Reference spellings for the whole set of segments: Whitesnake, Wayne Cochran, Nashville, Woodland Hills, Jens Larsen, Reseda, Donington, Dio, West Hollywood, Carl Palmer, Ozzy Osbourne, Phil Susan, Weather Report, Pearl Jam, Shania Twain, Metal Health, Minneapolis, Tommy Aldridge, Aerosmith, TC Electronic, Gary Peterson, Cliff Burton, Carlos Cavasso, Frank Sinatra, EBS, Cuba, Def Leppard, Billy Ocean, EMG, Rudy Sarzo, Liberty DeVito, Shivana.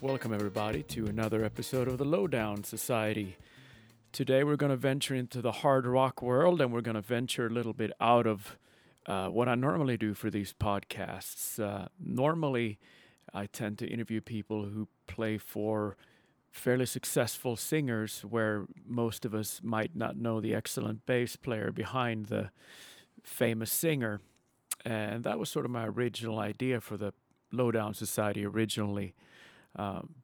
Welcome, everybody, to another episode of the Lowdown Society. Today we're going to venture into the hard rock world, and we're going to venture a little bit out of what I normally do for these podcasts. Normally, I tend to interview people who play for fairly successful singers, where most of us might not know the excellent bass player behind the famous singer. And that was sort of my original idea for the Lowdown Society originally.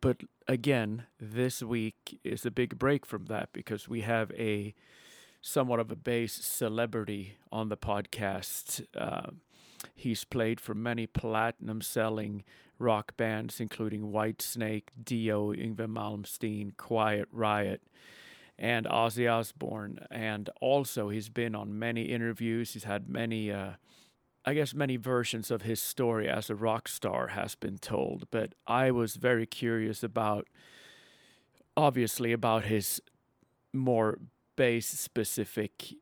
But again, this week is a big break from that because we have a somewhat of a bass celebrity on the podcast. He's played for many platinum-selling rock bands, including Whitesnake, Dio, Yngwie Malmsteen, Quiet Riot, and Ozzy Osbourne. And also, he's been on many interviews. He's had many... many versions of his story as a rock star has been told, but I was very curious about, obviously, about his more bass-specific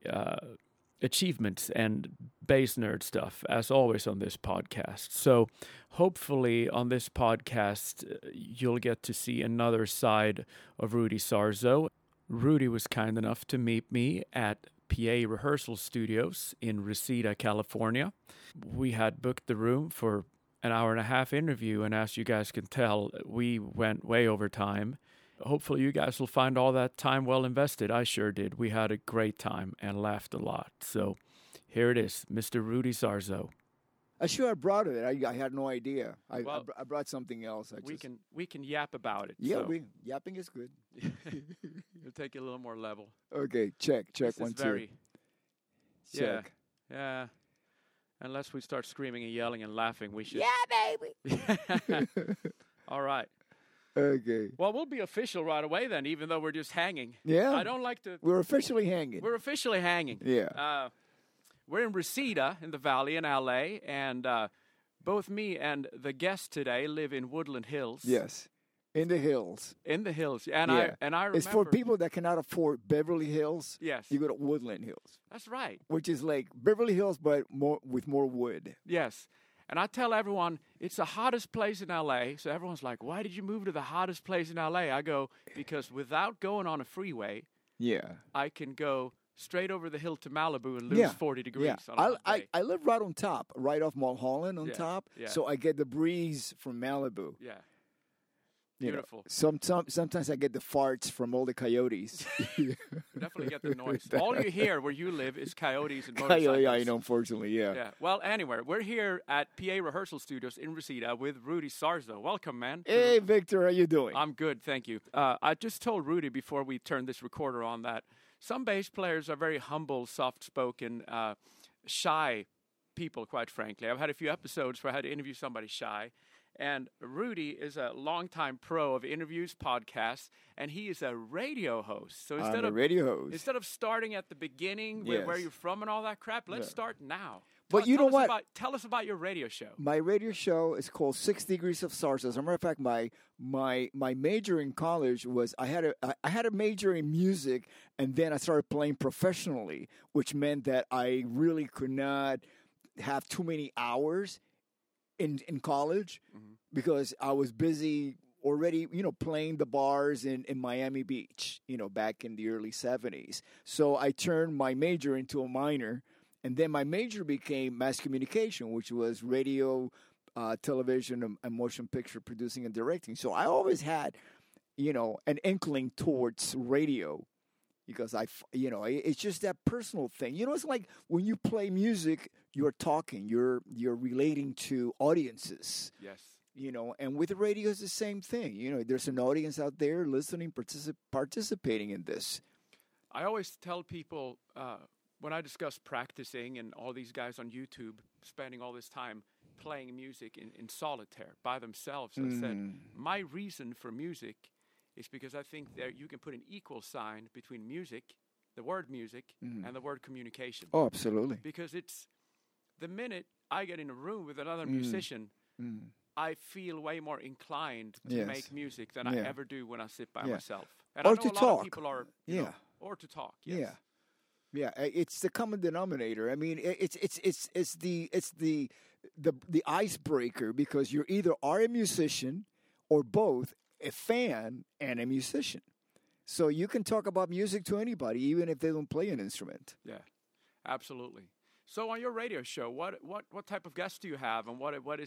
achievements and bass nerd stuff, as always on this podcast. So hopefully on this podcast, you'll get to see another side of Rudy Sarzo. Rudy was kind enough to meet me at PA Rehearsal Studios in Reseda, California. We had booked the room for an hour-and-a-half interview, and as you guys can tell, we went way over time. Hopefully you guys will find all that time well invested. I sure did. We had a great time and laughed a lot. So here it is, Mr. Rudy Sarzo. I brought it. I had no idea. I brought something else. We can yap about it. Yeah, so. Yapping is good. It'll take you a little more level. Okay, check, this 1, 2. Check. Yeah. Unless we start screaming and yelling and laughing, we should. Yeah, baby. All right. Okay. Well, we'll be official right away then, even though we're just hanging. Yeah. I don't like to. We're officially hanging. Yeah. We're in Reseda in the Valley in L.A., and both me and the guest today live in Woodland Hills. Yes, in the hills. I remember... It's for people that cannot afford Beverly Hills. Yes. You go to Woodland Hills. That's right. Which is like Beverly Hills, but with more wood. Yes. And I tell everyone, it's the hottest place in L.A., so everyone's like, why did you move to the hottest place in L.A.? I go, because without going on a freeway, I can go... straight over the hill to Malibu and lose 40 degrees. Yeah. I live right on top, right off Mulholland on top, so I get the breeze from Malibu. Yeah, beautiful. You know, sometimes I get the farts from all the coyotes. You definitely get the noise. All you hear where you live is coyotes and motorcycles. Yeah, I know, unfortunately, yeah. Well, anyway, we're here at PA Rehearsal Studios in Reseda with Rudy Sarzo. Welcome, man. Hey, Victor, how you doing? I'm good, thank you. I just told Rudy before we turned this recorder on that some bass players are very humble, soft-spoken, shy people, quite frankly. I've had a few episodes where I had to interview somebody shy. And Rudy is a longtime pro of interviews, podcasts, and he is a radio host. So instead of starting at the beginning with where you're from and all that crap, let's start now. But you know what? Tell us about your radio show. My radio show is called 6 Degrees of Sarzo. As a matter of fact, my major in college was I had a major in music, and then I started playing professionally, which meant that I really could not have too many hours in college because I was busy already, playing the bars in Miami Beach, back in the early 70s. So I turned my major into a minor. And then my major became mass communication, which was radio, television, and motion picture producing and directing. So I always had, an inkling towards radio because it's just that personal thing. It's like when you play music, you're talking, you're relating to audiences. Yes. And with the radio, it's the same thing. There's an audience out there listening, participating in this. I always tell people... when I discuss practicing and all these guys on YouTube spending all this time playing music in solitaire by themselves, I said, my reason for music is because I think that you can put an equal sign between music, the word music, and the word communication. Oh, absolutely. Because it's the minute I get in a room with another musician, I feel way more inclined to make music than I ever do when I sit by myself. And or I know to a lot talk. Of people are, or to talk, yes. Yeah. Yeah, it's the common denominator. I mean, it's the icebreaker because you either are a musician or both, a fan and a musician. So you can talk about music to anybody, even if they don't play an instrument. Yeah, absolutely. So on your radio show, what type of guests do you have, and what is on the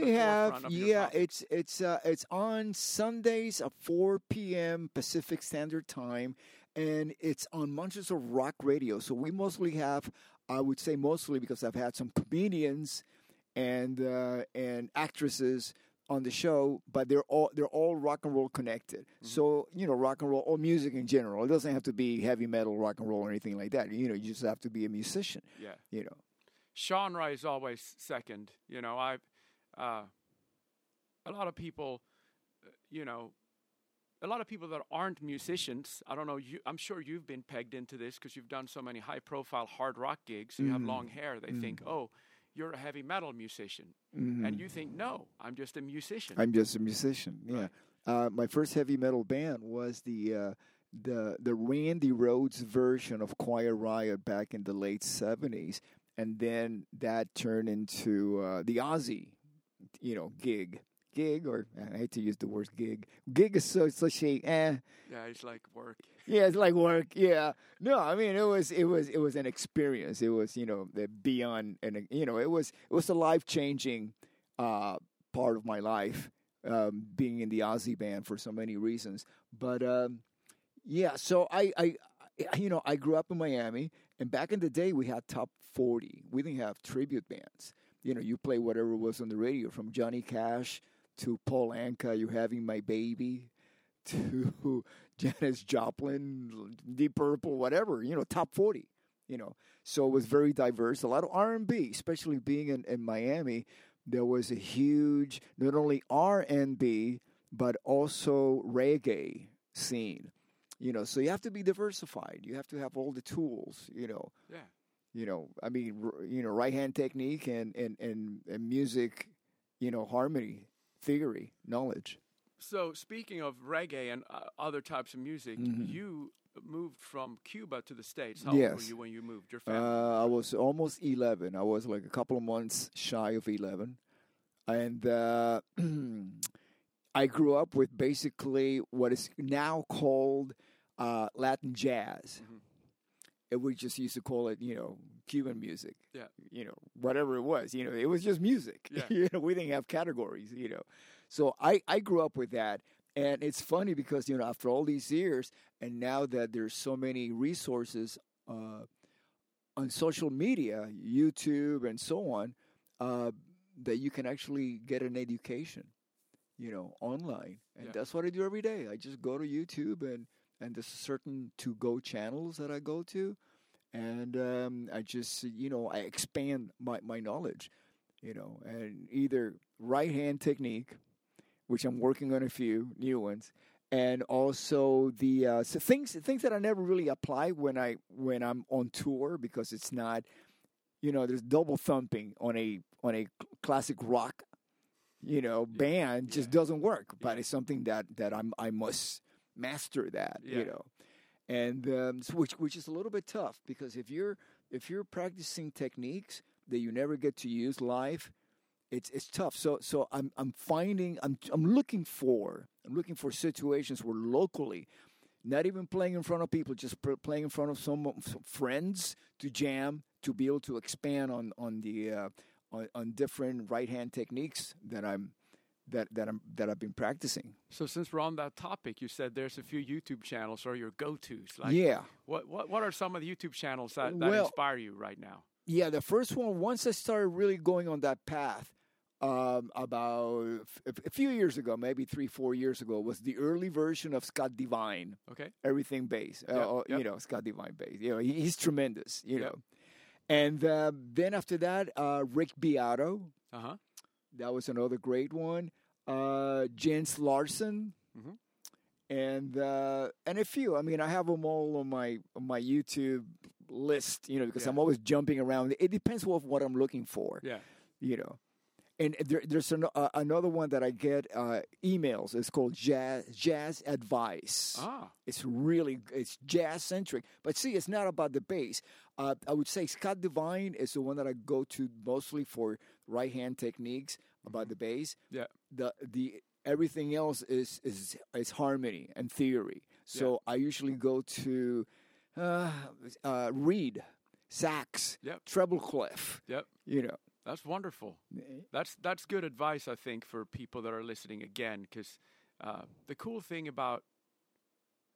forefront of your program? It's on Sundays at 4 p.m. Pacific Standard Time, and it's on Monsters of Rock Radio. So we mostly have, I would say mostly, because I've had some comedians and actresses on the show, but they're all rock and roll connected. Mm-hmm. So, you know, rock and roll or music in general. It doesn't have to be heavy metal, rock and roll, or anything like that. You know, you just have to be a musician. Yeah. You know, genre is always second. You know, a lot of people, you know, a lot of people that aren't musicians. I don't know. I'm sure you've been pegged into this because you've done so many high-profile hard rock gigs. You have long hair. They think, oh, you're a heavy metal musician. Mm-hmm. And you think, no, I'm just a musician. I'm just a musician, yeah. Right. My first heavy metal band was the Randy Rhoads version of Quiet Riot back in the late 70s. And then that turned into the Ozzy, you know, gig, or I hate to use the word gig. Gig is such a Yeah, it's like work. Yeah, it's like work. Yeah, no, I mean it was an experience. It was, you know, beyond, and you know it was a life changing part of my life, being in the Ozzy band for so many reasons. But yeah, so I you know, I grew up in Miami, and back in the day we had top 40. We didn't have tribute bands. You know, you play whatever was on the radio, from Johnny Cash to Paul Anka, You're Having My Baby, to Janis Joplin, Deep Purple, whatever, you know, top 40, you know. So it was very diverse. A lot of R&B, especially being in Miami, there was a huge, not only R&B, but also reggae scene, you know. So you have to be diversified. You have to have all the tools, you know. Yeah. You know, I mean, you know, right-hand technique and music, you know, harmony, theory, knowledge. So speaking of reggae and other types of music, you moved from Cuba to the States. How old were you when you moved? Your family? I was almost 11. I was like a couple of months shy of 11. And I grew up with basically what is now called Latin jazz. Mm-hmm. We just used to call it, you know, Cuban music. Yeah. You know, whatever it was. You know, it was just music. Yeah. You know, we didn't have categories, you know. So I grew up with that. And it's funny because, you know, after all these years, and now that there's so many resources on social media, YouTube and so on, that you can actually get an education, you know, online. And that's what I do every day. I just go to YouTube and there's certain to-go channels that I go to, and I just, you know, I expand my knowledge, you know, and either right-hand technique, which I'm working on a few new ones, and also the so things that I never really apply when I'm on tour, because it's not, you know, there's double thumping on a classic rock, you know, band just doesn't work, but it's something that I must master that, you know, and so which is a little bit tough, because if you're practicing techniques that you never get to use live, it's tough. So I'm looking for situations where locally, not even playing in front of people, just playing in front of some friends to jam, to be able to expand on different right hand techniques that I've been practicing. So since we're on that topic, you said there's a few YouTube channels or your go-tos. Like, What are some of the YouTube channels that inspire you right now? Yeah, the first one, once I started really going on that path, about a few years ago, maybe 3-4 years ago, was the early version of Scott Divine. Okay. Everything bass. You know, Scott Divine bass. You know, he's tremendous, you know. And then after that, Rick Beato. Uh-huh. That was another great one. Jens Larsen, and a few. I mean, I have them all on my YouTube list, you know, because I'm always jumping around. It depends on what I'm looking for, you know. And there's another one that I get emails. It's called Jazz Advice. Ah. It's jazz-centric. But see, it's not about the bass. I would say Scott Divine is the one that I go to mostly for right-hand techniques about the bass. Yeah. The everything else is harmony and theory. So I usually go to reed, sax, treble clef. Yep. You know. That's wonderful. That's good advice, I think, for people that are listening again, because the cool thing about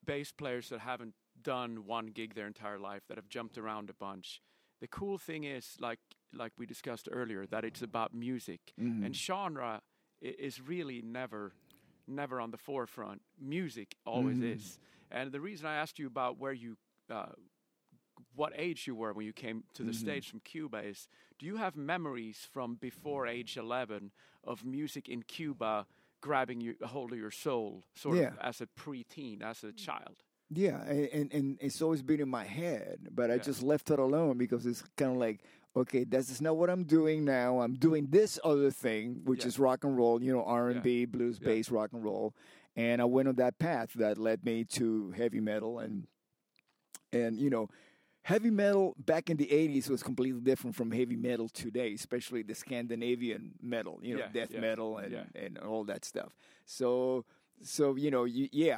bass players that haven't done one gig their entire life, that have jumped around a bunch, the cool thing is, like we discussed earlier, that it's about music. Mm-hmm. And genre is really never on the forefront. Music always is. And the reason I asked you about where you... what age you were when you came to the States from Cuba is, do you have memories from before age 11 of music in Cuba grabbing a hold of your soul, sort of as a preteen, as a child? Yeah, and it's always been in my head, but I just left it alone because it's kind of like, okay, that's not what I'm doing now. I'm doing this other thing, which is rock and roll, you know, R&B, blues, bass, rock and roll. And I went on that path that led me to heavy metal and you know, heavy metal back in the 80s was completely different from heavy metal today, especially the Scandinavian metal, you know, death metal and all that stuff. So you know,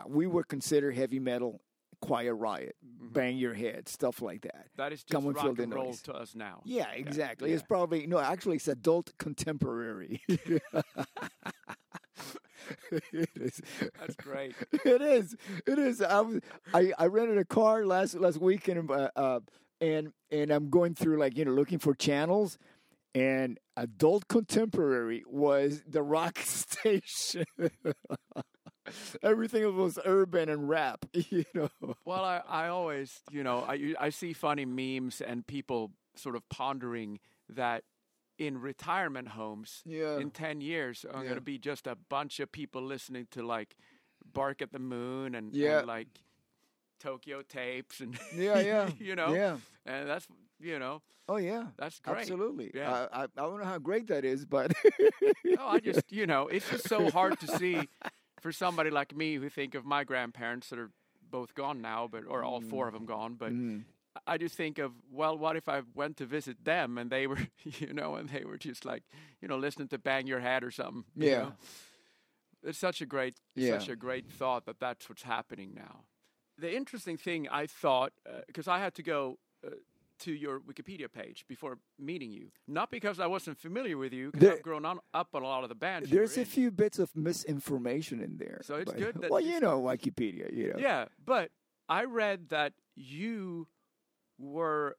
we were considered heavy metal, Quiet Riot, Bang Your Head, stuff like that. That is just come rock and roll to us now. Yeah, exactly. Yeah. It's probably, no, actually it's adult contemporary. It is. That's great. It is. It is. I rented a car last weekend, and I'm going through, like, you know, looking for channels, and adult contemporary was the rock station. Everything was urban and rap, you know. Well, I always, you know, I see funny memes and people sort of pondering that. In retirement homes, in 10 years, are going to be just a bunch of people listening to, like, Bark at the Moon and like, Tokyo Tapes and, you know. Yeah. And that's, you know. Oh, yeah. That's great. Absolutely. Yeah. I don't know how great that is, but. No, I just, you know, it's just so hard to see for somebody like me who think of my grandparents that are both gone now, but or all four of them gone, but. I just think of, well, what if I went to visit them and they were, you know, and they were just like, you know, listening to Bang Your Head or something. Yeah. You know? It's such a great thought that that's what's happening now. The interesting thing I thought, because I had to go to your Wikipedia page before meeting you, not because I wasn't familiar with you, because I've grown up on a lot of the bands. There's a few bits of misinformation in there. So it's good that... Well, you know, Wikipedia, you know. Yeah, but I read that you... were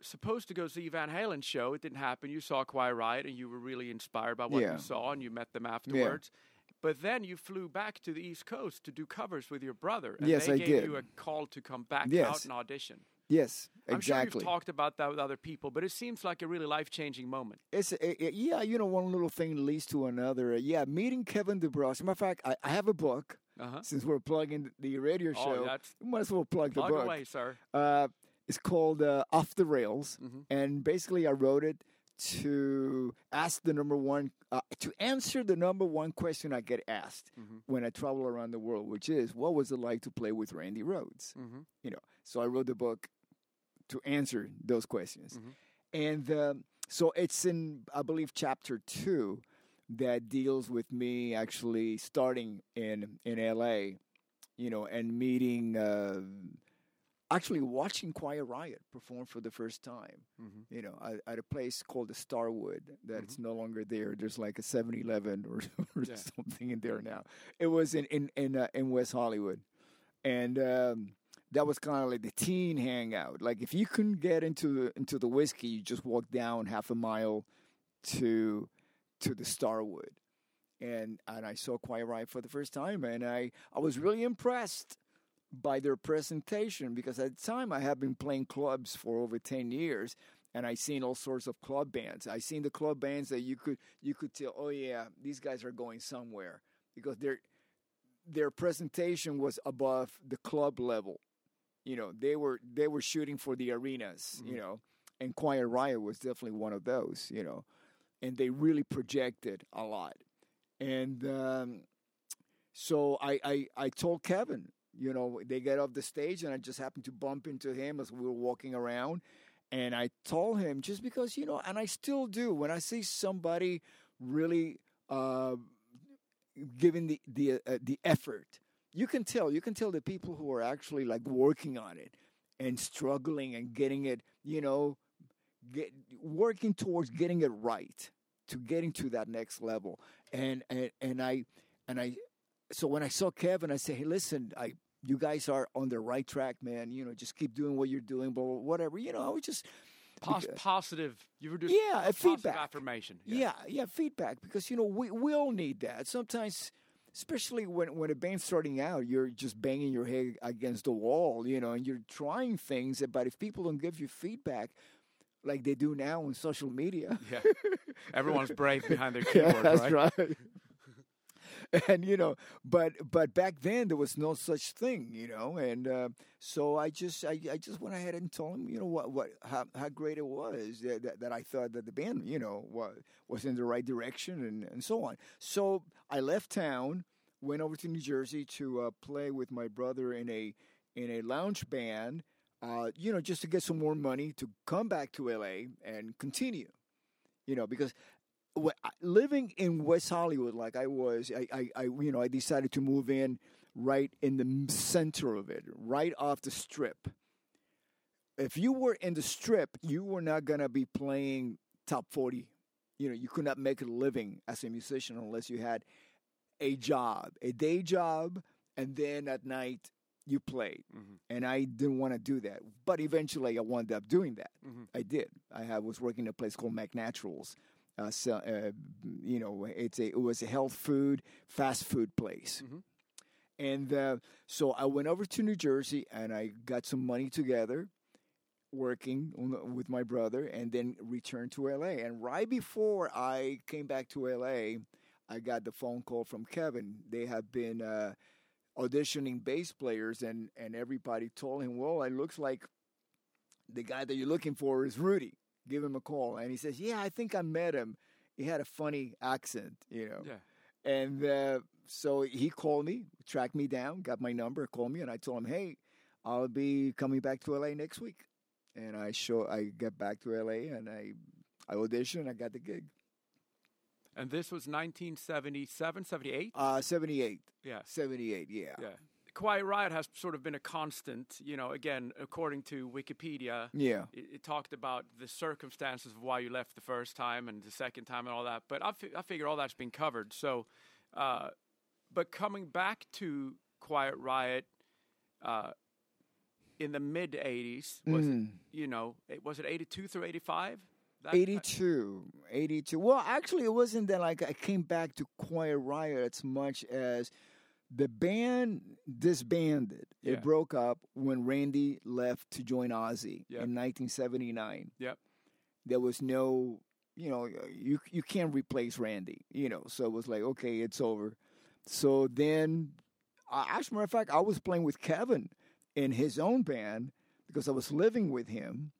supposed to go see Van Halen's show. It didn't happen. You saw Quiet Riot, and you were really inspired by what you saw, and you met them afterwards. Yeah. But then you flew back to the East Coast to do covers with your brother. And yes, I did. You a call to come back out and audition. Yes, exactly. I'm sure you've talked about that with other people, but it seems like a really life-changing moment. It's you know, one little thing leads to another. Meeting Kevin DuBrow. As a matter of fact, I have a book. Since we're plugging the radio show, we might as well plug the book. Away, sir. It's called Off the Rails, and basically I wrote it to answer the number one question I get asked when I travel around the world, which is, what was it like to play with Randy Rhoads? You know, so I wrote the book to answer those questions, and so it's in, I believe, chapter 2 that deals with me actually starting in L.A., you know, and meeting. Actually watching Quiet Riot perform for the first time, you know, at a place called the Starwood that it's no longer there. There's like a 7-Eleven or something in there now. It was in West Hollywood. And that was kind of like the teen hangout. Like if you couldn't get into the whiskey, you just walk down half a mile to the Starwood. And I saw Quiet Riot for the first time, and I was really impressed by their presentation, because at the time I had been playing clubs for over 10 years, and I seen all sorts of club bands. I seen the club bands that you could tell, oh yeah, these guys are going somewhere, because their presentation was above the club level. You know, they were shooting for the arenas, you know, and Quiet Riot was definitely one of those, you know, and they really projected a lot. And so I told Kevin, you know, they get off the stage, and I just happened to bump into him as we were walking around. And I told him, just because, you know, and I still do, when I see somebody really given the effort. You can tell the people who are actually like working on it and struggling and getting it, working towards getting it right, to getting to that next level. And I so when I saw Kevin, I said, hey, listen, you guys are on the right track, man. Just keep doing what you're doing, but whatever. I was just positive. You were doing feedback, affirmation. Yeah, feedback, because we all need that sometimes. Especially when a band's starting out, you're just banging your head against the wall, and you're trying things. But if people don't give you feedback, like they do now on social media, yeah, everyone's brave behind their keyboard, that's right. And but back then there was no such thing, And so I just went ahead and told him, how great it was that I thought that the band, was in the right direction and so on. So I left town, went over to New Jersey to play with my brother in a lounge band, just to get some more money to come back to LA and continue, because. Living in West Hollywood like I was, I decided to move in right in the center of it, right off the Strip. If you were in the Strip, you were not going to be playing top 40. You could not make a living as a musician unless you had a job, a day job, and then at night you played. Mm-hmm. And I didn't want to do that. But eventually I wound up doing that. Mm-hmm. I did. I was working at a place called McNaturals. It was a fast food place. Mm-hmm. And so I went over to New Jersey and I got some money together working with my brother and then returned to L.A. And right before I came back to L.A., I got the phone call from Kevin. They had been auditioning bass players and everybody told him, well, it looks like the guy that you're looking for is Rudy. Give him a call. And he says, yeah, I think I met him. He had a funny accent, Yeah. And so he called me, tracked me down, got my number, called me, and I told him, hey, I'll be coming back to L.A. next week. And I get back to L.A., and I auditioned, I got the gig. And this was 1977, 78? 78. Yeah. 78, yeah. Yeah. Quiet Riot has sort of been a constant, again, according to Wikipedia. Yeah. It talked about the circumstances of why you left the first time and the second time and all that. But I figure all that's been covered. So, but coming back to Quiet Riot in the mid-'80s, was it 82 through 85? 82. Well, actually, it wasn't that I came back to Quiet Riot as much as... The band disbanded. Yeah. It broke up when Randy left to join Ozzy in 1979. Yep. There was no, you can't replace Randy, So it was like, okay, it's over. So then, as a matter of fact, I was playing with Kevin in his own band because I was living with him.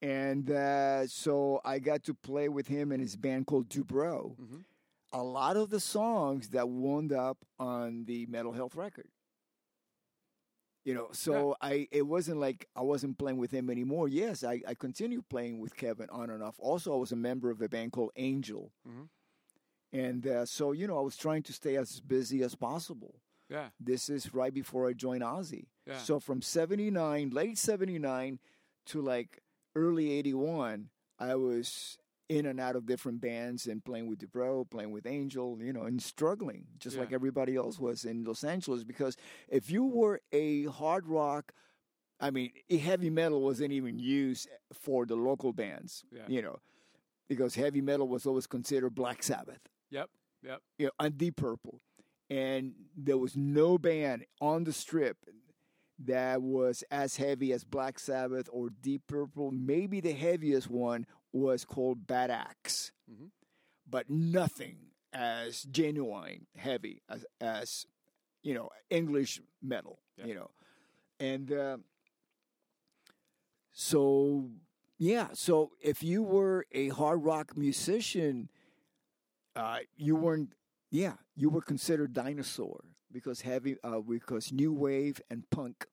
And so I got to play with him in his band called DuBrow. Mm-hmm. A lot of the songs that wound up on the Metal Health record. It wasn't like I wasn't playing with him anymore. Yes, I continued playing with Kevin on and off. Also, I was a member of a band called Angel. Mm-hmm. And so, I was trying to stay as busy as possible. Yeah. This is right before I joined Ozzy. Yeah. So from 79, late 79 to like early 81, I was... in and out of different bands and playing with DuBrow, playing with Angel, and struggling just like everybody else was in Los Angeles. Because if you were a hard rock, heavy metal wasn't even used for the local bands, because heavy metal was always considered Black Sabbath. Yep. And Deep Purple. And there was no band on the Strip that was as heavy as Black Sabbath or Deep Purple. Maybe the heaviest one was called Bad Axe, mm-hmm. but nothing as genuine heavy as English metal, and so if you were a hard rock musician, you were considered dinosaur because heavy because new wave and punk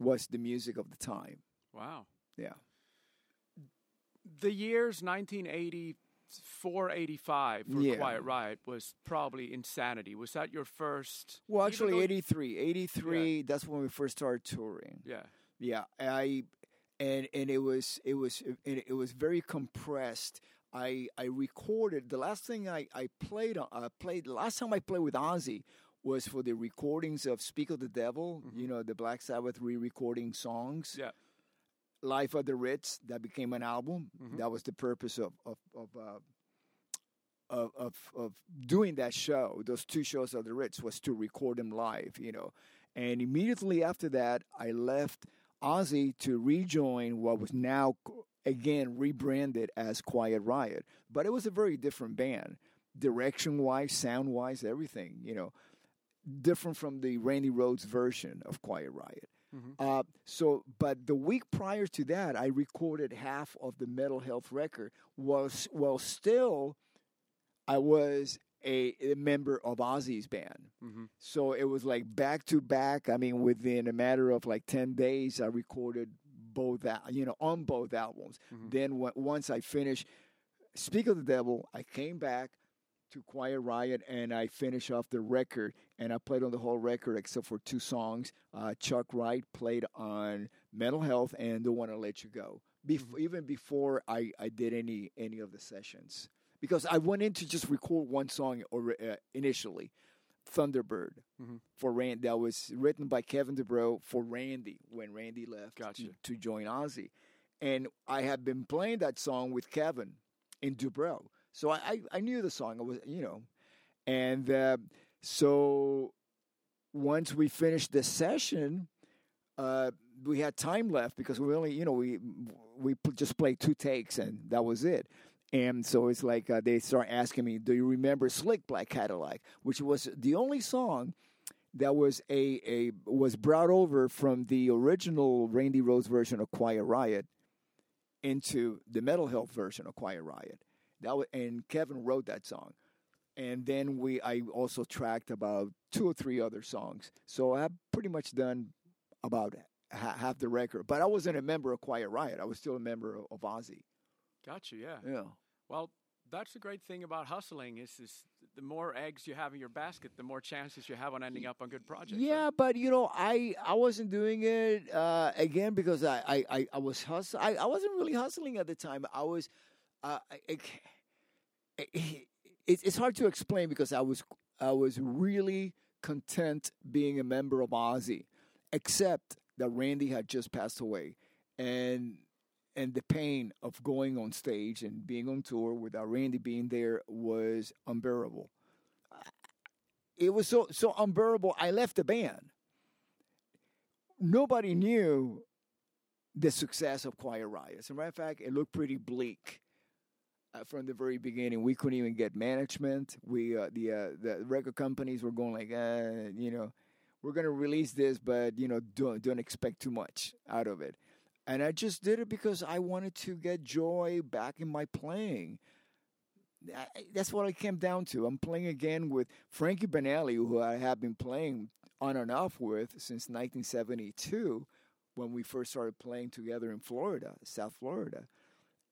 was the music of the time. Wow. Yeah. The years 1980 $485 for Quiet Riot was probably insanity. Was that your first? Well, actually, 83. 83, yeah. That's when we first started touring. Yeah. Yeah. It was very compressed. I recorded the last thing I played the last time I played with Ozzy was for the recordings of Speak of the Devil, mm-hmm. you know, the Black Sabbath re-recording songs. Yeah. Life of the Ritz, that became an album. Mm-hmm. That was the purpose of doing that show. Those two shows of the Ritz was to record them live, you know. And immediately after that, I left Ozzy to rejoin what was now again rebranded as Quiet Riot, but it was a very different band, direction-wise, sound-wise, everything, you know, different from the Randy Rhoads version of Quiet Riot. Mm-hmm. But the week prior to that, I recorded half of the Metal Health record. Still, I was a member of Ozzy's band. Mm-hmm. So it was like back to back. I mean, within a matter of like 10 days, I recorded both, you know, on both albums. Mm-hmm. Then once I finished Speak of the Devil, I came back to Quiet Riot, and I finished off the record, and I played on the whole record except for two songs. Chuck Wright played on Mental Health and Don't Want to Let You Go, even before I did any of the sessions. Because I went in to just record one song initially, Thunderbird, mm-hmm. for Randy. That was written by Kevin DuBrow for Randy when Randy left to join Ozzy. And I had been playing that song with Kevin in DuBrow. So I knew the song. It was, you know, and so once we finished the session, we had time left because we only, you know, we just played two takes and that was it. And so it's like they start asking me, "Do you remember Slick Black Cadillac?" Which was the only song that was was brought over from the original Randy Rhoads version of Quiet Riot into the Metal Health version of Quiet Riot. And Kevin wrote that song, and then I also tracked about two or three other songs. So I've pretty much done about half the record. But I wasn't a member of Quiet Riot. I was still a member of Ozzy. Gotcha. Yeah. Yeah. Well, that's the great thing about hustling is the more eggs you have in your basket, the more chances you have on ending up on good projects. Yeah, right? But you know, I wasn't doing it again because I was hustling. I wasn't really hustling at the time. I was. It's hard to explain because I was really content being a member of Ozzy, except that Randy had just passed away, and the pain of going on stage and being on tour without Randy being there was unbearable. It was so unbearable. I left the band. Nobody knew the success of Quiet Riot. As a matter of fact, it looked pretty bleak. From the very beginning, we couldn't even get management. We the record companies were going like, you know, we're going to release this, but you know, don't expect too much out of it. And I just did it because I wanted to get joy back in my playing. That's what I came down to. I'm playing again with Frankie Banali, who I have been playing on and off with since 1972, when we first started playing together in Florida, South Florida.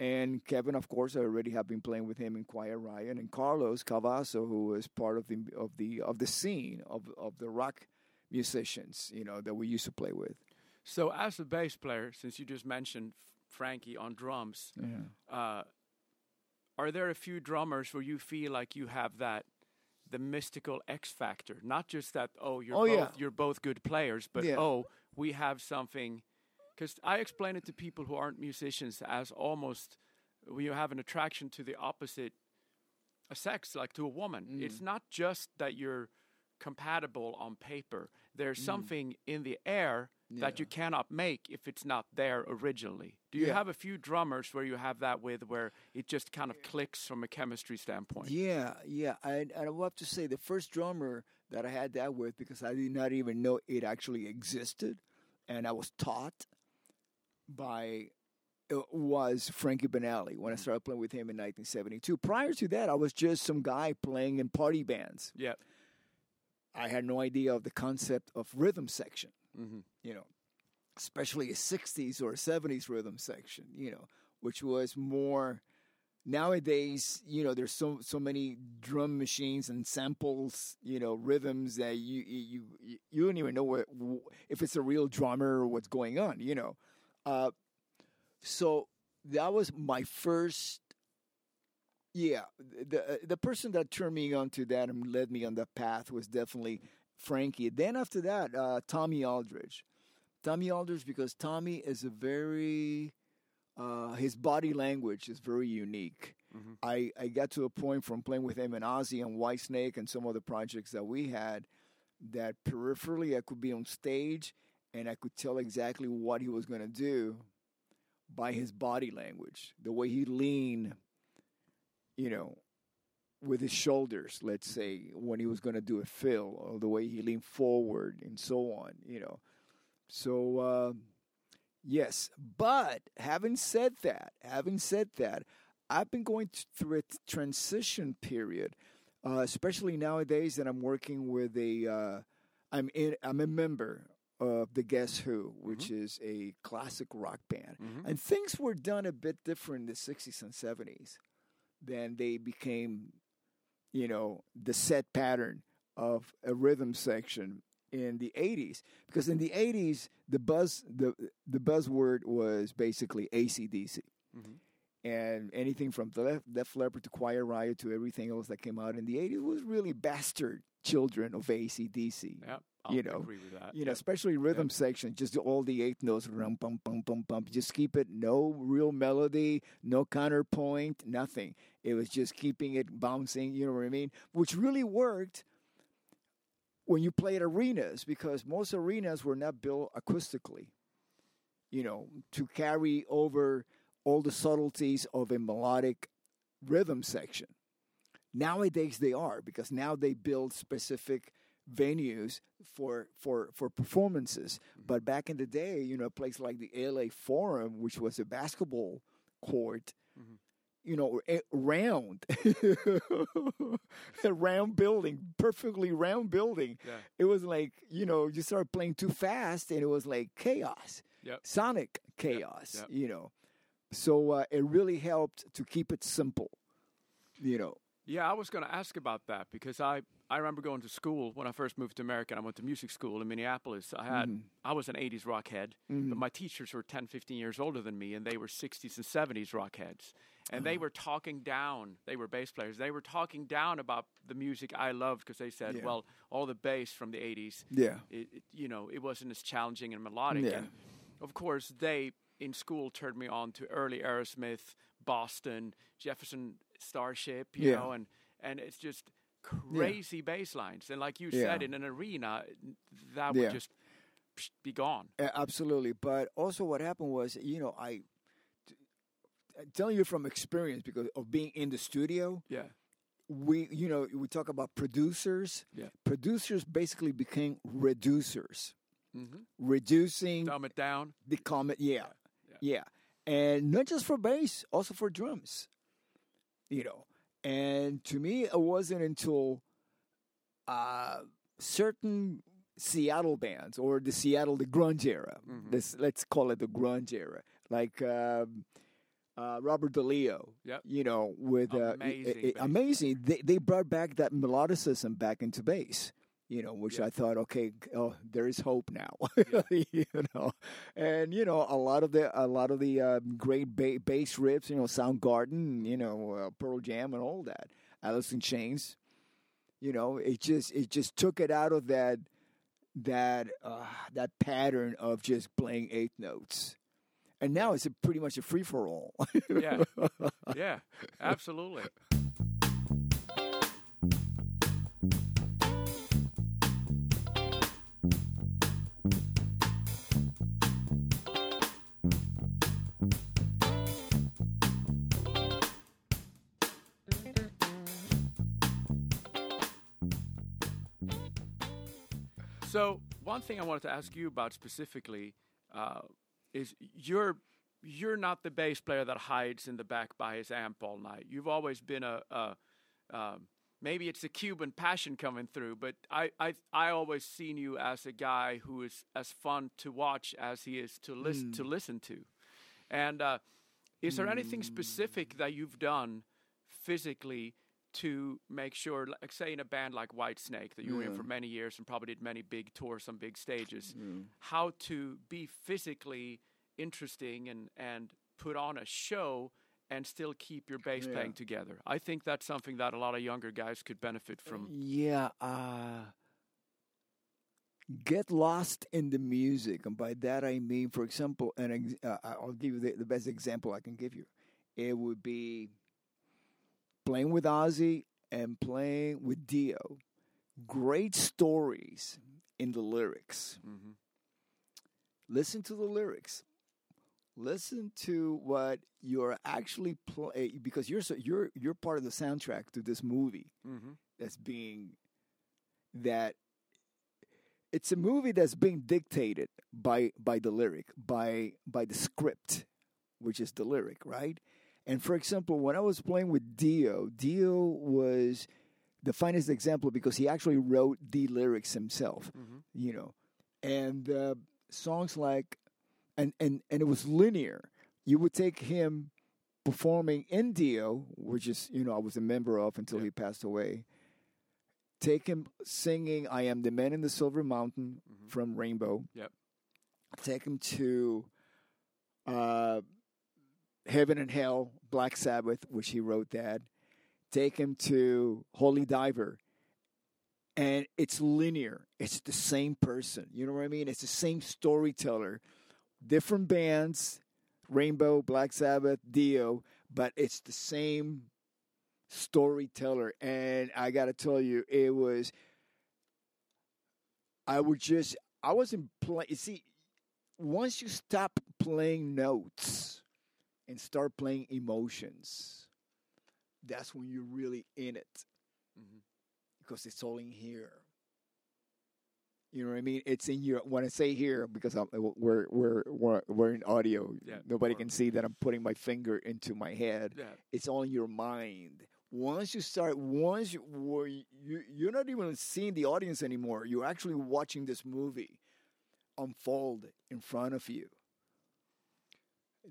And Kevin, of course, I already have been playing with him in Quiet Riot, and Carlos Cavasso, who was part of the scene of the rock musicians, you know, that we used to play with. So, as a bass player, since you just mentioned Frankie on drums, are there a few drummers where you feel like you have the mystical X factor? Not just that, you're both good players, but we have something. Because I explain it to people who aren't musicians as almost you have an attraction to the opposite sex, like to a woman. Mm. It's not just that you're compatible on paper. There's something in the air that you cannot make if it's not there originally. Do you have a few drummers where you have that where it just kind of clicks from a chemistry standpoint? Yeah. And I will have to say the first drummer that I had that with, because I did not even know it actually existed, and I was taught was Frankie Banali when I started playing with him in 1972. Prior to that, I was just some guy playing in party bands. Yeah, I had no idea of the concept of rhythm section. Mm-hmm. You know, especially a '60s or a '70s rhythm section. You know, which was more nowadays, you know, there's so many drum machines and samples, you know, rhythms that you don't even know what, if it's a real drummer or what's going on, you know. So that was my first, yeah. The person that turned me on to that and led me on that path was definitely Frankie. Then after that, Tommy Aldridge. Tommy Aldridge, because Tommy is a very... his body language is very unique. Mm-hmm. I got to a point from playing with him and Ozzy and Whitesnake and some other projects that we had that peripherally I could be on stage and I could tell exactly what he was going to do by his body language, the way he leaned, you know, with his shoulders, let's say, when he was going to do a fill, or the way he leaned forward and so on, you know. So... yes, but having said that, I've been going through a transition period, especially nowadays that I'm working with I'm a member of The Guess Who, which mm-hmm. is a classic rock band. Mm-hmm. And things were done a bit different in the 60s and 70s. Then they became, you know, the set pattern of a rhythm section in the 80s, because in the 80s the buzzword was basically AC/DC, mm-hmm. and anything from Def Leppard to Quiet Riot to everything else that came out in the 80s was really bastard children of AC/DC. Yeah, I agree with that. You know, especially rhythm section, just all the eighth notes, rum pum pum pum pum. Just keep it, no real melody, no counterpoint, nothing. It was just keeping it bouncing. You know what I mean? Which really worked. When you played arenas, because most arenas were not built acoustically, you know, to carry over all the subtleties of a melodic rhythm section. Nowadays they are, because now they build specific venues for performances. Mm-hmm. But back in the day, you know, a place like the LA Forum, which was a basketball court, mm-hmm. you know, a perfectly round building. Yeah. It was like, you know, you started playing too fast and it was like chaos, sonic chaos, you know. So it really helped to keep it simple, you know. Yeah, I was going to ask about that, because I remember going to school when I first moved to America. I went to music school in Minneapolis. I was an 80s rock head, but my teachers were 10, 15 years older than me, and they were 60s and 70s rock heads. And they were talking down. They were bass players. They were talking down about the music I loved, because they said, well, all the bass from the 80s, it wasn't as challenging and melodic. Yeah. And, of course, they, in school, turned me on to early Aerosmith, Boston, Jefferson Starship, you know, and it's just... crazy bass lines, and like you said, in an arena that would just be gone. Absolutely. But also what happened was, you know, I'm telling you from experience, because of being in the studio, we talk about producers. Producers basically became reducers, reducing, dumb it down, the comment, and not just for bass, also for drums, you know. And to me, it wasn't until certain Seattle bands, or the grunge era. Mm-hmm. Let's call it the grunge era. Like Robert DeLeo, you know, with amazing. They brought back that melodicism back into bass, you know, which I thought, okay, oh, there is hope now, you know. And, you know, a lot of the great bass riffs, you know, Soundgarden, you know, Pearl Jam and all that, Alice in Chains, you know, it just took it out of that pattern of just playing eighth notes. And now it's pretty much a free-for-all. Yeah, absolutely. So one thing I wanted to ask you about specifically is you're not the bass player that hides in the back by his amp all night. You've always been maybe it's a Cuban passion coming through, but I always seen you as a guy who is as fun to watch as he is to listen to. And Is there anything specific that you've done physically to make sure, like say in a band like Whitesnake that you were in for many years and probably did many big tours on big stages, how to be physically interesting and put on a show and still keep your bass playing together? I think that's something that a lot of younger guys could benefit from. Yeah. Get lost in the music. And by that I mean, for example, I'll give you the best example I can give you. It would be playing with Ozzy and playing with Dio. Great stories in the lyrics. Mm-hmm. Listen to the lyrics. Listen to what you're actually playing, because you're part of the soundtrack to this movie. Mm-hmm. It's a movie that's being dictated by the lyric, by the script, which is the lyric, right? And for example, when I was playing with Dio, Dio was the finest example because he actually wrote the lyrics himself, you know, and songs like, and it was linear. You would take him performing in Dio, which is, you know, I was a member of until he passed away. Take him singing I Am the Man in the Silver Mountain from Rainbow. Yep. Take him to Heaven and Hell, Black Sabbath, which he wrote that. Take him to Holy Diver. And it's linear. It's the same person. You know what I mean? It's the same storyteller. Different bands, Rainbow, Black Sabbath, Dio, but it's the same storyteller. And I gotta tell you, it was, I wasn't playing. You see, once you stop playing notes and start playing emotions, that's when you're really in it, because it's all in here. You know what I mean? It's in your, when I say here, because we're in audio, nobody can see that I'm putting my finger into my head. Yeah. It's all in your mind. Once you start, you're not even seeing the audience anymore. You're actually watching this movie unfold in front of you.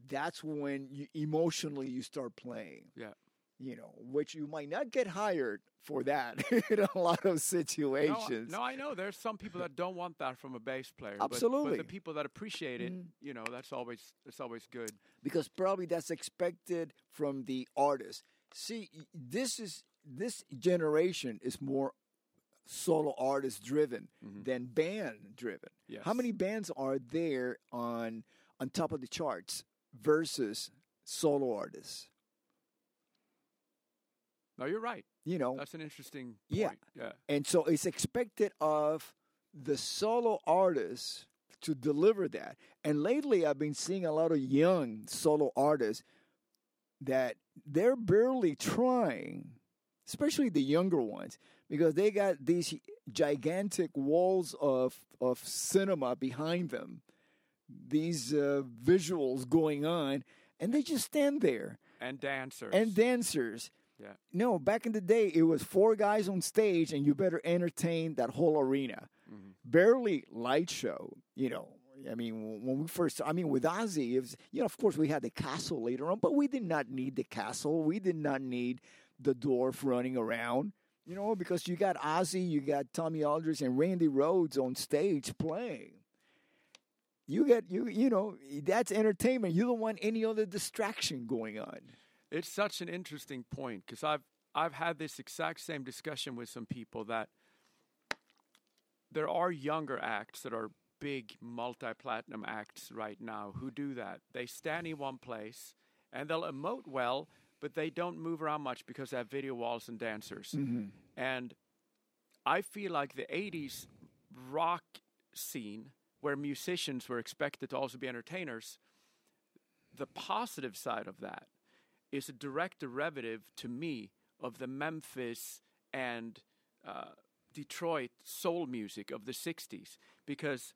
That's when you, emotionally, you start playing. Yeah. You know, which you might not get hired for that in a lot of situations. No, I know. There's some people that don't want that from a bass player. Absolutely. But the people that appreciate it, you know, that's always good. Because probably that's expected from the artist. See, this generation is more solo artist driven than band driven. Yes. How many bands are there on top of the charts versus solo artists? No, you're right. You know, that's an interesting point. Yeah. And so it's expected of the solo artists to deliver that. And lately I've been seeing a lot of young solo artists that they're barely trying, especially the younger ones, because they got these gigantic walls of cinema behind them, these visuals going on, and they just stand there. And dancers. Yeah. No, back in the day, it was four guys on stage, and you better entertain that whole arena. Mm-hmm. Barely light show, you know. I mean, when we first, with Ozzy, it was, you know, of course, we had the castle later on, but we did not need the castle. We did not need the dwarf running around, you know, because you got Ozzy, you got Tommy Aldridge, and Randy Rhoads on stage playing. You get, you know, that's entertainment. You don't want any other distraction going on. It's such an interesting point, because I've had this exact same discussion with some people that there are younger acts that are big multi-platinum acts right now who do that. They stand in one place and they'll emote well, but they don't move around much because they have video walls and dancers. Mm-hmm. And I feel like the 80s rock scene, where musicians were expected to also be entertainers, the positive side of that is a direct derivative to me of the Memphis and Detroit soul music of the 60s. Because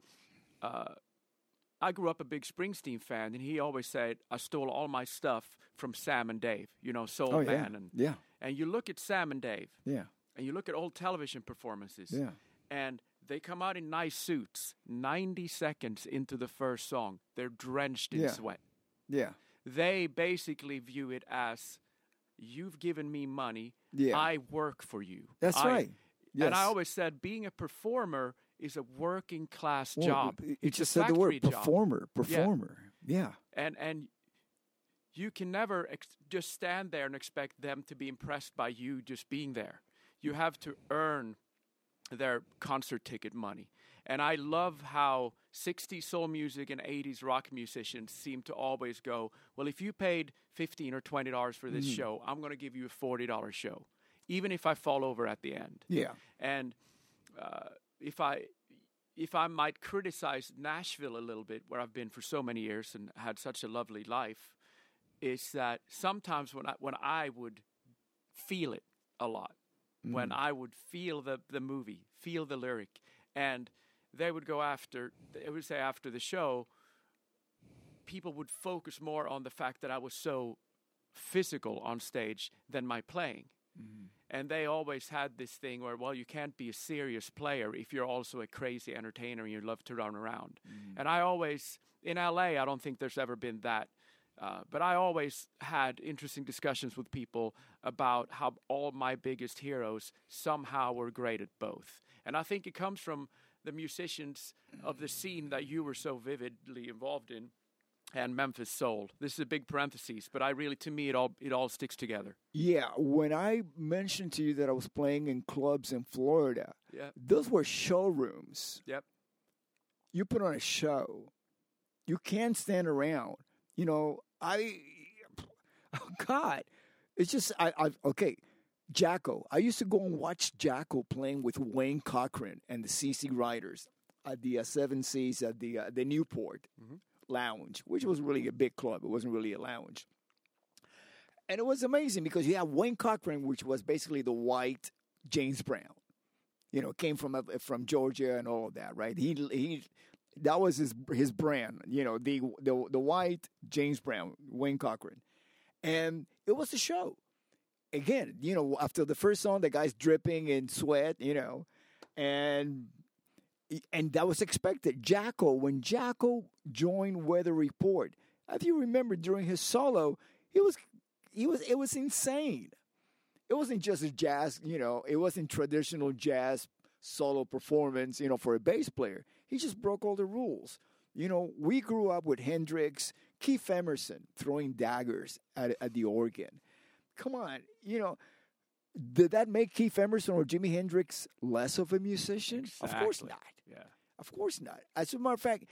I grew up a big Springsteen fan, and he always said, I stole all my stuff from Sam and Dave, you know, soul band. And you look at Sam and Dave, and you look at old television performances, and they come out in nice suits. 90 seconds into the first song, they're drenched in sweat. they basically view it as, you've given me money, I work for you. That's right. Yes. And I always said, being a performer is a working class job. You just said the word performer, Yeah. And you can never just stand there and expect them to be impressed by you just being there. You have to earn their concert ticket money. And I love how 60s soul music and 80s rock musicians seem to always go, well, if you paid $15 or $20 for this show, I'm going to give you a $40 show, even if I fall over at the end. Yeah. And if I might criticize Nashville a little bit, where I've been for so many years and had such a lovely life, is that sometimes when I would feel it a lot, when I would feel the movie, feel the lyric, and they would say after the show, people would focus more on the fact that I was so physical on stage than my playing. Mm-hmm. And they always had this thing where, well, you can't be a serious player if you're also a crazy entertainer and you love to run around. Mm-hmm. And I always, in LA, I don't think there's ever been that. But I always had interesting discussions with people about how all my biggest heroes somehow were great at both. And I think it comes from the musicians of the scene that you were so vividly involved in, and Memphis soul. This is a big parenthesis, but I really, to me, it all sticks together. Yeah, when I mentioned to you that I was playing in clubs in Florida, those were showrooms. Yep. You put on a show. You can't stand around. You know, it's just, okay, Jaco. I used to go and watch Jaco playing with Wayne Cochran and the CC Riders at the Seven Seas at the Newport. Mm-hmm. Lounge, which was really a big club. It wasn't really a lounge. And it was amazing because you have Wayne Cochran, which was basically the white James Brown, you know, came from Georgia and all of that, right? He that was his brand, you know, the white James Brown, Wayne Cochran. And it was a show. Again, you know, after the first song, the guy's dripping in sweat, you know, and that was expected. Jaco, when Jaco joined Weather Report, if you remember during his solo, it was insane. It wasn't just a jazz, you know, it wasn't traditional jazz solo performance, you know, for a bass player. He just broke all the rules. You know, we grew up with Hendrix, Keith Emerson throwing daggers at the organ. Come on, you know. Did that make Keith Emerson or Jimi Hendrix less of a musician? Exactly. Of course not. Yeah. Of course not. As a matter of fact,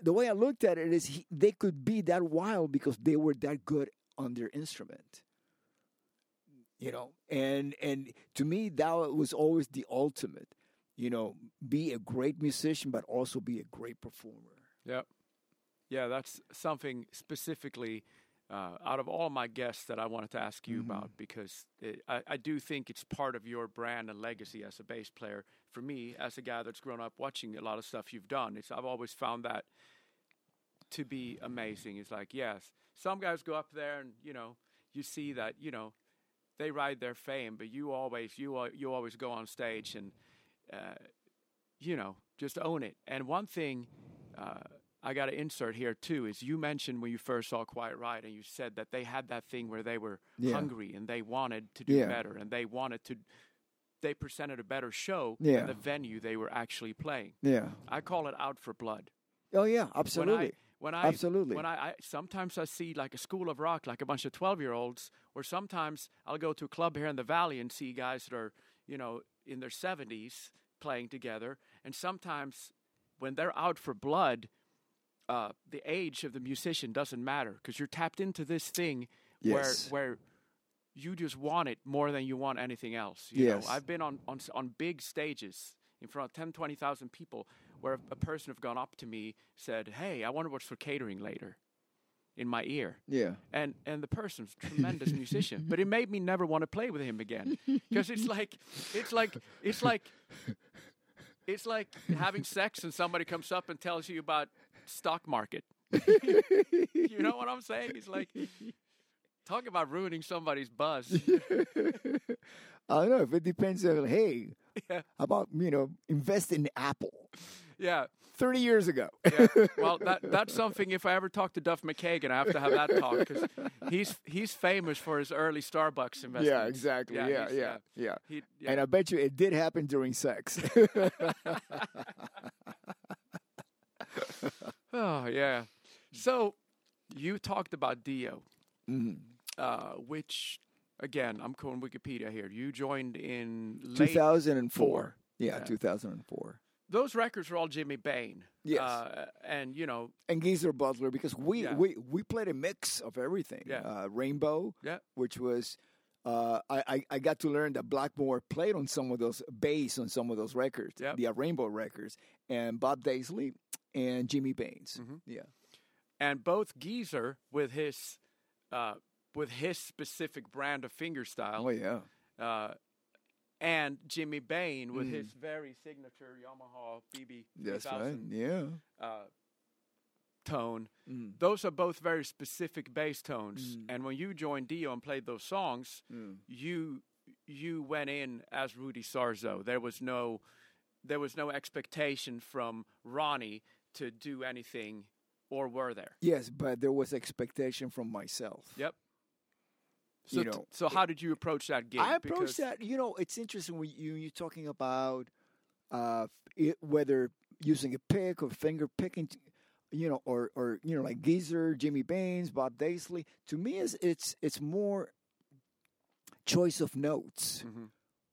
the way I looked at it is they could be that wild because they were that good on their instrument. You know, and to me, that was always the ultimate. You know, be a great musician, but also be a great performer. Yep. Yeah, that's something specifically out of all my guests that I wanted to ask you about, because I do think it's part of your brand and legacy as a bass player. For me, as a guy that's grown up watching a lot of stuff you've done, I've always found that to be amazing. It's like, yes, some guys go up there and, you know, you see that, you know, they ride their fame, but you always go on stage and, you know, just own it. And one thing I got to insert here, too, is you mentioned when you first saw Quiet Riot and you said that they had that thing where they were hungry and they wanted to do better and they presented a better show than the venue they were actually playing. Yeah. I call it out for blood. Oh, yeah, absolutely. When I sometimes I see like a school of rock, like a bunch of 12-year-olds, or sometimes I'll go to a club here in the Valley and see guys that are, you know, in their 70s playing together. And sometimes when they're out for blood, the age of the musician doesn't matter because you're tapped into this thing where you just want it more than you want anything else. You know, I've been on big stages in front of 10, 20,000 people where a person have gone up to me, said, hey, I wonder what's for catering later in my ear. Yeah. And the person's a tremendous musician, but it made me never want to play with him again because it's like having sex and somebody comes up and tells you about stock market. You know what I'm saying? It's like, talk about ruining somebody's buzz. I don't know if it depends on, hey, about, you know, invest in Apple. Yeah. 30 years ago. Yeah. Well, that's something, if I ever talk to Duff McKagan, I have to have that talk, because he's famous for his early Starbucks investments. Yeah, exactly. Yeah. He, and I bet you it did happen during sex. Oh, yeah. So you talked about Dio, which, again, I'm quoting Wikipedia here. You joined in 2004. Yeah, 2004. Those records were all Jimmy Bain. Yes. And, you know. And Geezer Butler, because we played a mix of everything. Yeah. Rainbow, which was, I got to learn that Blackmore played on some of those bass on some of those records, the Rainbow records, and Bob Daisley and Jimmy Bain's. Mm-hmm. Yeah. And both Geezer with his specific brand of fingerstyle. Oh, yeah. And Jimmy Bain with his very signature Yamaha BB 2000 tone. Mm. Those are both very specific bass tones. Mm. And when you joined Dio and played those songs, you went in as Rudy Sarzo. There was no expectation from Ronnie to do anything, or were there? Yes, but there was expectation from myself. Yep. So, so how did you approach that gig? I approached that, it's interesting when you're talking about whether using a pick or finger picking, or like Geezer, Jimmy Baines, Bob Daisley. To me, it's more choice of notes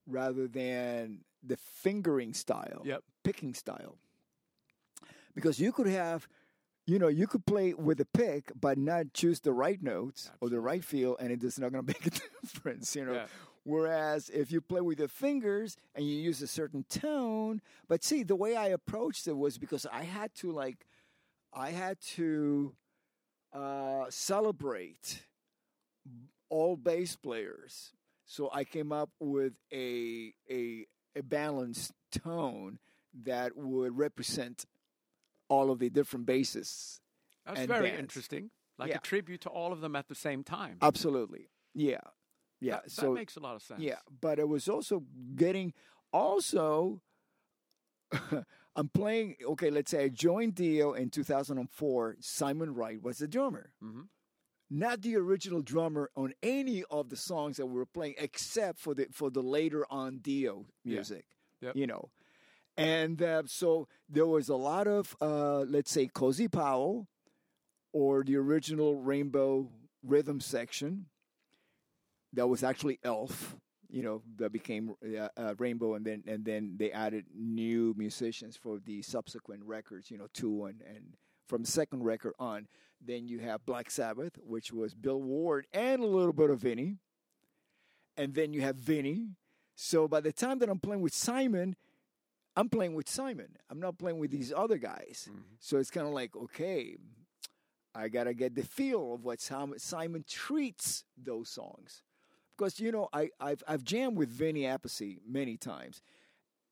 rather than the fingering style, picking style. Because you could have... you could play with a pick, but not choose the right notes or the right feel, and it's not going to make a difference, Yeah. Whereas if you play with your fingers and you use a certain tone, but see, the way I approached it was because I had to celebrate all bass players. So I came up with a balanced tone that would represent all of the different bases. That's very interesting. Like a tribute to all of them at the same time. Absolutely. Yeah. Yeah. That makes a lot of sense. Yeah. But it was also I'm playing, let's say I joined Dio in 2004. Simon Wright was the drummer. Mm-hmm. Not the original drummer on any of the songs that we were playing, except for the later on Dio music, Yep. And so there was a lot of, let's say, Cozy Powell or the original Rainbow rhythm section that was actually Elf, that became Rainbow. And then they added new musicians for the subsequent records, two and from the second record on. Then you have Black Sabbath, which was Bill Ward and a little bit of Vinny. And then you have Vinny. So by the time that I'm playing with Simon. I'm not playing with these other guys. Mm-hmm. So it's kind of like, I got to get the feel of what Simon treats those songs. Because, I've jammed with Vinny Appice many times.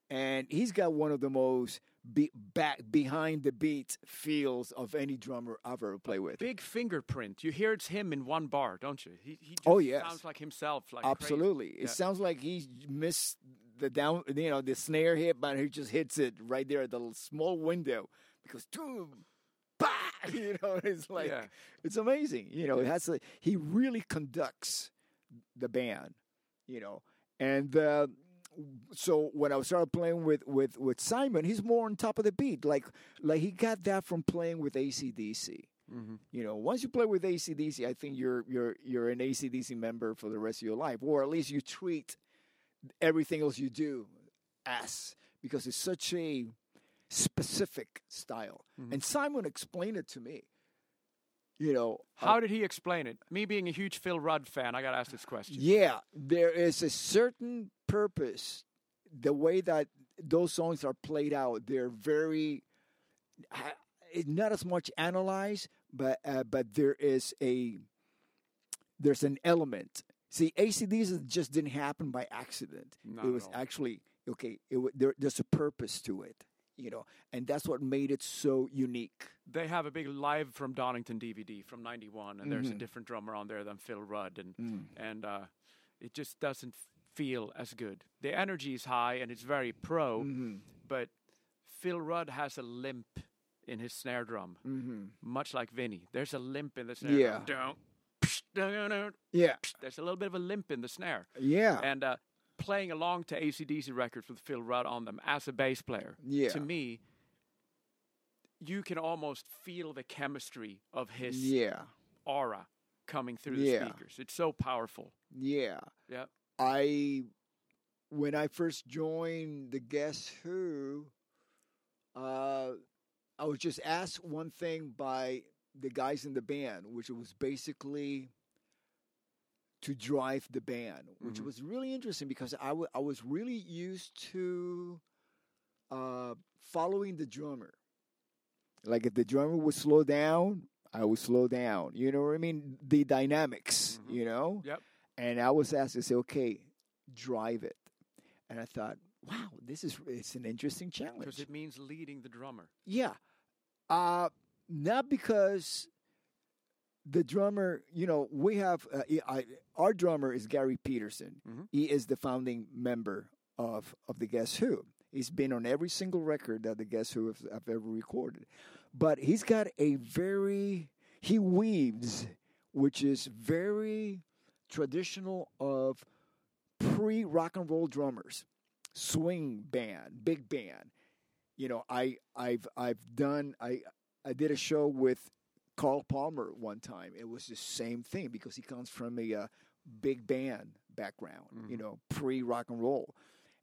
And he's got one of the most behind the beat feels of any drummer I've ever played with. Big fingerprint. You hear it's him in one bar, don't you? He just sounds like himself. Like absolutely. Crazy. It sounds like he missed... the down, the snare hit, but he just hits it right there at the small window because, bah! It's like it's amazing. It has to. He really conducts the band, And so when I started playing with Simon, he's more on top of the beat. Like he got that from playing with AC/DC. Mm-hmm. Once you play with AC/DC, I think you're an AC/DC member for the rest of your life, or at least you treat everything else you do because it's such a specific style. Mm-hmm. And Simon explained it to me. How did he explain it? Me being a huge Phil Rudd fan, I got to ask this question. Yeah, there is a certain purpose. The way that those songs are played out, they're very, not as much analyzed, but there's an element. See, AC/DC just didn't happen by accident. Not it was actually, there's a purpose to it, and that's what made it so unique. They have a big Live from Donington DVD from 91, and there's a different drummer on there than Phil Rudd, and it just doesn't feel as good. The energy is high, and it's very pro, but Phil Rudd has a limp in his snare drum, much like Vinny. There's a limp in the snare drum. Yeah. There's a little bit of a limp in the snare. Yeah. And playing along to AC/DC records with Phil Rudd on them as a bass player, to me, you can almost feel the chemistry of his aura coming through the speakers. It's so powerful. Yeah. Yeah. When I first joined The Guess Who, I was just asked one thing by the guys in the band, which was basically to drive the band, which was really interesting because I was really used to following the drummer. Like if the drummer would slow down, I would slow down. You know what I mean? The dynamics, you know? Yep. And I was asked to say, okay, drive it. And I thought, wow, it's an interesting challenge. Because it means leading the drummer. Yeah. Not because the drummer, you know, we have, our drummer is Gary Peterson. He is the founding member of The Guess Who. He's been on every single record that The Guess Who I've ever recorded. But he's got he weaves, which is very traditional of pre-rock and roll drummers, swing band, big band. You know, I did a show with Carl Palmer one time. It was the same thing because he comes from a big band background, you know, pre-rock and roll.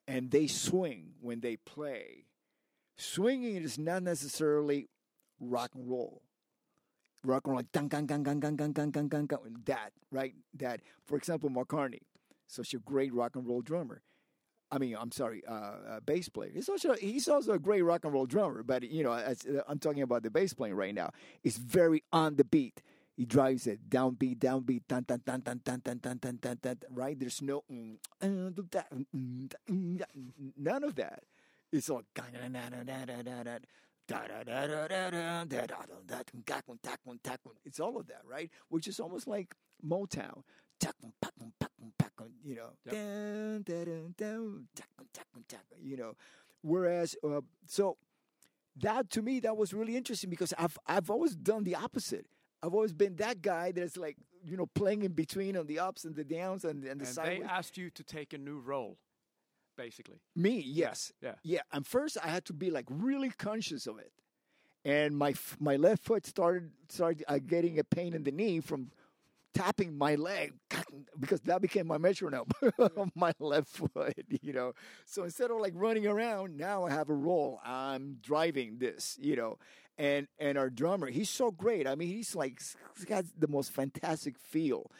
And they swing when they play. Swinging is not necessarily rock and roll. Rock and roll, like, that, right? That, for example, McCartney, such a great rock and roll drummer. Bass player. He's also a great rock and roll drummer, but, you know, I'm talking about the bass playing right now. It's very on the beat. He drives it downbeat, tan tan tan tan tan tan tan tan tan tan. Right? There's no none of that. It's all it's all of that, right? Which is almost like Motown. You know, you know. Whereas, so that to me, that was really interesting because I've always done the opposite. I've always been that guy that's like, you know, playing in between on the ups and the downs and the sideways. They asked you to take a new role, basically. Me, yes. Yeah. And first I had to be like really conscious of it. And my left foot started getting a pain in the knee from tapping my leg because that became my metronome on my left foot, you know. So instead of like running around, now I have a role. I'm driving this, you know. And our drummer, he's so great. I mean, he's got the most fantastic feel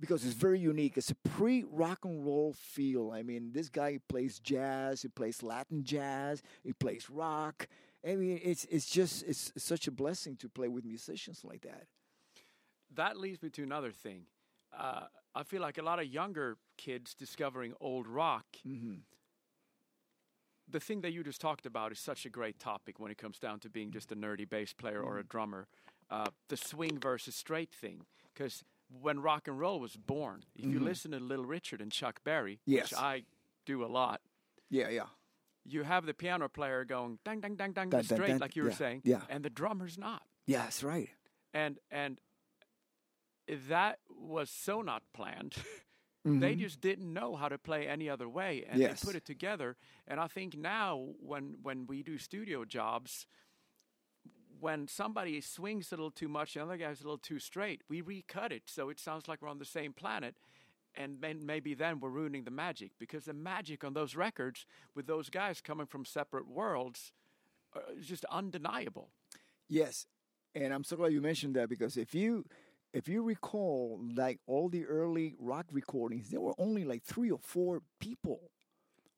because it's very unique. It's a pre-rock and roll feel. I mean, this guy plays jazz. He plays Latin jazz. He plays rock. I mean, it's such a blessing to play with musicians like that. That leads me to another thing. I feel like a lot of younger kids discovering old rock. The thing that you just talked about is such a great topic when it comes down to being just a nerdy bass player or a drummer. The swing versus straight thing. Because when rock and roll was born, if you listen to Little Richard and Chuck Berry, which I do a lot. Yeah. You have the piano player going, dang, dang, dang, dang, straight, like you were saying. Yeah. And the drummer's not. Yeah, that's right. And that was so not planned. They just didn't know how to play any other way, and they put it together. And I think now when we do studio jobs, when somebody swings a little too much, the other guy's a little too straight, we recut it so it sounds like we're on the same planet, and maybe then we're ruining the magic. Because the magic on those records with those guys coming from separate worlds is just undeniable. Yes, and I'm so glad you mentioned that because if you recall, like all the early rock recordings, there were only like 3 or 4 people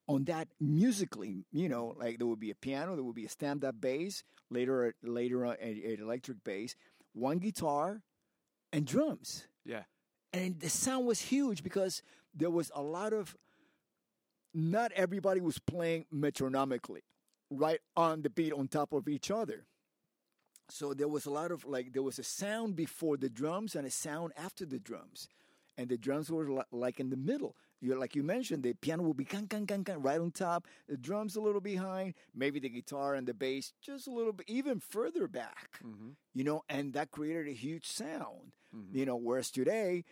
on that musically. You know, like there would be a piano, there would be a stand-up bass, later on, an electric bass, one guitar, and drums. Yeah. And the sound was huge because there was a lot of, not everybody was playing metronomically, right on the beat on top of each other. So there was a sound before the drums and a sound after the drums. and the drums were like in the middle. Like you mentioned, the piano will be can right on top, the drums a little behind, maybe the guitar and the bass just a little bit even further back, mm-hmm. you know, and that created a huge sound, mm-hmm. you know, whereas today,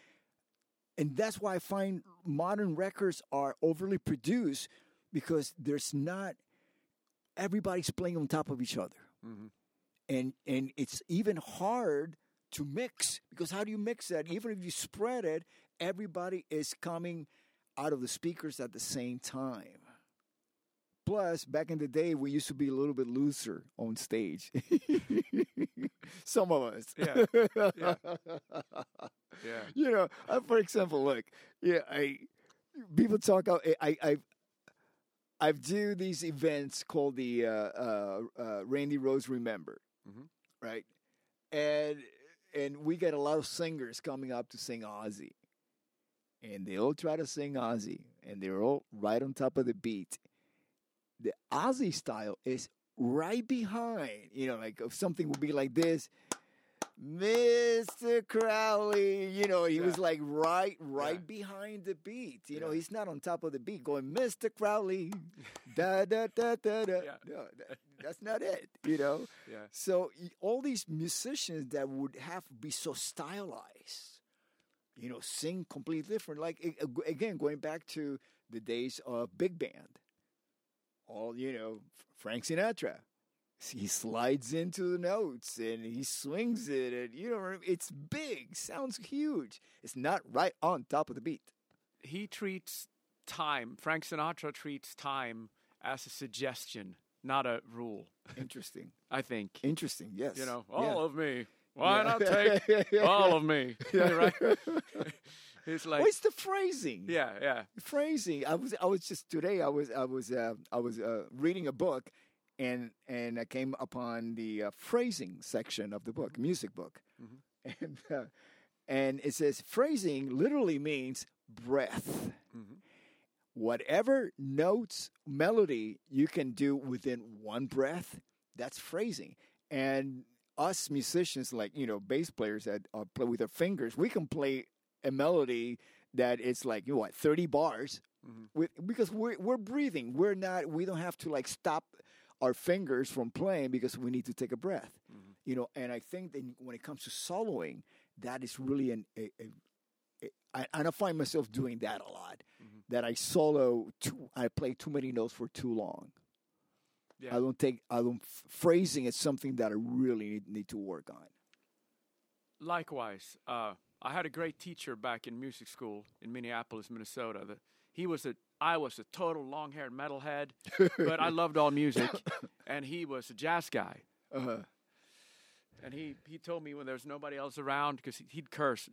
and that's why I find modern records are overly produced because there's not, everybody's playing on top of each other. Mm-hmm. And it's even hard to mix, because how do you mix that? Even if you spread it, everybody is coming out of the speakers at the same time. Plus, back in the day, we used to be a little bit looser on stage. Some of us. Yeah. Yeah. Yeah. You know, for example, look, yeah, people talk, I do these events called the Randy Rhoads Remember, mm-hmm. right? And we get a lot of singers coming up to sing Ozzy. And they all try to sing Ozzy. And they're all right on top of the beat. The Ozzy style is right behind. You know, like if something would be like this, Mr. Crowley, you know, he yeah. was like right yeah. behind the beat. You yeah. know, he's not on top of the beat going, Mr. Crowley, da, da, da, da, da. Yeah. No, that's not it, you know. Yeah. So all these musicians that would have to be so stylized, you know, sing completely different. Like, again, going back to the days of big band, all, you know, Frank Sinatra. He slides into the notes and he swings it, and you know, it's big, sounds huge. It's not right on top of the beat. He treats time, Frank Sinatra treats time as a suggestion, not a rule. Interesting. I think. Interesting, yes. You know, all yeah. of me. Why yeah. not take all of me? Yeah. Right? It's like, well, it's the phrasing. Yeah, yeah. Phrasing. I was just today. I was reading a book. And I came upon the phrasing section of the book, music book. Mm-hmm. And it says, phrasing literally means breath. Mm-hmm. Whatever notes, melody you can do within one breath, that's phrasing. And us musicians, like, you know, bass players that play with their fingers, we can play a melody that it's like, you know what, 30 bars. Mm-hmm. Because we're breathing. We don't have to like stop our fingers from playing because we need to take a breath, mm-hmm. you know. And I think that when it comes to soloing, that is really I find myself doing that a lot. Mm-hmm. That I solo, I play too many notes for too long. Yeah. Phrasing is something that I really need to work on. Likewise, I had a great teacher back in music school in Minneapolis, Minnesota. I was a total long-haired metalhead, but I loved all music, and he was a jazz guy. Uh-huh. And he told me when there was nobody else around, because he'd cuss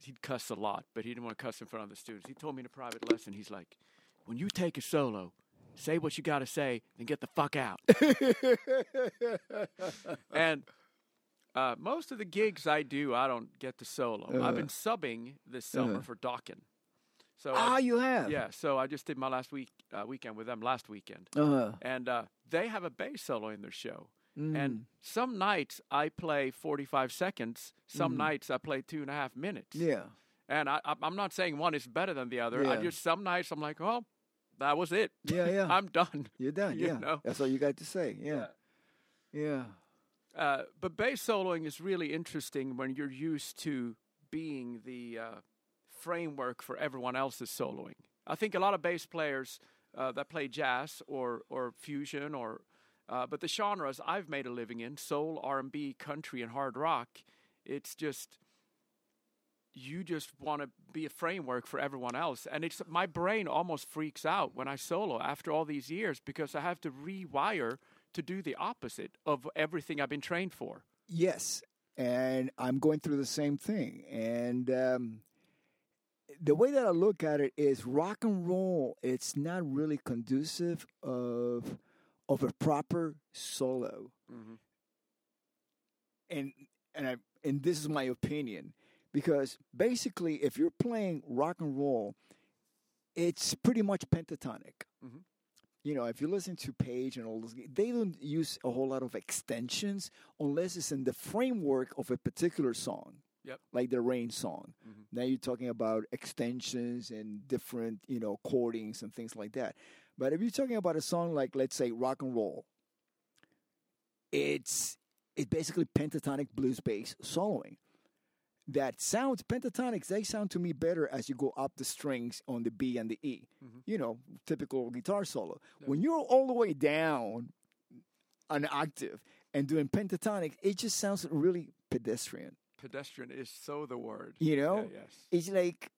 a lot, but he didn't want to cuss in front of the students. He told me in a private lesson, he's like, when you take a solo, say what you got to say, then get the fuck out. And most of the gigs I do, I don't get to solo. Uh-huh. I've been subbing this summer for Dokken. So you have? Yeah, so I just did my last weekend with them last weekend. Uh-huh. And they have a bass solo in their show. Mm. And some nights I play 45 seconds. Some nights I play 2.5 minutes. Yeah. And I'm not saying one is better than the other. Yeah. I just, some nights I'm like, well, that was it. Yeah, yeah. I'm done. You're done, you yeah. know? That's all you got to say, yeah. Yeah. But bass soloing is really interesting when you're used to being the... framework for everyone else's soloing. I think a lot of bass players that play jazz or fusion but the genres I've made a living in, soul, R&B, country, and hard rock, it's just, you just want to be a framework for everyone else. And it's, my brain almost freaks out when I solo after all these years, because I have to rewire to do the opposite of everything I've been trained for. Yes, and I'm going through the same thing. And the way that I look at it is rock and roll, it's not really conducive of a proper solo. Mm-hmm. And this is my opinion, because basically if you're playing rock and roll, it's pretty much pentatonic. Mm-hmm. You know, if you listen to Page and all those, they don't use a whole lot of extensions unless it's in the framework of a particular song. Yep. Like the Rain song. Mm-hmm. Now you're talking about extensions and different, you know, chordings and things like that. But if you're talking about a song like, let's say, Rock and Roll, it's basically pentatonic blues bass soloing. That sounds, pentatonics, they sound to me better as you go up the strings on the B and the E. Mm-hmm. You know, typical guitar solo. Yep. When you're all the way down an octave and doing pentatonic, it just sounds really pedestrian. Pedestrian is so the word. You know? Yeah, yes. It's like,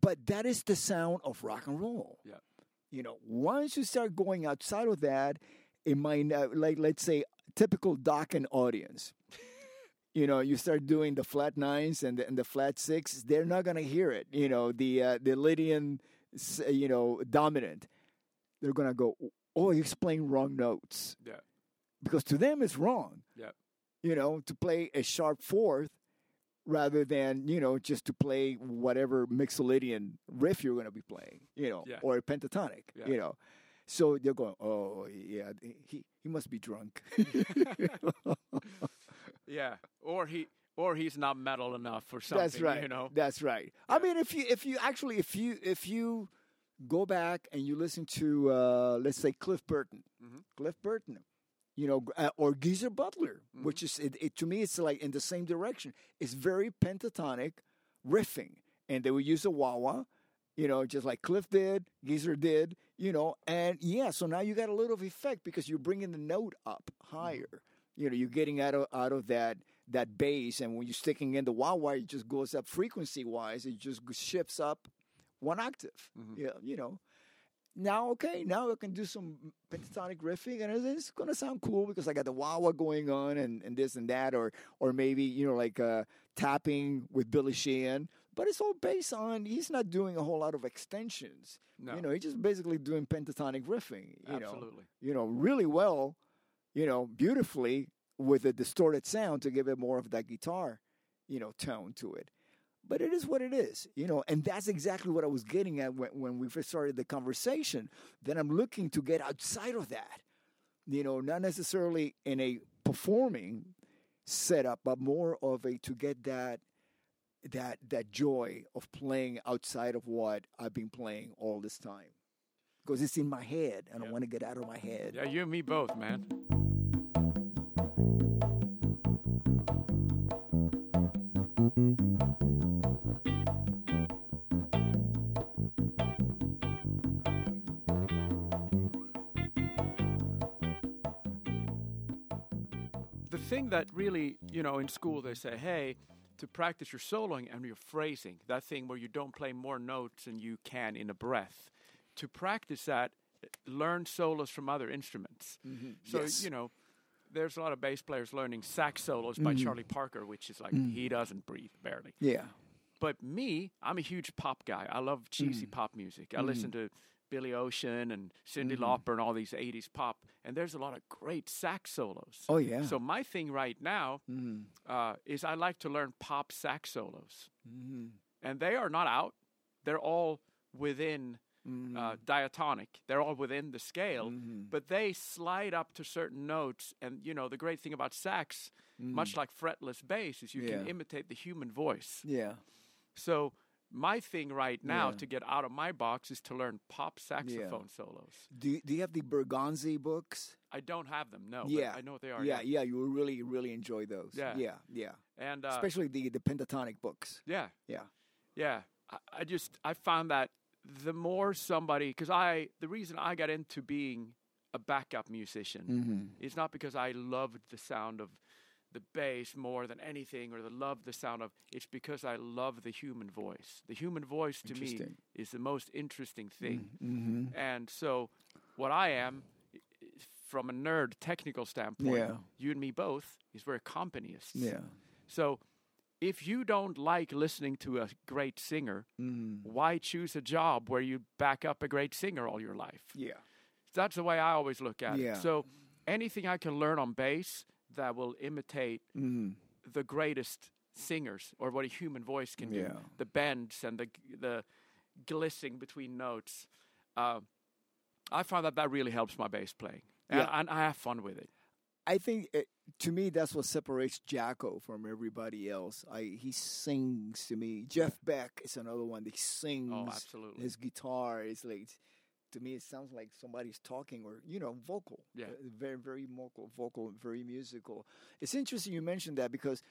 but that is the sound of rock and roll. Yeah. You know, once you start going outside of that, it might, like, let's say, typical Dokken audience. You know, you start doing the flat nines and the flat sixes, they're not going to hear it. You know, the Lydian, you know, dominant. They're going to go, oh, you're playing wrong notes. Yeah. Because to them it's wrong. Yeah. You know, to play a sharp fourth rather than, you know, just to play whatever Mixolydian riff you're going to be playing, you know, yeah. or a pentatonic, yeah. you know. So they're going, oh, yeah, he must be drunk. Yeah, or he's not metal enough or something. That's right. You know? That's right. Yeah. I mean, if you go back and you listen to let's say Cliff Burton, mm-hmm. Cliff Burton, you know, or Geezer Butler, mm-hmm. which is it to me, it's like in the same direction. It's very pentatonic riffing, and they would use a wah-wah. You know, just like Cliff did, Geezer did, you know. And, yeah, so now you got a little effect because you're bringing the note up higher. You know, you're getting out of that bass. And when you're sticking in the wah-wah, it just goes up frequency-wise. It just shifts up one octave, mm-hmm. yeah, you know. Now I can do some pentatonic riffing, and it's going to sound cool because I got the wah-wah going on and this and that, or maybe, you know, like tapping with Billy Sheehan. But it's all based on, he's not doing a whole lot of extensions. No. You know, he's just basically doing pentatonic riffing. You Absolutely. Know, you know, really well, you know, beautifully with a distorted sound to give it more of that guitar, you know, tone to it. But it is what it is, you know, and that's exactly what I was getting at when we first started the conversation. Then I'm looking to get outside of that, you know, not necessarily in a performing setup, but more of a to get that joy of playing outside of what I've been playing all this time. Because it's in my head, and yeah. I want to get out of my head. Yeah, you and me both, man. Thing that really, you know, in school they say, hey, to practice your soloing and your phrasing, that thing where you don't play more notes than you can in a breath, to practice that, learn solos from other instruments. Mm-hmm. So, yes. you know, there's a lot of bass players learning sax solos mm-hmm. by Charlie Parker, which is like, mm-hmm. he doesn't breathe, barely. Yeah. But me, I'm a huge pop guy. I love cheesy mm-hmm. pop music. I mm-hmm. listen to Billy Ocean and Cyndi mm-hmm. Lauper and all these 80s pop. And there's a lot of great sax solos. Oh, yeah. So my thing right now mm-hmm. Is I like to learn pop sax solos. Mm-hmm. And they are not out. They're all within mm-hmm. Diatonic. They're all within the scale. Mm-hmm. But they slide up to certain notes. And, you know, the great thing about sax, mm-hmm. much like fretless bass, is you yeah. can imitate the human voice. Yeah. So my thing right now yeah. to get out of my box is to learn pop saxophone yeah. solos. Do you have the Bergonzi books? I don't have them, no. Yeah. But I know what they are. Yeah, yeah. You will really, really enjoy those. Yeah. Yeah, yeah. And, especially the pentatonic books. Yeah. Yeah. Yeah. I found that the more somebody, because the reason I got into being a backup musician mm-hmm. is not because I loved the sound of the bass more than anything, or the sound of, it's because I love the human voice. The human voice to me is the most interesting thing. Mm-hmm. And so what I am, from a nerd technical standpoint, yeah. you and me both, is we're accompanists. Yeah. So if you don't like listening to a great singer, why choose a job where you back up a great singer all your life? Yeah. That's the way I always look at yeah. it. So anything I can learn on bass that will imitate the greatest singers, or what a human voice can yeah. do, the bends and the glissing between notes. I found that really helps my bass playing, and yeah. I have fun with it. I think, to me, that's what separates Jaco from everybody else. He sings to me. Jeff Beck is another one that sings. Oh, absolutely. His guitar is like, to me, it sounds like somebody's talking or, you know, vocal. Yeah. Very, very vocal, very musical. It's interesting you mentioned that because,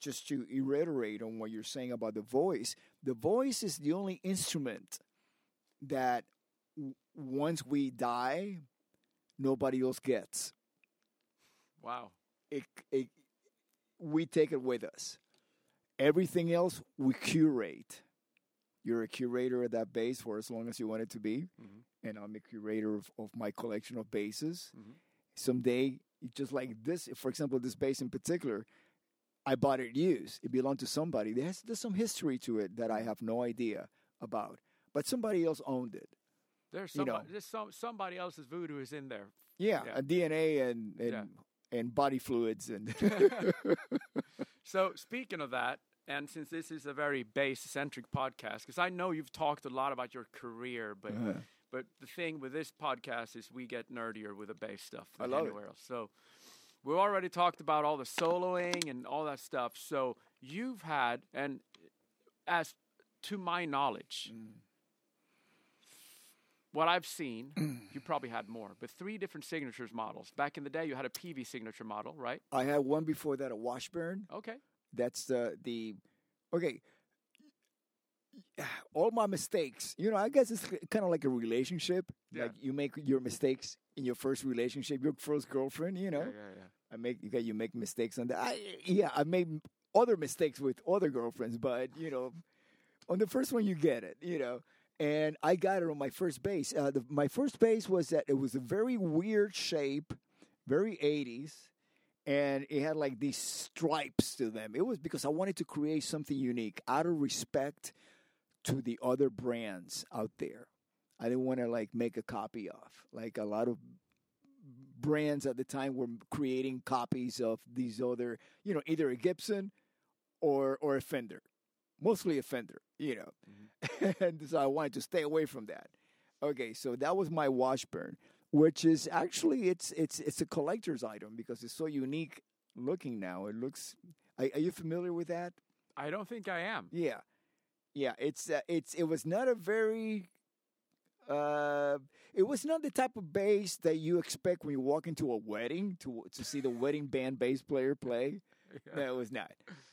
just to reiterate on what you're saying about the voice is the only instrument that once we die, nobody else gets. Wow. We take it with us. Everything else, we curate. You're a curator of that bass for as long as you want it to be. Mm-hmm. And I'm a curator of my collection of basses. Mm-hmm. Someday, just like this, for example, this bass in particular, I bought it used. It belonged to somebody. There's some history to it that I have no idea about. But somebody else owned it. There's somebody, you know, somebody else's voodoo is in there. Yeah, yeah. DNA and body fluids. And So speaking of that, and since this is a very bass-centric podcast, because I know you've talked a lot about your career, but the thing with this podcast is we get nerdier with the bass stuff than anywhere else. So we already talked about all the soloing and all that stuff. So you've had, and as to my knowledge... What I've seen, you probably had more, but 3 different signatures models. Back in the day, you had a PV signature model, right? I had one before that, a Washburn. Okay. That's okay. All my mistakes, you know, I guess it's kind of like a relationship. Yeah. Like you make your mistakes in your first relationship, your first girlfriend, you know. Yeah. You make mistakes on that. I made other mistakes with other girlfriends, but, you know, on the first one, you get it, you know. And I got it on my first bass. My first bass was that it was a very weird shape, very 80s, and it had like these stripes to them. It was because I wanted to create something unique out of respect to the other brands out there. I didn't want to like make a copy of. Like a lot of brands at the time were creating copies of these other, you know, either a Gibson or a Fender. Mostly a Fender, you know. Mm-hmm. And so I wanted to stay away from that. Okay, so that was my Washburn, which is actually, it's a collector's item because it's so unique looking now. It looks, are you familiar with that? I don't think I am. Yeah, it was not a very, it was not the type of bass that you expect when you walk into a wedding to see the wedding band bass player play. Yeah. No, it was not.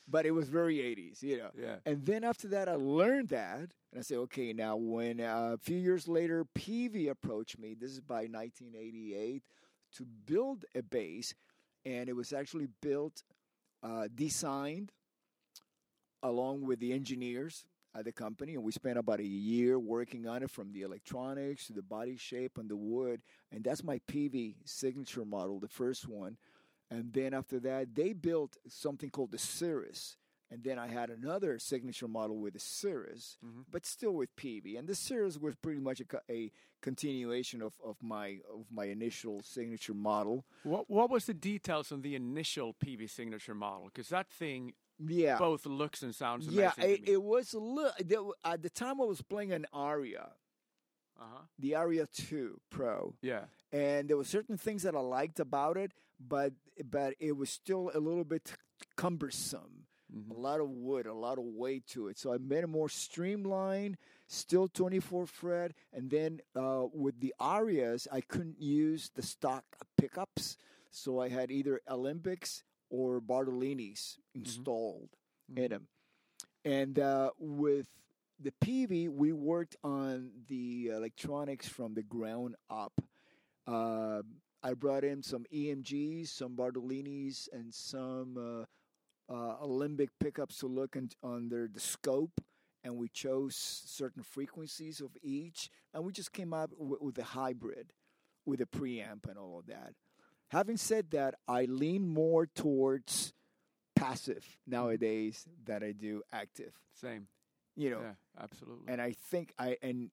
But it was very 80s, you know. Yeah. And then after that, I learned that. And I said, okay, now when a few years later, PV approached me, this is by 1988, to build a bass. And it was actually built, designed, along with the engineers at the company. And we spent about a year working on it, from the electronics to the body shape and the wood. And that's my PV signature model, the first one. And then after that, they built something called the Cirrus. And then I had another signature model with the Cirrus, but still with PV. And the Cirrus was pretty much a continuation of my initial signature model. What was the details on the initial PV signature model? Because that thing both looks and sounds amazing. Yeah, it was a little... At the time, I was playing an Aria. The Aria 2 Pro. Yeah. And there were certain things that I liked about it, but it was still a little bit cumbersome. Mm-hmm. A lot of wood, a lot of weight to it. So I made it more streamlined, still 24 fret. And then with the Arias, I couldn't use the stock pickups. So I had either Alembics or Bartolini's installed in them. And with the PV, we worked on the electronics from the ground up. I brought in some EMGs, some Bartolini's, and some Alembic pickups to look under the scope. And we chose certain frequencies of each. And we just came up with a hybrid, with a preamp and all of that. Having said that, I lean more towards passive nowadays than I do active. Same. You know, yeah, absolutely. And I think and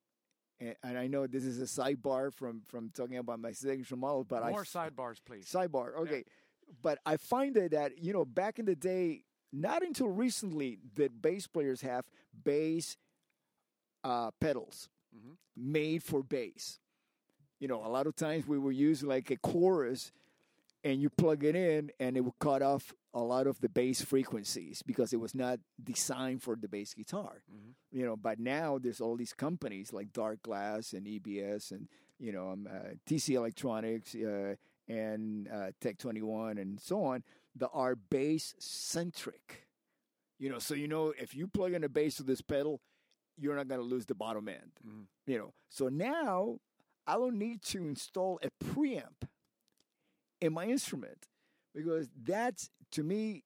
I know this is a sidebar from talking about my signature model, but more sidebars, please. Sidebar, okay. Yeah. But I find that, you know, back in the day, not until recently, did bass players have bass pedals made for bass. you know, a lot of times we would use like a chorus and you plug it in and it would cut off a lot of the bass frequencies because it was not designed for the bass guitar. Mm-hmm. You know, but now there's all these companies like Dark Glass and EBS and, you know, TC Electronics and Tech 21 and so on that are bass-centric. You know, so, you know, if you plug in a bass to this pedal, you're not going to lose the bottom end. Mm-hmm. You know, so now I don't need to install a preamp in my instrument, because that's, to me,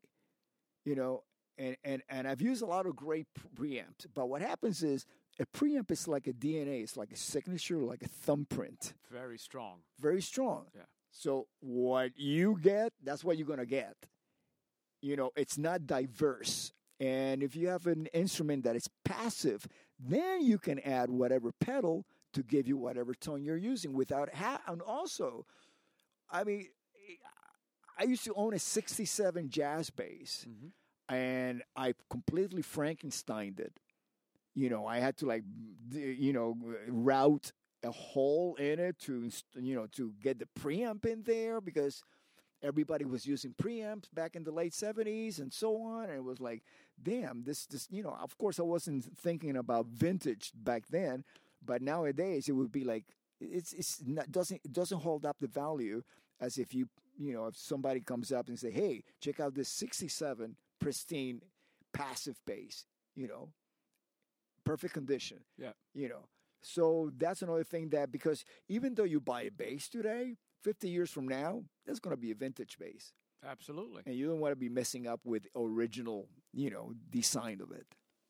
you know, and I've used a lot of great preamps, but what happens is a preamp is like a DNA, it's like a signature, like a thumbprint. Very strong. Very strong. Yeah. So what you get, that's what you're going to get. You know, it's not diverse. And if you have an instrument that is passive, then you can add whatever pedal to give you whatever tone you're using without... and also, I mean, I used to own a 67 jazz bass, mm-hmm. and I completely Frankensteined it. You know, I had to, like, you know, route a hole in it to, you know, to get the preamp in there, because everybody was using preamps back in the late 70s and so on. And it was like, damn, this, you know, of course I wasn't thinking about vintage back then, but nowadays it would be like, it doesn't hold up the value as if if somebody comes up and say, hey, check out this 67 pristine passive bass, you know, perfect condition. Yeah. You know, so that's another thing, that because even though you buy a bass today, 50 years from now, that's going to be a vintage bass. Absolutely. And you don't want to be messing up with original, you know, design of it.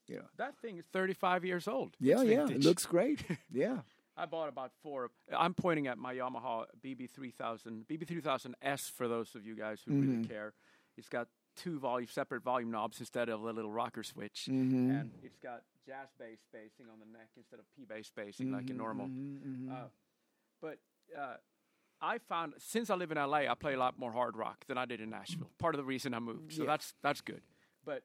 You know, that thing is 35 years old. Yeah, it's vintage. It looks great. Yeah. I bought about four. I'm pointing at my Yamaha BB3000S for those of you guys who mm-hmm. really care. It's got two separate volume knobs instead of a little rocker switch. Mm-hmm. And it's got jazz bass spacing on the neck instead of P-bass spacing mm-hmm, like a normal. Mm-hmm, mm-hmm. But I found, since I live in L.A., I play a lot more hard rock than I did in Nashville. Part of the reason I moved. So that's good. But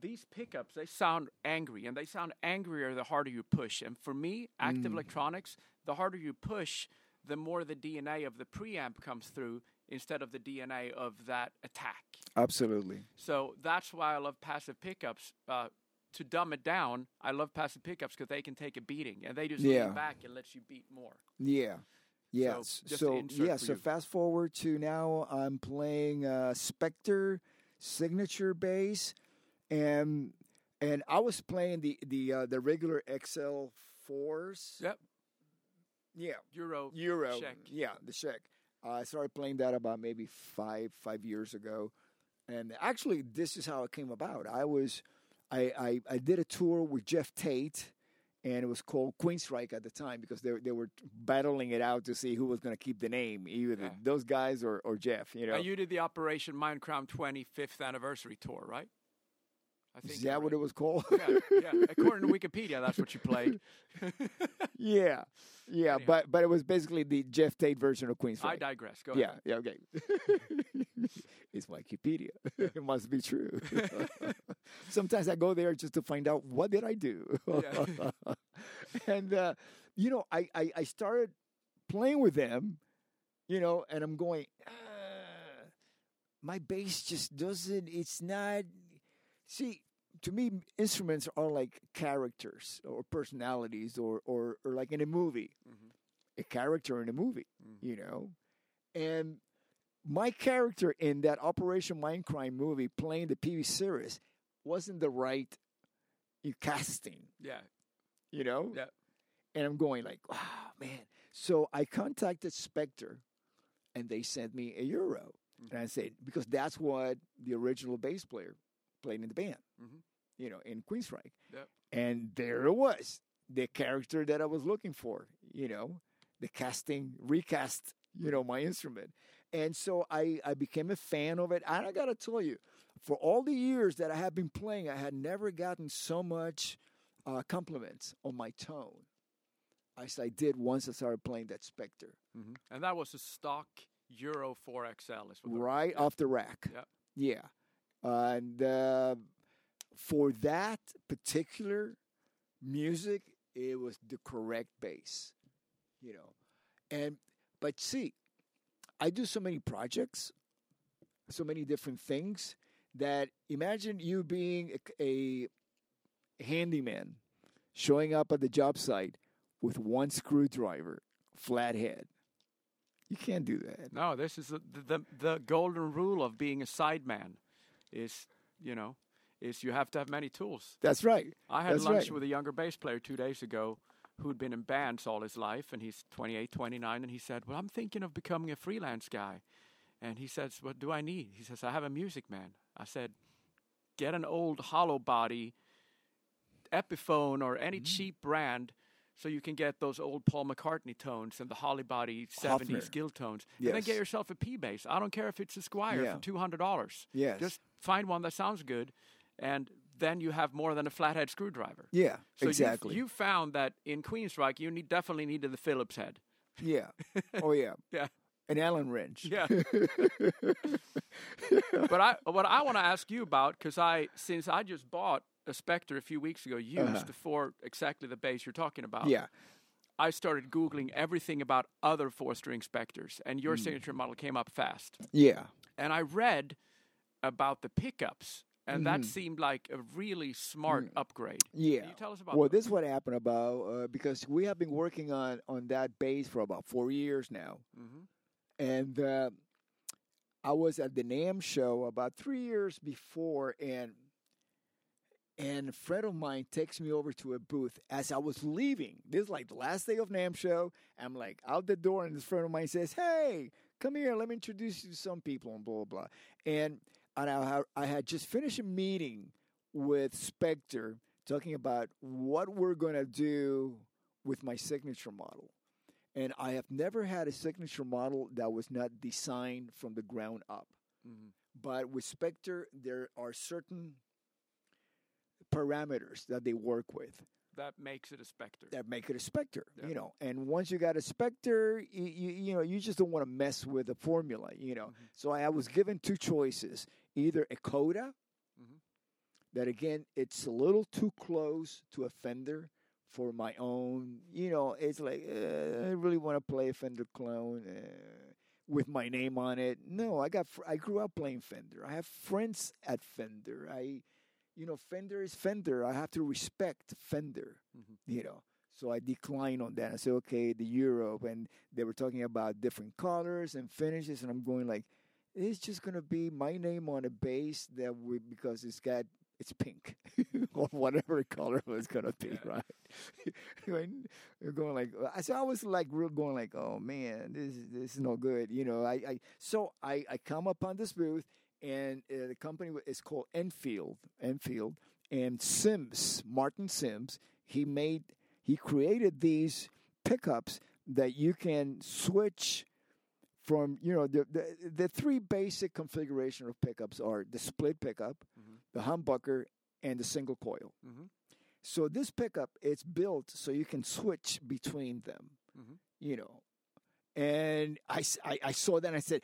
these pickups, they sound angry, and they sound angrier the harder you push. And for me, active electronics, the harder you push, the more the DNA of the preamp comes through instead of the DNA of that attack. Absolutely. So that's why I love passive pickups. To dumb it down, I love passive pickups because they can take a beating, and they just lean back and let you beat more. Yeah. Yeah. So fast forward to now, I'm playing Spectre signature bass. And I was playing the regular XL4s. Yep. Yeah. Euro. Czech. Yeah, the Czech. I started playing that about maybe five years ago, and actually this is how it came about. I did a tour with Jeff Tate, and it was called Queensryche at the time because they were battling it out to see who was going to keep the name, either those guys or Jeff. You know. Now you did the Operation Mindcrime 25th anniversary tour, right? I think Is that what it was called? Yeah. According to Wikipedia, that's what you played. Yeah. Anyhow. But it was basically the Jeff Tate version of Queensryche. I digress. Go ahead. Okay. It's Wikipedia. It must be true. Sometimes I go there just to find out, what did I do? And, you know, I started playing with them, you know, and I'm going, my bass just doesn't, it's not... See, to me, instruments are like characters or personalities or like in a movie, mm-hmm. a character in a movie, mm-hmm. you know. And my character in that Operation Mindcrime movie playing the PV series wasn't the right casting. Yeah. You know? Yeah. And I'm going like, wow, man. So I contacted Spectre, and they sent me a Euro. Mm-hmm. And I said, because that's what the original bass player played in the band, mm-hmm. you know, in Queensryche. Yep. And there it was, the character that I was looking for, you know, the recast, you know, my instrument. And so I became a fan of it. And I got to tell you, for all the years that I have been playing, I had never gotten so much compliments on my tone as I did once I started playing that Spectre. Mm-hmm. And that was a stock Euro 4XL. Right off the rack. Yep. Yeah. And for that particular music, it was the correct bass. you know. And but see, I do so many projects, so many different things, that imagine you being a handyman showing up at the job site with one screwdriver, flathead. You can't do that. No, this is the golden rule of being a sideman is, you know, is you have to have many tools. That's right. I had lunch with a younger bass player 2 days ago who'd been in bands all his life, and he's 28, 29, and he said, well, I'm thinking of becoming a freelance guy. And he says, what do I need? He says, I have a Music Man. I said, get an old hollow body Epiphone or any cheap brand, so you can get those old Paul McCartney tones and the Holly Body 70s Gill tones. Yes. And then get yourself a P-Bass. I don't care if it's a Squier for $200. Yes. Just find one that sounds good, and then you have more than a flathead screwdriver. Yeah, so exactly. You found that in Queensryche, you definitely needed the Phillips head. Yeah. Oh, yeah. Yeah. An Allen wrench. Yeah. But what I want to ask you about, because since I just bought a Spectre a few weeks ago, used for exactly the bass you're talking about. Yeah. I started Googling everything about other four-string Spectres, and your signature model came up fast. Yeah. And I read about the pickups, and that seemed like a really smart upgrade. Yeah. Can you tell us about that? This is what happened about, because we have been working on that bass for about 4 years now. Mm-hmm. And I was at the NAMM show about 3 years before, and a friend of mine takes me over to a booth as I was leaving. This is like the last day of NAMM show. I'm like out the door, and this friend of mine says, hey, come here. Let me introduce you to some people and blah, blah, blah. And I had just finished a meeting with Spectre talking about what we're going to do with my signature model. And I have never had a signature model that was not designed from the ground up. Mm-hmm. But with Spectre, there are certain parameters that they work with. That make it a Spectre, yeah. You know. And once you got a Spectre, you know, you just don't want to mess with the formula, you know. Mm-hmm. So I was given two choices, either a Coda, that again, it's a little too close to a Fender for my own, you know, it's like, I really want to play a Fender clone with my name on it. No, I grew up playing Fender. I have friends at Fender. You know, Fender is Fender. I have to respect Fender, you know. So I declined on that. I said, okay, the Europe. And they were talking about different colors and finishes. And I'm going like, it's just going to be my name on a bass because it's pink or whatever color it's going to be, right? You're going like, so I was like real going like, oh, man, this is no good. You know, I come upon this booth. And the company is called Enfield, and Sims, Martin Sims, he created these pickups that you can switch from, you know, the three basic configuration of pickups are the split pickup, the humbucker, and the single coil. Mm-hmm. So this pickup, it's built so you can switch between them, you know. And I saw that and I said,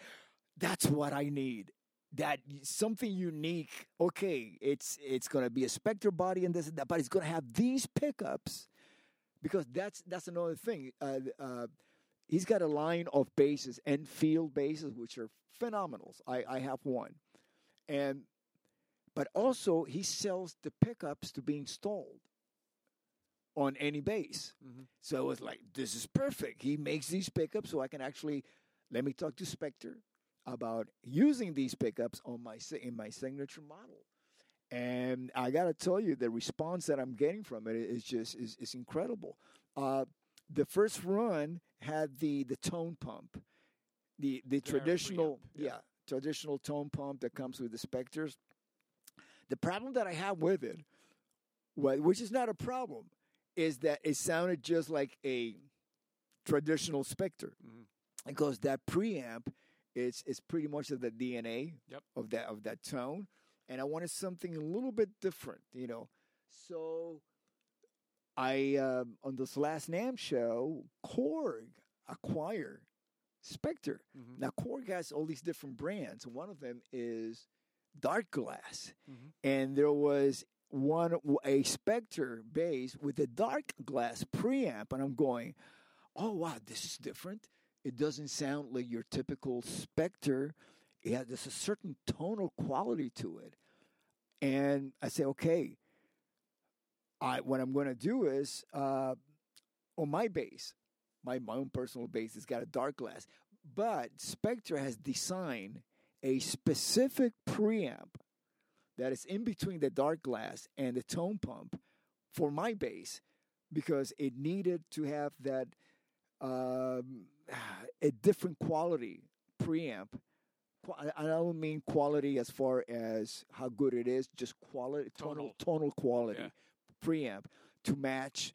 that's what I need. That something unique, okay, it's going to be a Spectre body and this and that, but it's going to have these pickups, because that's another thing. He's got a line of basses, Enfield basses, which are phenomenal. I have one. But also, he sells the pickups to be installed on any bass. Mm-hmm. So it was like, this is perfect. He makes these pickups so I can actually, let me talk to Spectre about using these pickups in my signature model. And I got to tell you, the response that I'm getting from it is incredible. The first run had the tone pump, the traditional traditional tone pump that comes with the Spectres. The problem that I have with it, which is not a problem, is that it sounded just like a traditional Spectre, because that preamp, It's pretty much the DNA of that tone, and I wanted something a little bit different, you know. So I on this last NAMM show, Korg acquired Spectre. Mm-hmm. Now Korg has all these different brands. One of them is Dark Glass, and there was a Spectre bass with a Dark Glass preamp, and I'm going, oh, wow, this is different. It doesn't sound like your typical Spectre. Yeah, there's a certain tonal quality to it. And I say, okay, what I'm going to do is, on my bass, my own personal bass, it's got a dark glass. But Spectre has designed a specific preamp that is in between the dark glass and the tone pump for my bass, because it needed to have that a different quality preamp. I don't mean quality as far as how good it is, just quality, tonal quality, yeah, preamp to match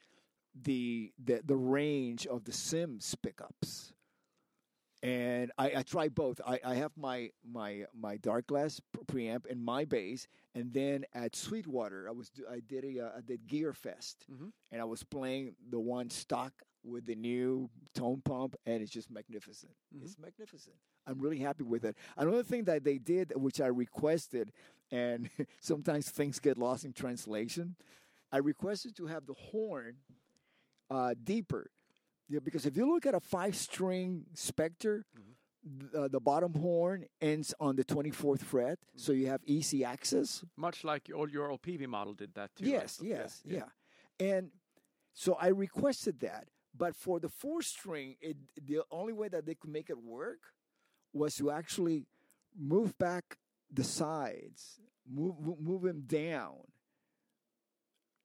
the range of the Sims pickups. And I try both. I have my dark glass preamp in my bass, and then at Sweetwater, I did Gear Fest, mm-hmm, and I was playing the one stock with the new tone pump, and it's just magnificent. Mm-hmm. It's magnificent. I'm really happy with it. Another thing that they did, which I requested, and sometimes things get lost in translation, I requested to have the horn deeper. Yeah, because if you look at a 5-string Spectre, mm-hmm, the bottom horn ends on the 24th fret, mm-hmm, so you have easy access. Much like all your LPV model did that too. Yes, right? yes. And so I requested that, but for the 4-string, the only way that they could make it work was to actually move back the sides, move them down.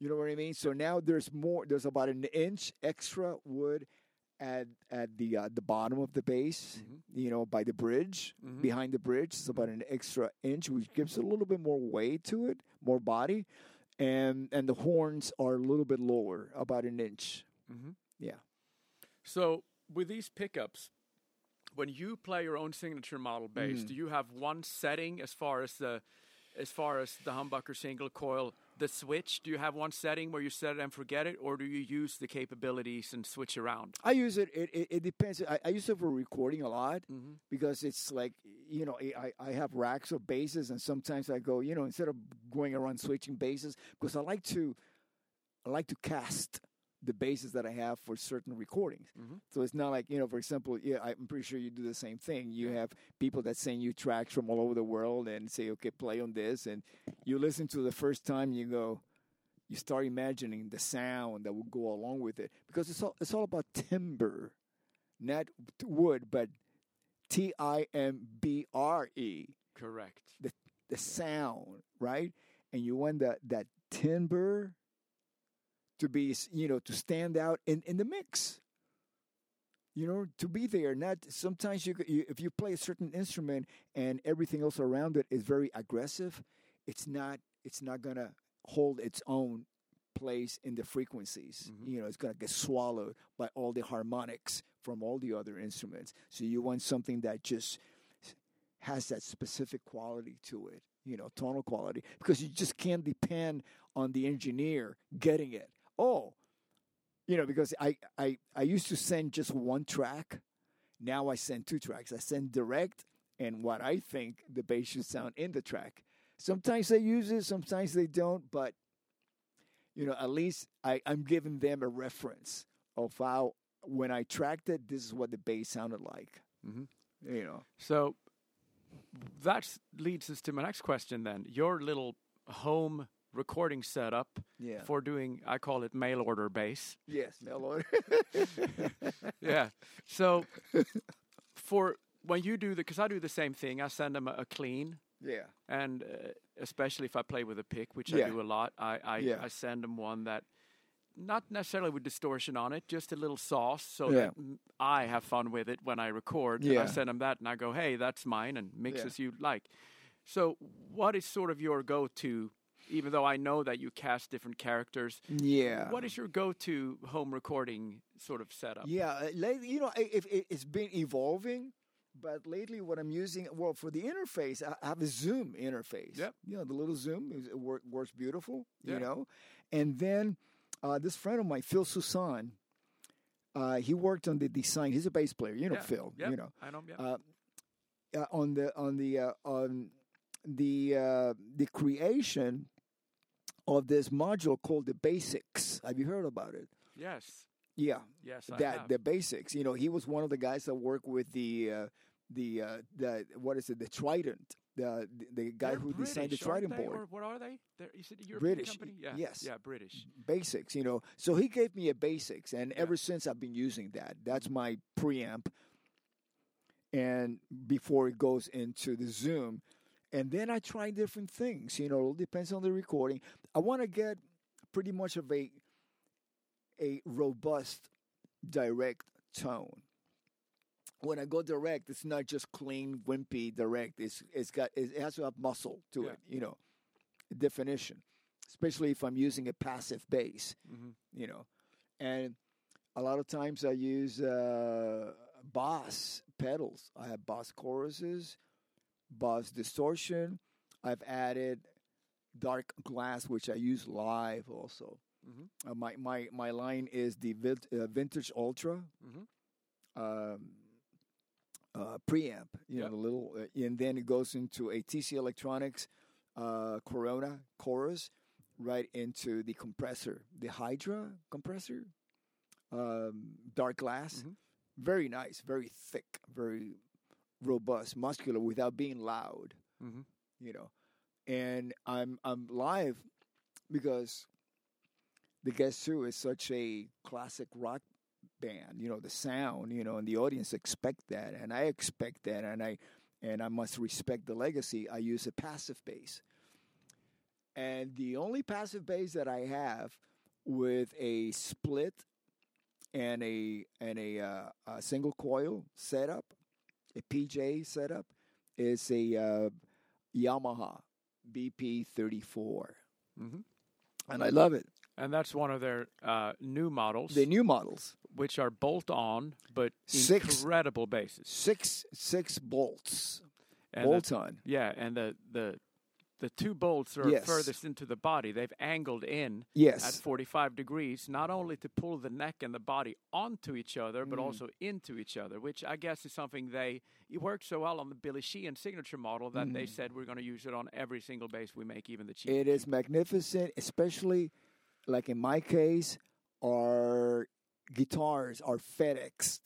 You know what I mean? So now there's more. There's about an inch extra wood at the bottom of the bass. Mm-hmm. You know, by the bridge, mm-hmm, behind the bridge, it's about an extra inch, which gives a little bit more weight to it, more body, and the horns are a little bit lower, about an inch. Mm-hmm. Yeah. So with these pickups, when you play your own signature model bass, mm-hmm, do you have one setting as far as the humbucker, single coil? The switch, do you have one setting where you set it and forget it, or do you use the capabilities and switch around? I use it. It depends. I use it for recording a lot, mm-hmm, because it's like, you know, I have racks of basses, and sometimes I go, you know, instead of going around switching basses, because I like to cast the basses that I have for certain recordings. Mm-hmm. So it's not like, you know, for example, yeah, I'm pretty sure you do the same thing. You have people that send you tracks from all over the world and say, okay, play on this. And you listen to the first time, you start imagining the sound that will go along with it. Because it's all about timbre, not wood, but timbre. Correct. The sound, right? And you want that timbre to be, you know, to stand out in the mix, you know, to be there. Not sometimes if you play a certain instrument and everything else around it is very aggressive, it's not gonna hold its own place in the frequencies. Mm-hmm. You know, it's gonna get swallowed by all the harmonics from all the other instruments. So you want something that just has that specific quality to it, you know, tonal quality, because you just can't depend on the engineer getting it. Oh, you know, because I used to send just one track. Now I send two tracks. I send direct and what I think the bass should sound in the track. Sometimes they use it, sometimes they don't. But, you know, at least I'm giving them a reference of how, when I tracked it, this is what the bass sounded like. Mm-hmm. You know. So that leads us to my next question then. Your little home recording setup for doing, I call it mail order bass. Yes, mail order. Yeah. So for when you do because I do the same thing, I send them a clean. Yeah. And especially if I play with a pick, which I do a lot, I send them one that not necessarily with distortion on it, just a little sauce so that I have fun with it when I record. Yeah. And I send them that and I go, hey, that's mine, and mix as you like. So what is sort of your go-to, even though I know that you cast different characters? Yeah. What is your go-to home recording sort of setup? Yeah, you know, it's been evolving, but lately what I'm using, well, for the interface, I have a Zoom interface. Yep. You know, the little Zoom, it works beautiful, you know. And then this friend of mine, Phil Susan, he worked on the design. He's a bass player, you know, Phil. Yep. You know, I know. Yep. On the creation of this module called the Basics. Have you heard about it? Yes. Yeah. Yes, I have. The basics. You know, he was one of the guys that worked with the what is it? The Trident. The guy They're who British, designed the Trident board. Or what are they? Is it a European British company? Yeah. Yes. Yeah, British. Basics, you know. So he gave me a basics, and ever since I've been using that. That's my preamp. And before it goes into the Zoom. And then I try different things. You know, it all depends on the recording. I want to get pretty much of a robust, direct tone. When I go direct, it's not just clean, wimpy, direct. It has to have muscle to it, you know, definition, especially if I'm using a passive bass, you know. And a lot of times I use Boss pedals. I have Boss choruses, Boss distortion. I've added dark glass, which I use live also. My line is the Vintage Ultra. Preamp, you know, the little, and then it goes into a TC Electronics Corona chorus, right into the compressor, the Hydra compressor, dark glass, very nice, very thick, very robust, muscular, without being loud, you know. And I'm live because The Guess Who is such a classic rock band, you know, the sound, you know, and the audience expect that, and I expect that, and I must respect the legacy. I use a passive bass, and the only passive bass that I have with a split and a single coil setup, a PJ setup, is a Yamaha BP34, and I love it. And that's one of their new models. The new models, which are bolt-on, but incredible bases. Six bolts, and bolt-on. Yeah, and the two bolts are furthest into the body. They've angled in at 45 degrees, not only to pull the neck and the body onto each other, but also into each other, which I guess is something it worked so well on the Billy Sheehan signature model that they said we're going to use it on every single bass we make, even the cheap. It is magnificent, especially... Like in my case, our guitars are FedExed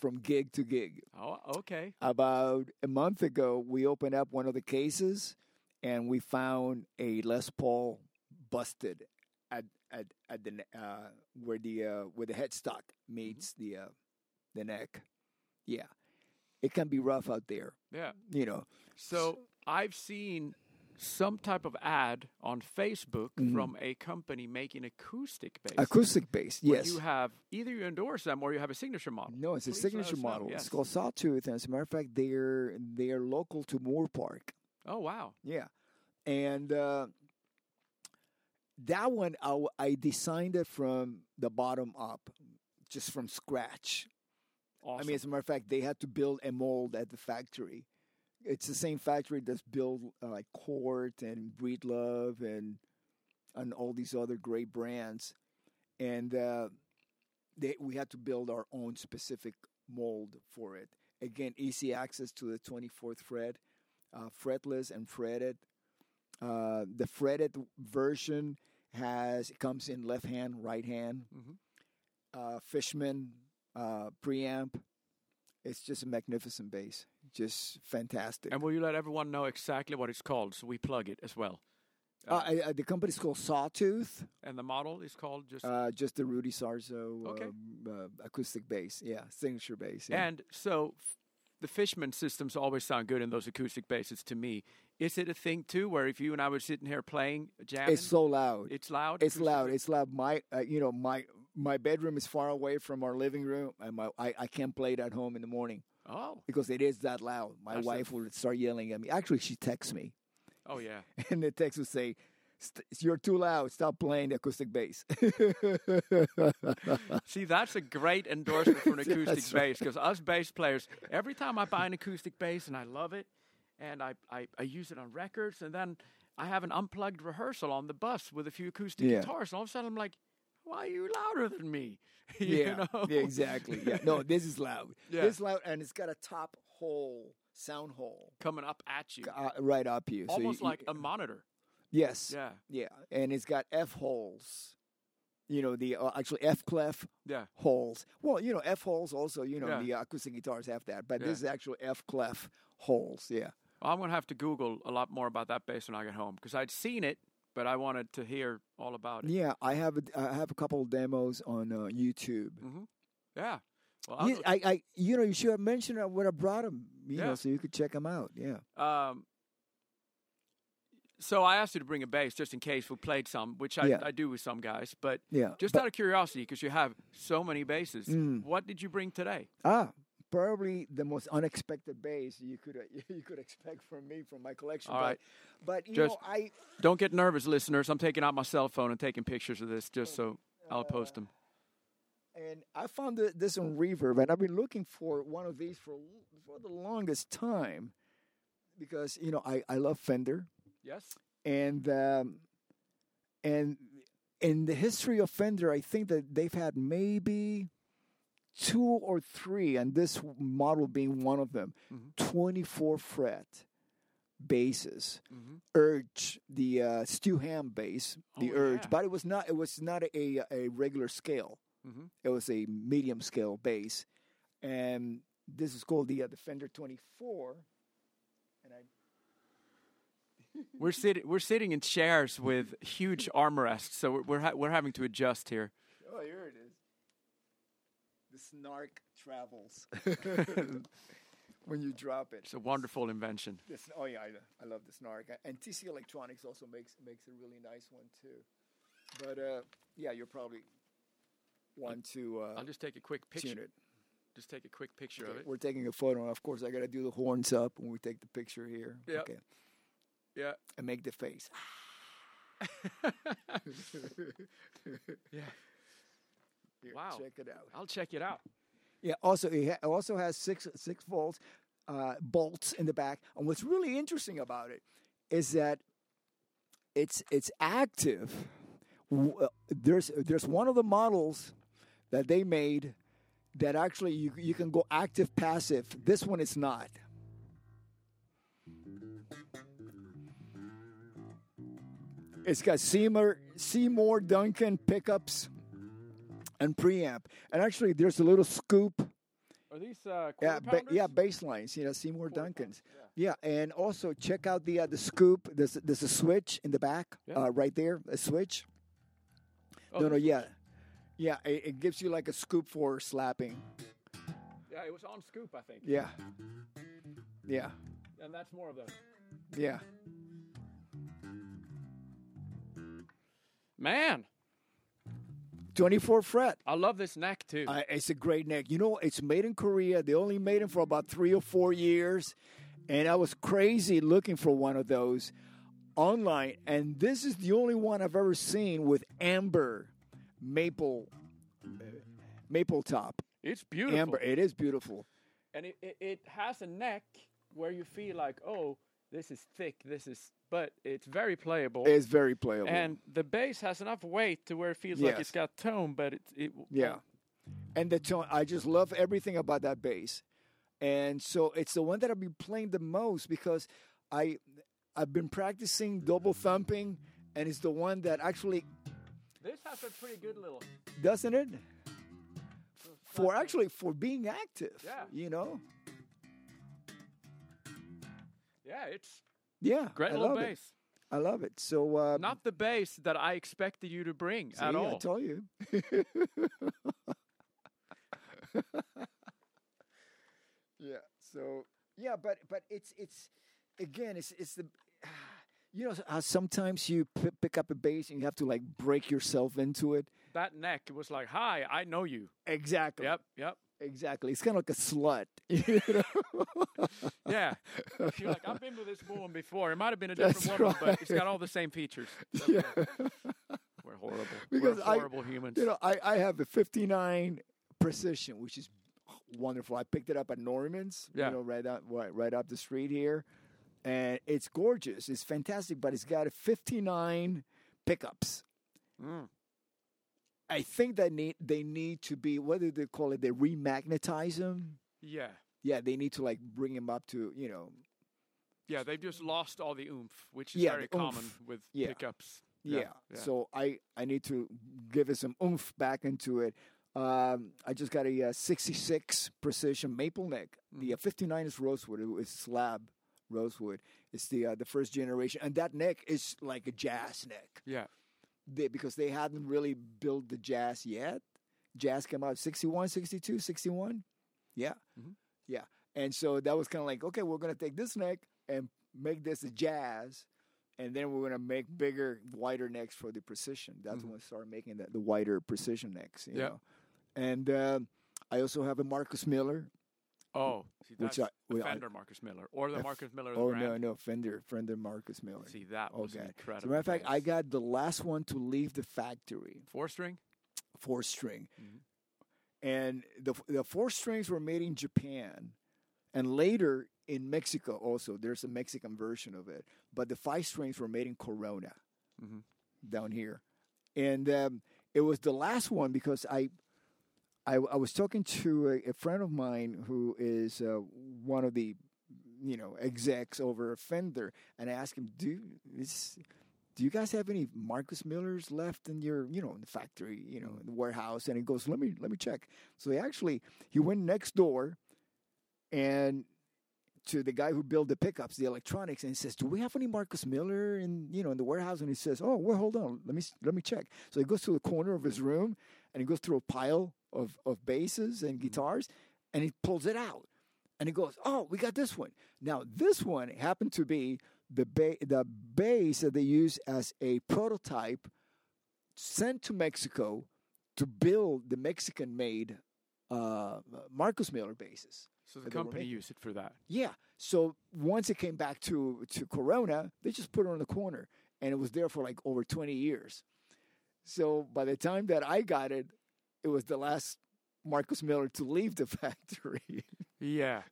from gig to gig. Oh, okay. About a month ago, we opened up one of the cases, and we found a Les Paul busted at the where the headstock meets the neck. Yeah, it can be rough out there. Yeah, you know. So I've seen some type of ad on Facebook from a company making acoustic bass. Acoustic bass, yes. You have either you endorse them or you have a signature model. No, it's a signature model. Yes. It's called Sawtooth, and as a matter of fact, they're local to Moore Park. Oh wow! Yeah, and that one I designed it from the bottom up, just from scratch. Awesome. I mean, as a matter of fact, they had to build a mold at the factory. It's the same factory that's built like Court and Breedlove and all these other great brands. And we had to build our own specific mold for it. Again, easy access to the 24th fret, fretless and fretted. The fretted version comes in left hand, right hand. Fishman preamp. It's just a magnificent bass. Just fantastic. And will you let everyone know exactly what it's called so we plug it as well? The company's called Sawtooth. And the model is called just? Just the Rudy Sarzo acoustic bass. Yeah, signature bass. Yeah. And so the Fishman systems always sound good in those acoustic basses to me. Is it a thing, too, where if you and I were sitting here playing, jamming? It's so loud. It's loud? It's loud. It's loud. My bedroom is far away from our living room, and I can't play it at home in the morning. Oh. Because it is that loud. My wife will start yelling at me. Actually, she texts me. Oh, yeah. And the text would say, you're too loud. Stop playing the acoustic bass. See, that's a great endorsement for an acoustic bass. Because us bass players, every time I buy an acoustic bass and I love it, and I use it on records, and then I have an unplugged rehearsal on the bus with a few acoustic guitars, and all of a sudden I'm like, why are you louder than me? you know? Yeah, exactly. Yeah. No, this is loud. Yeah. This is loud, and it's got a top hole, sound hole. Coming up at you. Right up you. Almost so like a monitor. Yes. Yeah. Yeah. And it's got F holes. you know, the actually F-clef holes. Well, you know, F-holes also, you know, the acoustic guitars have that. But this is actual F-clef holes, I'm going to have to Google a lot more about that bass when I get home, because I'd seen it, but I wanted to hear all about it. Yeah, I have a couple of demos on YouTube. Mm-hmm. Yeah. Well, I you know, you should have mentioned I would have brought them, you know, so you could check them out. Yeah. So I asked you to bring a bass just in case we played some, which I do with some guys. But out of curiosity, because you have so many basses, what did you bring today? Probably the most unexpected bass you could expect from me, from my collection. All right. But you know, don't get nervous, listeners. I'm taking out my cell phone and taking pictures of this just so I'll post them. And I found this on Reverb, and I've been looking for one of these for the longest time because, you know, I love Fender. Yes. And in the history of Fender, I think that they've had maybe two or three, and this model being one of them, 24-fret basses. Mm-hmm. Urge, the Stu Ham bass, the Urge. Yeah. But it was not a regular scale. Mm-hmm. It was a medium scale bass, and this is called the Fender 24. And we're sitting in chairs with huge armrests, so we're having to adjust here. Oh, here it is. The snark travels when you drop it. It's a wonderful invention. I love the snark, and TC Electronics also makes a really nice one too. But you're probably. I'll just take a quick picture. Just take a quick picture of it. We're taking a photo. Of course, I got to do the horns up when we take the picture here. Yeah. Okay. Yeah. And make the face. Yeah. Here, wow. Check it out. I'll check it out. Yeah. Also, it also has six bolts in the back. And what's really interesting about it is that it's active. There's one of the models that they made that actually you can go active, passive. This one is not. It's got Seymour Duncan pickups and preamp. And actually, there's a little scoop. Are these quarter pounders? Bass lines, you know, Seymour Duncans. And also check out the scoop. There's a switch in the back right there, a switch. Oh, it gives you like a scoop for slapping. Yeah, it was on scoop, I think. Yeah. And that's more of those. Yeah. Man. 24 fret. I love this neck, too. It's a great neck. You know, it's made in Korea. They only made them for about 3 or 4 years. And I was crazy looking for one of those online, and this is the only one I've ever seen with amber maple top. It's beautiful. Amber, it is beautiful. And it has a neck where you feel like, oh, this is thick, but it's very playable. It's very playable. And the bass has enough weight to where it feels like it's got tone, but and the tone, I just love everything about that bass. And so it's the one that I've been playing the most because I've been practicing double thumping, and it's the one that actually... This has a pretty good little... Doesn't it? For being active, you know? Yeah, it's... Yeah, great little bass. I love it. So not the bass that I expected you to bring at all. I told you. But it's... Again, it's the, you know, how sometimes you pick up a bass and you have to like break yourself into it. That neck was like, hi, I know you. Exactly. Yep. Exactly. It's kind of like a slut. You know? Yeah. You're like, I've been with this woman before. It might have been a different woman, but it's got all the same features. We're horrible. We're horrible humans. You know, I have a 59 Precision, which is wonderful. I picked it up at Norman's, you know, right up the street here. And it's gorgeous. It's fantastic, but it's got a 59 pickups. Mm. I think that they need to be, what do they call it? They remagnetize them. Yeah. Yeah, they need to like bring them up to, you know. Yeah, they've just lost all the oomph, which is very common with pickups. Yeah. So I need to give it some oomph back into it. I just got a 66 precision maple neck. The 59 is rosewood. It was slab rosewood. It's the first generation, and that neck is like a jazz neck. Yeah, because they hadn't really built the jazz yet. Jazz came out 61, 62, 61. Yeah, yeah. And so that was kind of like, okay, we're gonna take this neck and make this a jazz. And then we're going to make bigger, wider necks for the precision. That's when we start making the wider precision necks. You know? And I also have a Marcus Miller. Oh, see, that's Fender Marcus Miller. Or the Marcus Miller brand. Oh, no, Fender Marcus Miller. See, that was incredible. As a matter of fact, I got the last one to leave the factory. Four-string. Mm-hmm. And the four strings were made in Japan. And later... in Mexico also, there's a Mexican version of it. But the five strings were made in Corona down here. And it was the last one because I was talking to a friend of mine who is one of the, execs over Fender. And I asked him, do you guys have any Marcus Millers left in your, in the factory, in the warehouse? And he goes, let me check. So he went next door and... to the guy who built the pickups, the electronics, and he says, "Do we have any Marcus Miller in the warehouse?" And he says, "Oh, well, hold on, let me check." So he goes to the corner of his room, and he goes through a pile of basses and guitars, and he pulls it out, and he goes, "Oh, we got this one." Now this one happened to be the bass that they used as a prototype sent to Mexico to build the Mexican-made Marcus Miller basses. So the company used it for that. Yeah. So once it came back to Corona, they just put it on the corner. And it was there for like over 20 years. So by the time that I got it, it was the last Marcus Miller to leave the factory. Yeah.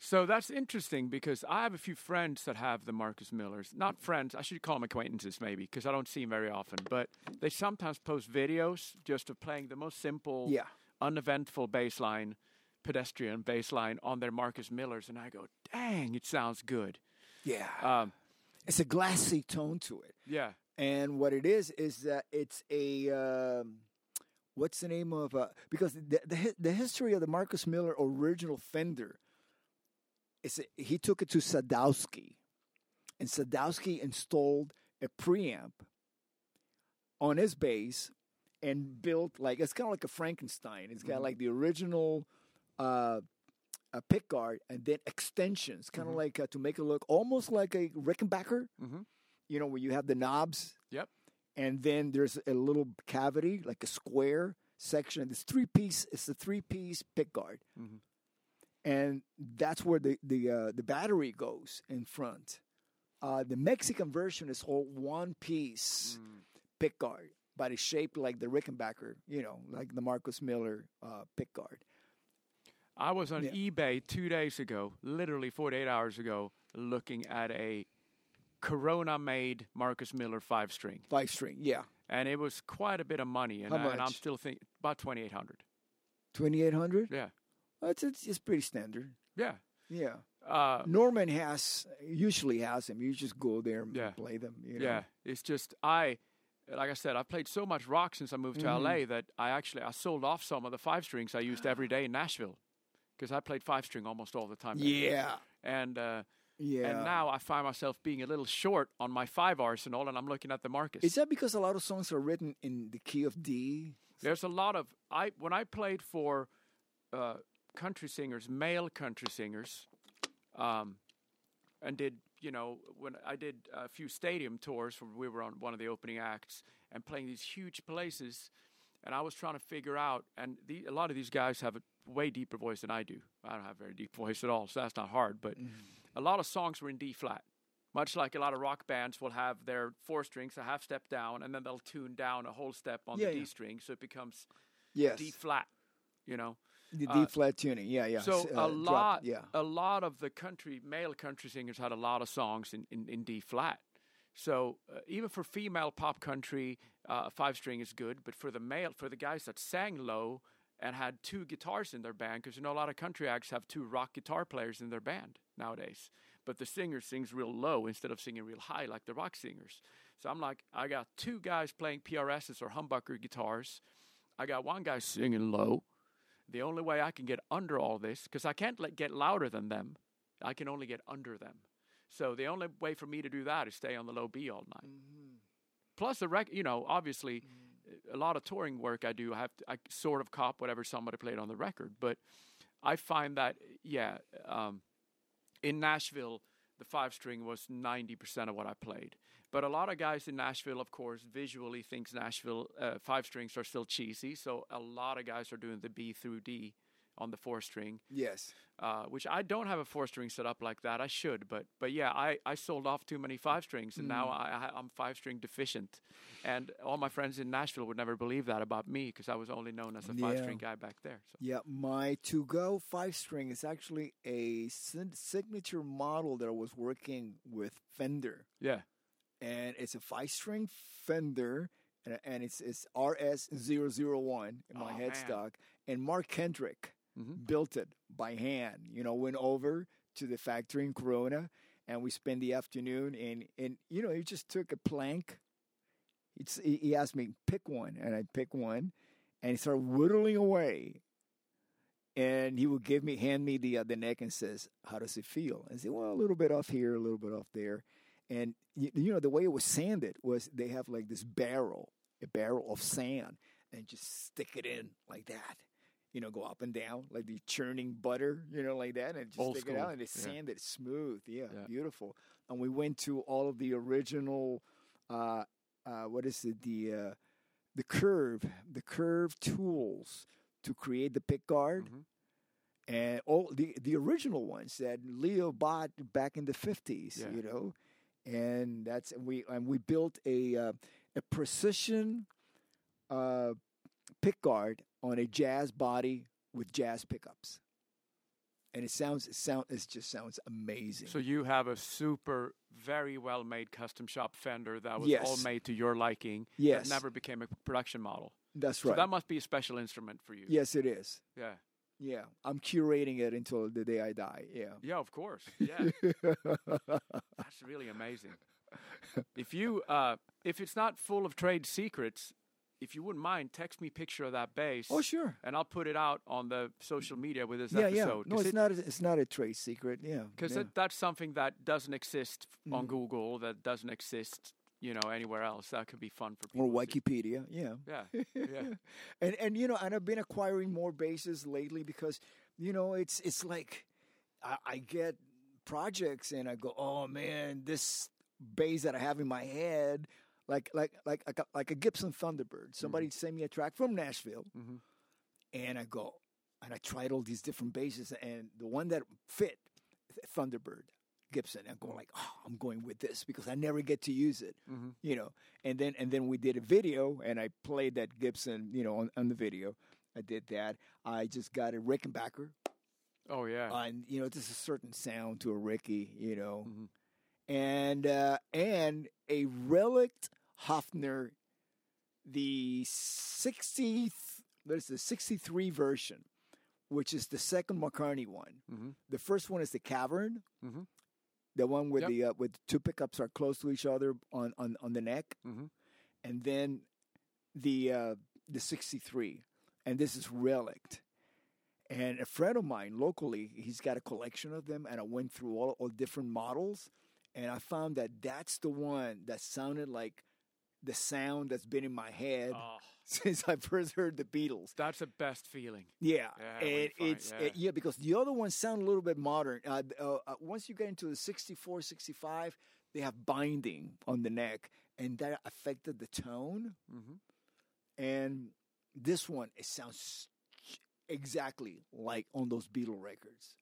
So that's interesting because I have a few friends that have the Marcus Millers. Not friends. I should call them acquaintances maybe because I don't see them very often. But they sometimes post videos just of playing the most simple, uneventful bass line. Pedestrian bass line on their Marcus Millers, and I go, dang, it sounds good. Yeah. It's a glassy tone to it. Yeah. And what it is that it's a, what's the name of, because the history of the Marcus Miller original Fender, he took it to Sadowski, and Sadowski installed a preamp on his bass and built, like, it's kind of like a Frankenstein. It's got, like, the original... a pick guard and then extensions, kind of like to make it look almost like a Rickenbacker, where you have the knobs. Yep. And then there's a little cavity, like a square section. It's a three-piece pick guard. And that's where the battery goes in front. The Mexican version is all one-piece pick guard, but it's shaped like the Rickenbacker, like the Marcus Miller pick guard. I was on eBay 2 days ago, literally 48 hours ago, looking at a Corona-made Marcus Miller five-string. Five-string, yeah. And it was quite a bit of money. And how much? And I'm still thinking, about $2,800. $2,800? Yeah. It's pretty standard. Yeah. Yeah. Norman usually has them. You just go there and play them. Yeah. It's just, like I said, I've played so much rock since I moved to LA that I sold off some of the five-strings I used every day in Nashville. Because I played five-string almost all the time. Yeah. And now I find myself being a little short on my five arsenal, and I'm looking at the Marcus. Is that because a lot of songs are written in the key of D? There's a lot of... When I played for country singers, male country singers, and did, when I did a few stadium tours, where we were on one of the opening acts, and playing these huge places, and I was trying to figure out, and a lot of these guys have... way deeper voice than I do. I don't have a very deep voice at all, so that's not hard. But a lot of songs were in D flat, much like a lot of rock bands will have their four strings a half step down, and then they'll tune down a whole step on the D string, so it becomes D flat. The D flat tuning. Yeah. So a lot of the male country singers had a lot of songs in D flat. So even for female pop country, a five string is good, but for the guys that sang low. And had two guitars in their band, because a lot of country acts have two rock guitar players in their band nowadays. But the singer sings real low instead of singing real high like the rock singers. So I'm like, I got two guys playing PRSs or humbucker guitars. I got one guy singing low. The only way I can get under all this, because I can't get louder than them. I can only get under them. So the only way for me to do that is stay on the low B all night. Mm-hmm. Plus, the obviously, a lot of touring work I do, I sort of cop whatever somebody played on the record. But I find that, in Nashville, the 5-string was 90% of what I played. But a lot of guys in Nashville, of course, visually thinks Nashville 5-strings are still cheesy. So a lot of guys are doing the B through D on the 4-string. Yes. Which I don't have a 4-string set up like that. I should, but yeah, I sold off too many 5-strings, and now I'm 5-string deficient. And all my friends in Nashville would never believe that about me, because I was only known as a 5-string guy back there. So. Yeah, my to-go 5-string is actually a signature model that I was working with Fender. Yeah. And it's a 5-string Fender, and it's RS001 in my headstock. And Mark Hendrick built it by hand, went over to the factory in Corona, and we spent the afternoon, and he just took a plank. He asked me, pick one, and I picked one, and he started whittling away, and he would hand me the neck and says, how does it feel? I said, well, a little bit off here, a little bit off there, and the way it was sanded was they have like this barrel of sand, and just stick it in like that. Go up and down, like the churning butter, like that, and just old stick school. It out, and it's sanded smooth. Yeah, beautiful. And we went to all of the original, the curve tools to create the pick guard, and all the original ones that Leo bought back in the 50s, and that's we built a precision pick guard on a jazz body with jazz pickups, and it just sounds amazing. So you have a super, very well made custom shop Fender that was all made to your liking. Yes, that never became a production model. That's right. So that must be a special instrument for you. Yes, it is. Yeah, yeah. I'm curating it until the day I die. Yeah. Yeah, of course. Yeah, that's really amazing. If you, if it's not full of trade secrets. If you wouldn't mind, text me a picture of that bass. Oh, sure. And I'll put it out on the social media with this episode. Yeah. No, it's not a trade secret. Yeah. Because that's something that doesn't exist on Google, that doesn't exist, anywhere else. That could be fun for people. Or Wikipedia. Yeah. Yeah. Yeah. and I've been acquiring more basses lately because, it's like I get projects and I go, oh man, this bass that I have in my head. Like a Gibson Thunderbird. Somebody sent me a track from Nashville, and I go, and I tried all these different basses, and the one that fit, Thunderbird, Gibson. I'm going like, oh, I'm going with this because I never get to use it, And then we did a video, and I played that Gibson, on the video. I did that. I just got a Rickenbacker. Oh yeah. And there's a certain sound to a Ricky, And a relict Hofner, the 63 version, which is the second McCartney one. The first one is the Cavern, the one where with two pickups are close to each other on the neck, and then the 63, and this is relict. And a friend of mine locally, he's got a collection of them, and I went through all different models. And I found that that's the one that sounded like the sound that's been in my head since I first heard the Beatles. That's the best feeling. Yeah. Because the other ones sound a little bit modern. Once you get into the 64, 65, they have binding on the neck, and that affected the tone. And this one, it sounds exactly like on those Beatle records.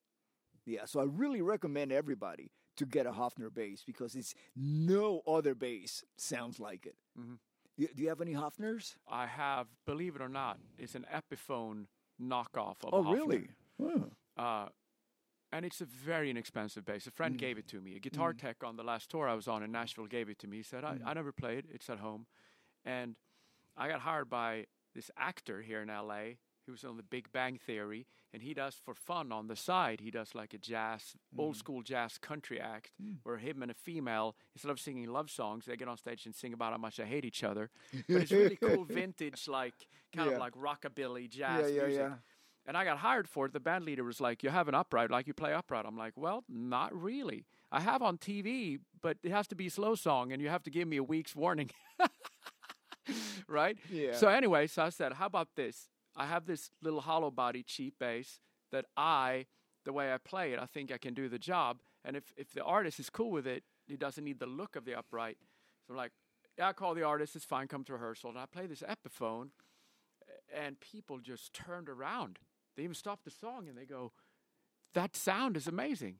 Yeah, so I really recommend everybody to get a Hofner bass because it's no other bass sounds like it. Do you have any Hofners? I have, believe it or not, it's an Epiphone knockoff of a Hofner. Oh, really? Wow. And it's a very inexpensive bass. A friend gave it to me. A guitar tech on the last tour I was on in Nashville gave it to me. He said, I never played. It's at home. And I got hired by this actor here in L.A., He was on the Big Bang Theory, and he does for fun on the side. He does like a jazz, old school jazz country act where him and a female, instead of singing love songs, they get on stage and sing about how much they hate each other. But it's really cool vintage, like kind of like rockabilly jazz music. Yeah. And I got hired for it. The band leader was like, you have an upright, like you play upright. I'm like, well, not really. I have on TV, but it has to be a slow song, and you have to give me a week's warning. Right? Yeah. So anyway, so I said, how about this? I have this little hollow body cheap bass that the way I play it, I think I can do the job. And if the artist is cool with it, he doesn't need the look of the upright. So I'm like, yeah, I call the artist, it's fine, come to rehearsal. And I play this Epiphone, and people just turned around. They even stopped the song and they go, that sound is amazing.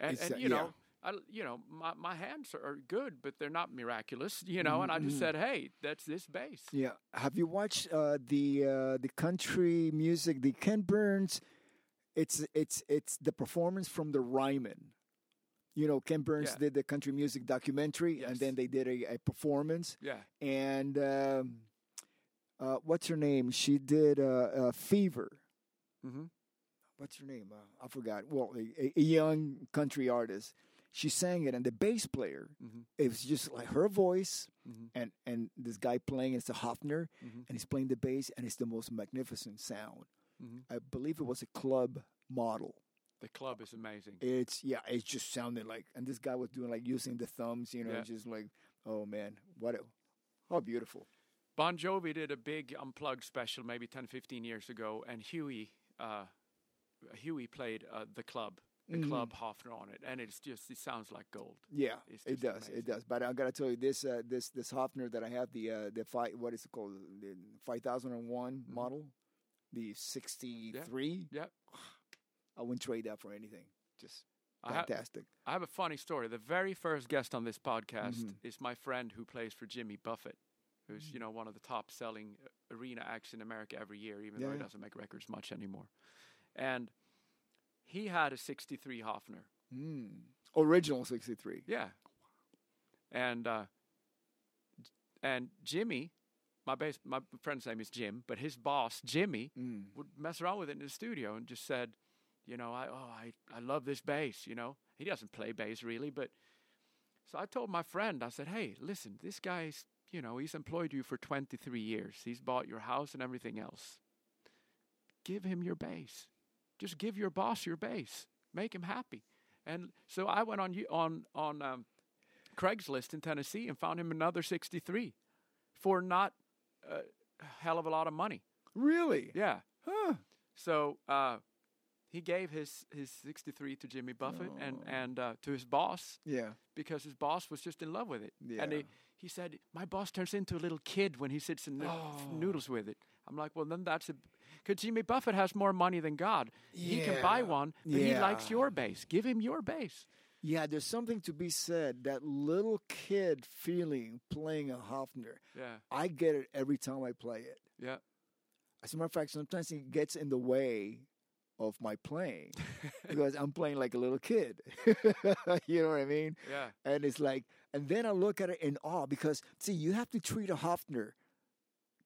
And you know, my hands are good, but they're not miraculous, you know. And I just said, hey, that's this bass. Yeah. Have you watched the country music, the Ken Burns? It's the performance from the Ryman. You know, Ken Burns did the country music documentary, and then they did a performance. Yeah. And what's her name? She did Fever. Mm-hmm. What's her name? I forgot. Well, a young country artist. She sang it, and the bass player, it was just like her voice, and this guy playing, it's a Hofner, and he's playing the bass, and it's the most magnificent sound. I believe it was a club model. The club is amazing. It just sounded like, and this guy was doing like using the thumbs, you know, just like, oh man, how beautiful. Bon Jovi did a big unplugged special maybe 10, 15 years ago, and Huey played the club Hofner on it, and it sounds like gold. Yeah, it does, amazing. It does. But I gotta tell you, this Hofner that I have, the 5001 model, the 63. Yep. I wouldn't trade that for anything. Just fantastic. I have a funny story. The very first guest on this podcast is my friend who plays for Jimmy Buffett, who's one of the top selling arena acts in America every year, even though he doesn't make records much anymore. And he had a 63 Hofner. Original 63. Yeah. And Jimmy, my friend's name is Jim, but his boss, Jimmy, would mess around with it in the studio and just said, I love this bass, He doesn't play bass really, but... So I told my friend, I said, hey, listen, this guy's, he's employed you for 23 years. He's bought your house and everything else. Give him your bass. Just give your boss your bass. Make him happy. And so I went on Craigslist in Tennessee and found him another 63 for not a hell of a lot of money. Really? Yeah. Huh. So he gave his 63 to Jimmy Buffett and to his boss. Yeah. Because his boss was just in love with it. Yeah. And he said, my boss turns into a little kid when he sits and noodles with it. I'm like, well, then because Jimmy Buffett has more money than God. Yeah. He can buy one, but he likes your bass. Give him your bass. Yeah, there's something to be said. That little kid feeling playing a Hofner. Yeah. I get it every time I play it. Yeah. As a matter of fact, sometimes it gets in the way of my playing because I'm playing like a little kid. You know what I mean? Yeah. And it's like, and then I look at it in awe because, see, you have to treat a Hofner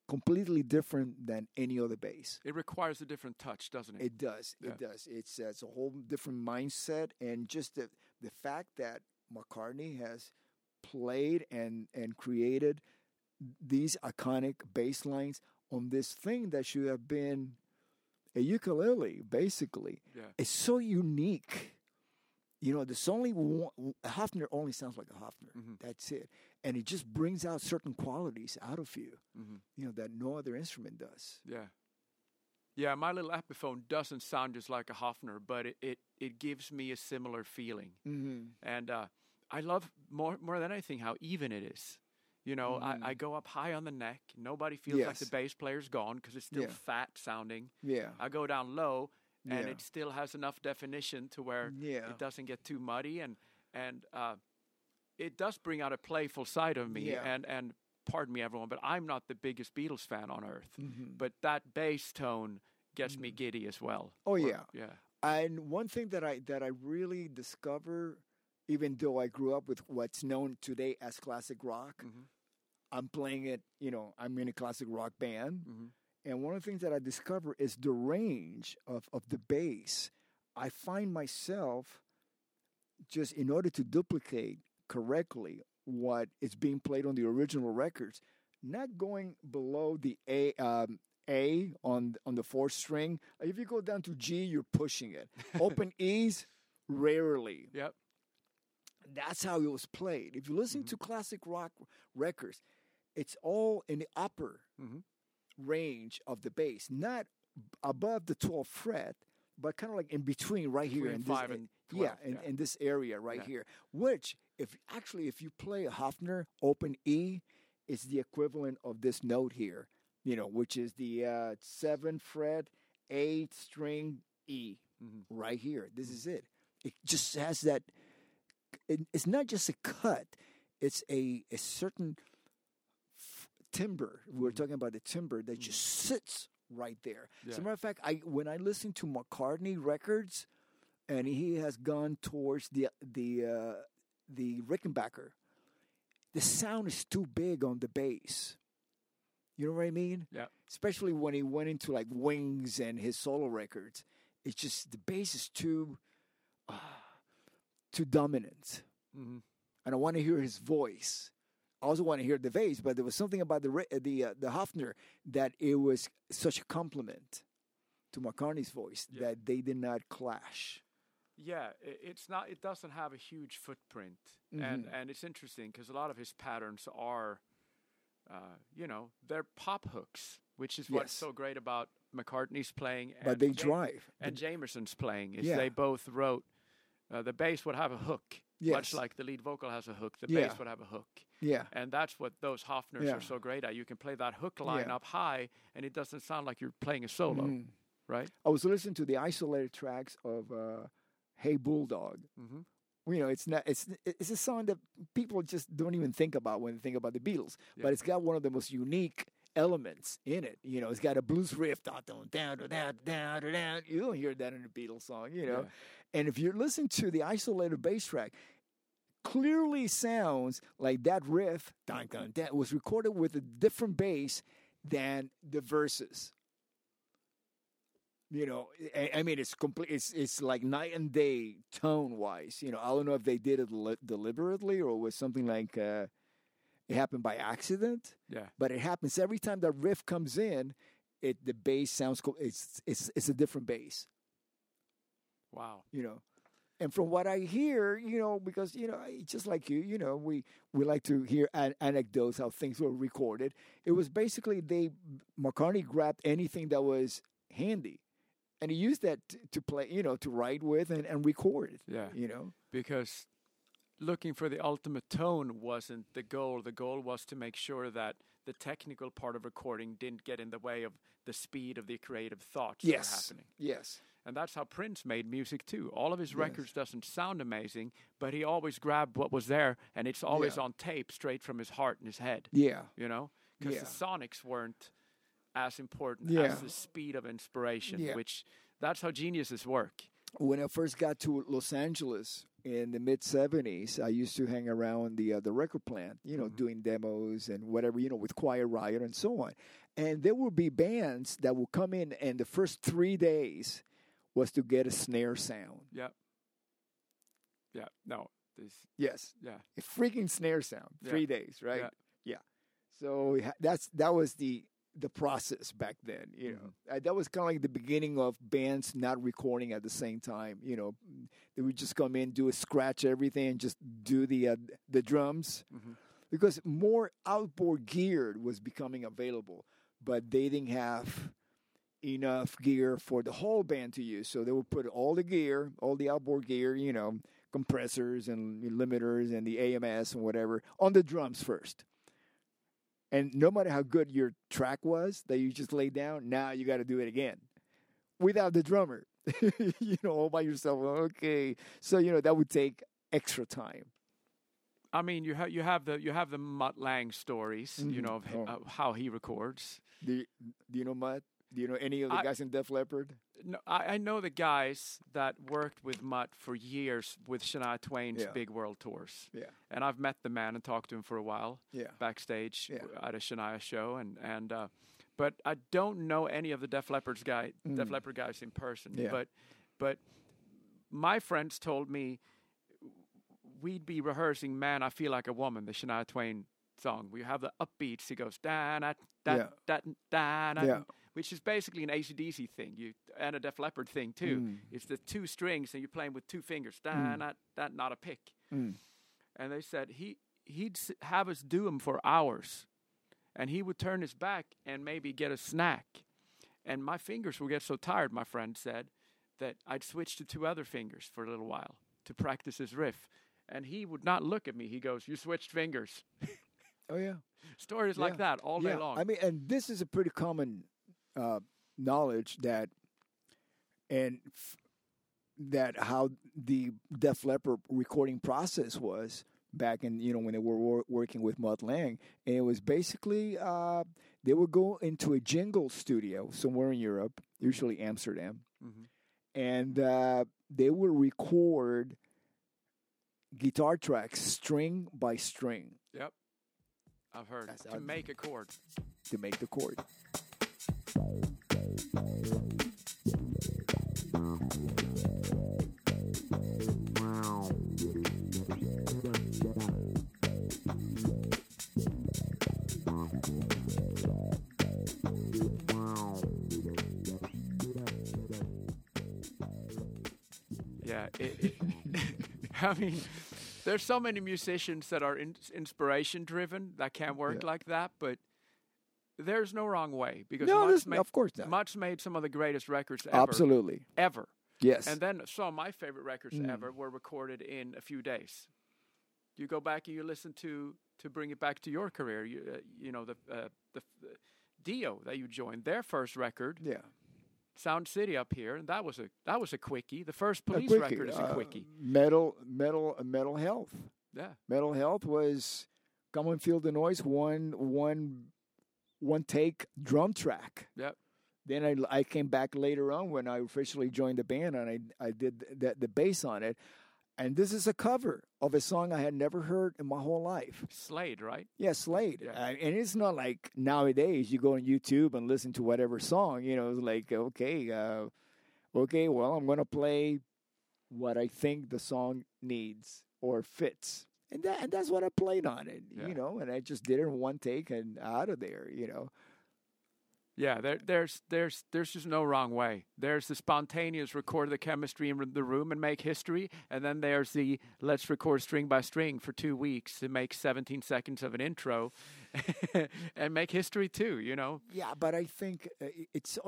completely different than any other bass. It requires a different touch, doesn't it? It does. Yeah. It does. It's a whole different mindset, and just the fact that McCartney has played and created these iconic bass lines on this thing that should have been a ukulele, basically. Yeah. It's so unique. There's only one. Hofner only sounds like a Hofner. Mm-hmm. That's it. And it just brings out certain qualities out of you, that no other instrument does. Yeah. Yeah, my little Epiphone doesn't sound just like a Hofner, but it gives me a similar feeling. Mm-hmm. And I love more than anything how even it is. I go up high on the neck. Nobody feels like the bass player's gone because it's still fat sounding. Yeah. I go down low. And it still has enough definition to where it doesn't get too muddy. And it does bring out a playful side of me. Yeah. And pardon me, everyone, but I'm not the biggest Beatles fan on earth. Mm-hmm. But that bass tone gets me giddy as well. Oh, yeah. And one thing that I really discover, even though I grew up with what's known today as classic rock, I'm playing it, I'm in a classic rock band. Mm-hmm. And one of the things that I discover is the range of the bass. I find myself just in order to duplicate correctly what is being played on the original records, not going below the A on the fourth string. If you go down to G, you're pushing it. Open E's, rarely. Yep. That's how it was played. If you listen to classic rock records, it's all in the upper range of the bass, not above the 12th fret, but kind of like in between, right here, in this, and 12, in this area, right here. Which, if you play a Hofner open E, it's the equivalent of this note here, which is the 7th fret, 8th string E, right here. This is it. It just has that. It's not just a cut; it's a certain timbre. We're talking about the timbre that just sits right there. Yeah. As a matter of fact, when I listen to McCartney records, and he has gone towards the Rickenbacker, the sound is too big on the bass. You know what I mean? Yeah. Especially when he went into like Wings and his solo records, it's just the bass is too. Too dominant. And I want to hear his voice. I also want to hear the bass, but there was something about the Hofner that it was such a compliment to McCartney's voice that they did not clash. Yeah, it's not. It doesn't have a huge footprint, and it's interesting because a lot of his patterns are, they're pop hooks, which is what's so great about McCartney's playing. But they drive. And Jamieson's playing is they both wrote. The bass would have a hook, much like the lead vocal has a hook. The bass would have a hook. Yeah. And that's what those Hofners are so great at. You can play that hook line up high, and it doesn't sound like you're playing a solo, right? I was listening to the isolated tracks of Hey Bulldog. You know, it's a song that people just don't even think about when they think about the Beatles, but it's got one of the most unique elements in it. You know, it's got a blues riff. You don't hear that in a Beatles song, And if you're listening to the isolated bass track, clearly sounds like that riff that was recorded with a different bass than the verses. You know, I mean, it's complete. It's like night and day tone-wise. You know, I don't know if they did it deliberately or was something like... It happened by accident, but it happens every time the riff comes in. The bass sounds cool. It's a different bass. Wow, and from what I hear, because just like you, we like to hear anecdotes how things were recorded. It was basically McCartney grabbed anything that was handy, and he used that to play, to write with and record. Yeah, because. Looking for the ultimate tone wasn't the goal. The goal was to make sure that the technical part of recording didn't get in the way of the speed of the creative thoughts that are happening. Yes. And that's how Prince made music too. All of his records doesn't sound amazing, but he always grabbed what was there, and it's always on tape straight from his heart and his head. Yeah. Because the sonics weren't as important as the speed of inspiration, which that's how geniuses work. When I first got to Los Angeles in the mid-'70s, I used to hang around the record plant, doing demos and whatever, with Quiet Riot and so on. And there would be bands that would come in, and the first 3 days was to get a snare sound. Yep. Yeah. No. Yes. Yeah. A freaking snare sound. Three days, right? Yeah. So that was the process back then, that was kind of like the beginning of bands not recording at the same time. They would just come in, do a scratch, everything, and just do the drums, because more outboard gear was becoming available, but they didn't have enough gear for the whole band to use. So they would put all the outboard gear, compressors and limiters and the AMS and whatever on the drums first. And no matter how good your track was that you just laid down, now you got to do it again without the drummer, all by yourself. Okay. So, that would take extra time. I mean, you have the Mutt Lange stories, of how he records. Do you know Mutt? Do you know any of the guys in Def Leppard? No, I know the guys that worked with Mutt for years with Shania Twain's big world tours. Yeah. And I've met the man and talked to him for a while backstage at a Shania show. And but I don't know any of the Def Leppard guys in person. Yeah. But my friends told me we'd be rehearsing "Man, I Feel Like a Woman," the Shania Twain song. We have the upbeats. He goes da da da da da, which is basically an AC/DC thing, and a Def Leppard thing too. Mm. It's the two strings, and you're playing with two fingers. Da da da, not a pick. Mm. And they said he'd have us do them for hours, and he would turn his back and maybe get a snack, and my fingers would get so tired. My friend said that I'd switch to two other fingers for a little while to practice his riff, and he would not look at me. He goes, "You switched fingers." Oh yeah, stories like that all day long. I mean, and this is a pretty common knowledge that how the Def Leppard recording process was back in, when they were working with Mutt Lange. And it was basically, they would go into a jingle studio somewhere in Europe, usually Amsterdam, and they would record guitar tracks string by string. Yep, I've heard. To make a chord. To make the chord. Yeah, I mean, there's so many musicians that are inspiration-driven that can't work like that, but there's no wrong way, because Mutt's made some of the greatest records ever. Absolutely. Ever. Yes. And then some of my favorite records ever were recorded in a few days. You go back and you listen to bring it back to your career. The Dio that you joined, their first record. Yeah. Sound City up here, and that was a quickie. The first Police record is a quickie. Metal Health. Yeah. Metal Health was "Come and Feel the Noise," one take drum track. Yep. Then I came back later on when I officially joined the band, and I did the bass on it. And this is a cover of a song I had never heard in my whole life. Slade, right? Yeah, Slade. Yeah. And it's not like nowadays you go on YouTube and listen to whatever song. It's like, okay, well, I'm going to play what I think the song needs or fits. And that's what I played on it, and I just did it in one take and out of there, Yeah, there's just no wrong way. There's the spontaneous record the chemistry in the room and make history, and then there's the let's record string by string for 2 weeks to make 17 seconds of an intro and make history too, Yeah, but I think it's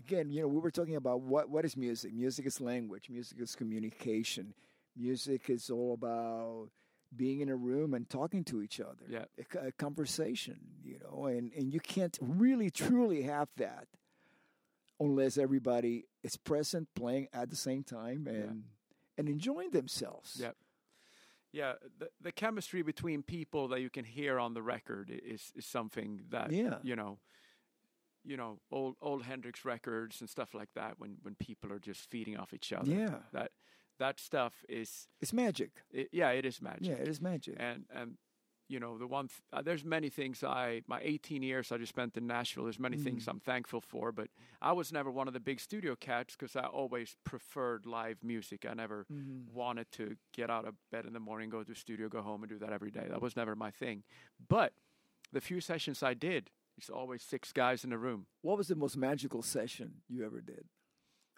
again, we were talking about what is music? Music is language. Music is communication. Music is all about being in a room and talking to each other, a conversation, and you can't really truly have that unless everybody is present, playing at the same time and enjoying themselves. Yep. Yeah, the chemistry between people that you can hear on the record is something that old Hendrix records and stuff like that, when people are just feeding off each other. Yeah. That stuff is... It's magic. It is magic. Yeah, it is magic. And the one... there's many things my 18 years I just spent in Nashville, there's many things I'm thankful for, but I was never one of the big studio cats because I always preferred live music. I never wanted to get out of bed in the morning, go to the studio, go home and do that every day. That was never my thing. But the few sessions I did, it's always six guys in a room. What was the most magical session you ever did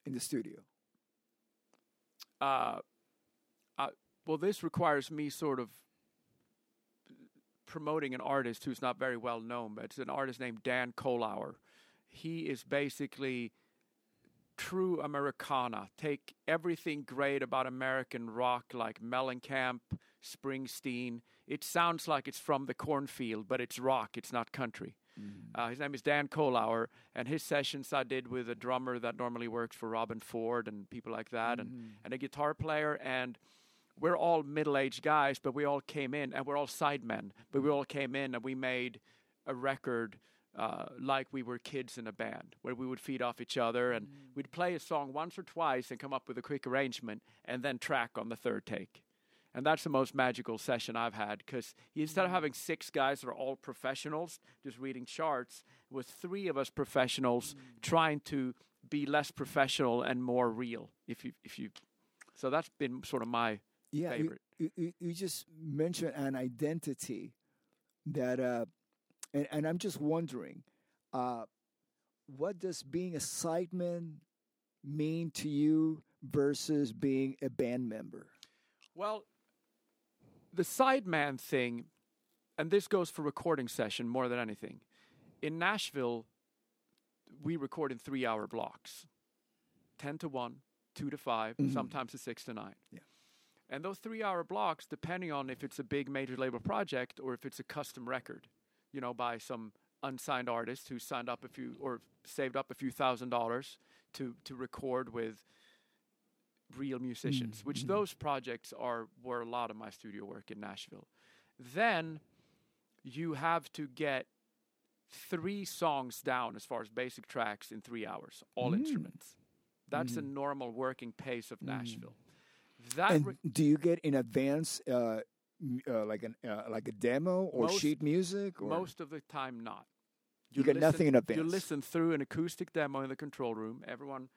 in the studio? Well, this requires me sort of promoting an artist who's not very well known, but it's an artist named Dan Kohlauer. He is basically true Americana. Take everything great about American rock, like Mellencamp, Springsteen. It sounds like it's from the cornfield, but it's rock. It's not country. His name is Dan Kohlauer, and his sessions I did with a drummer that normally works for Robin Ford and people like that, and a guitar player. And we're all middle-aged guys, but we all came in, and we're all sidemen. But we all came in, and we made a record like we were kids in a band, where we would feed off each other, and we'd play a song once or twice and come up with a quick arrangement, and then track on the third take. And that's the most magical session I've had, because instead of having six guys that are all professionals just reading charts, it was three of us professionals trying to be less professional and more real. So that's been sort of my favorite. You just mentioned an identity that, and I'm just wondering, what does being a sideman mean to you versus being a band member? Well, the sideman thing, and this goes for recording session more than anything. In Nashville, we record in 3-hour blocks, 10 to 1, 2 to 5, sometimes to 6 to 9. Yeah. And those 3-hour blocks, depending on if it's a big major label project or if it's a custom record, you know, by some unsigned artist who signed up a few or saved up a few $1,000 to record with real musicians, which those projects were a lot of my studio work in Nashville. Then you have to get 3 songs down as far as basic tracks in 3 hours, all instruments. That's the normal working pace of Nashville. Do you get in advance like a demo or sheet music? Or? Most of the time not. You get nothing in advance. You listen through an acoustic demo in the control room. Everyone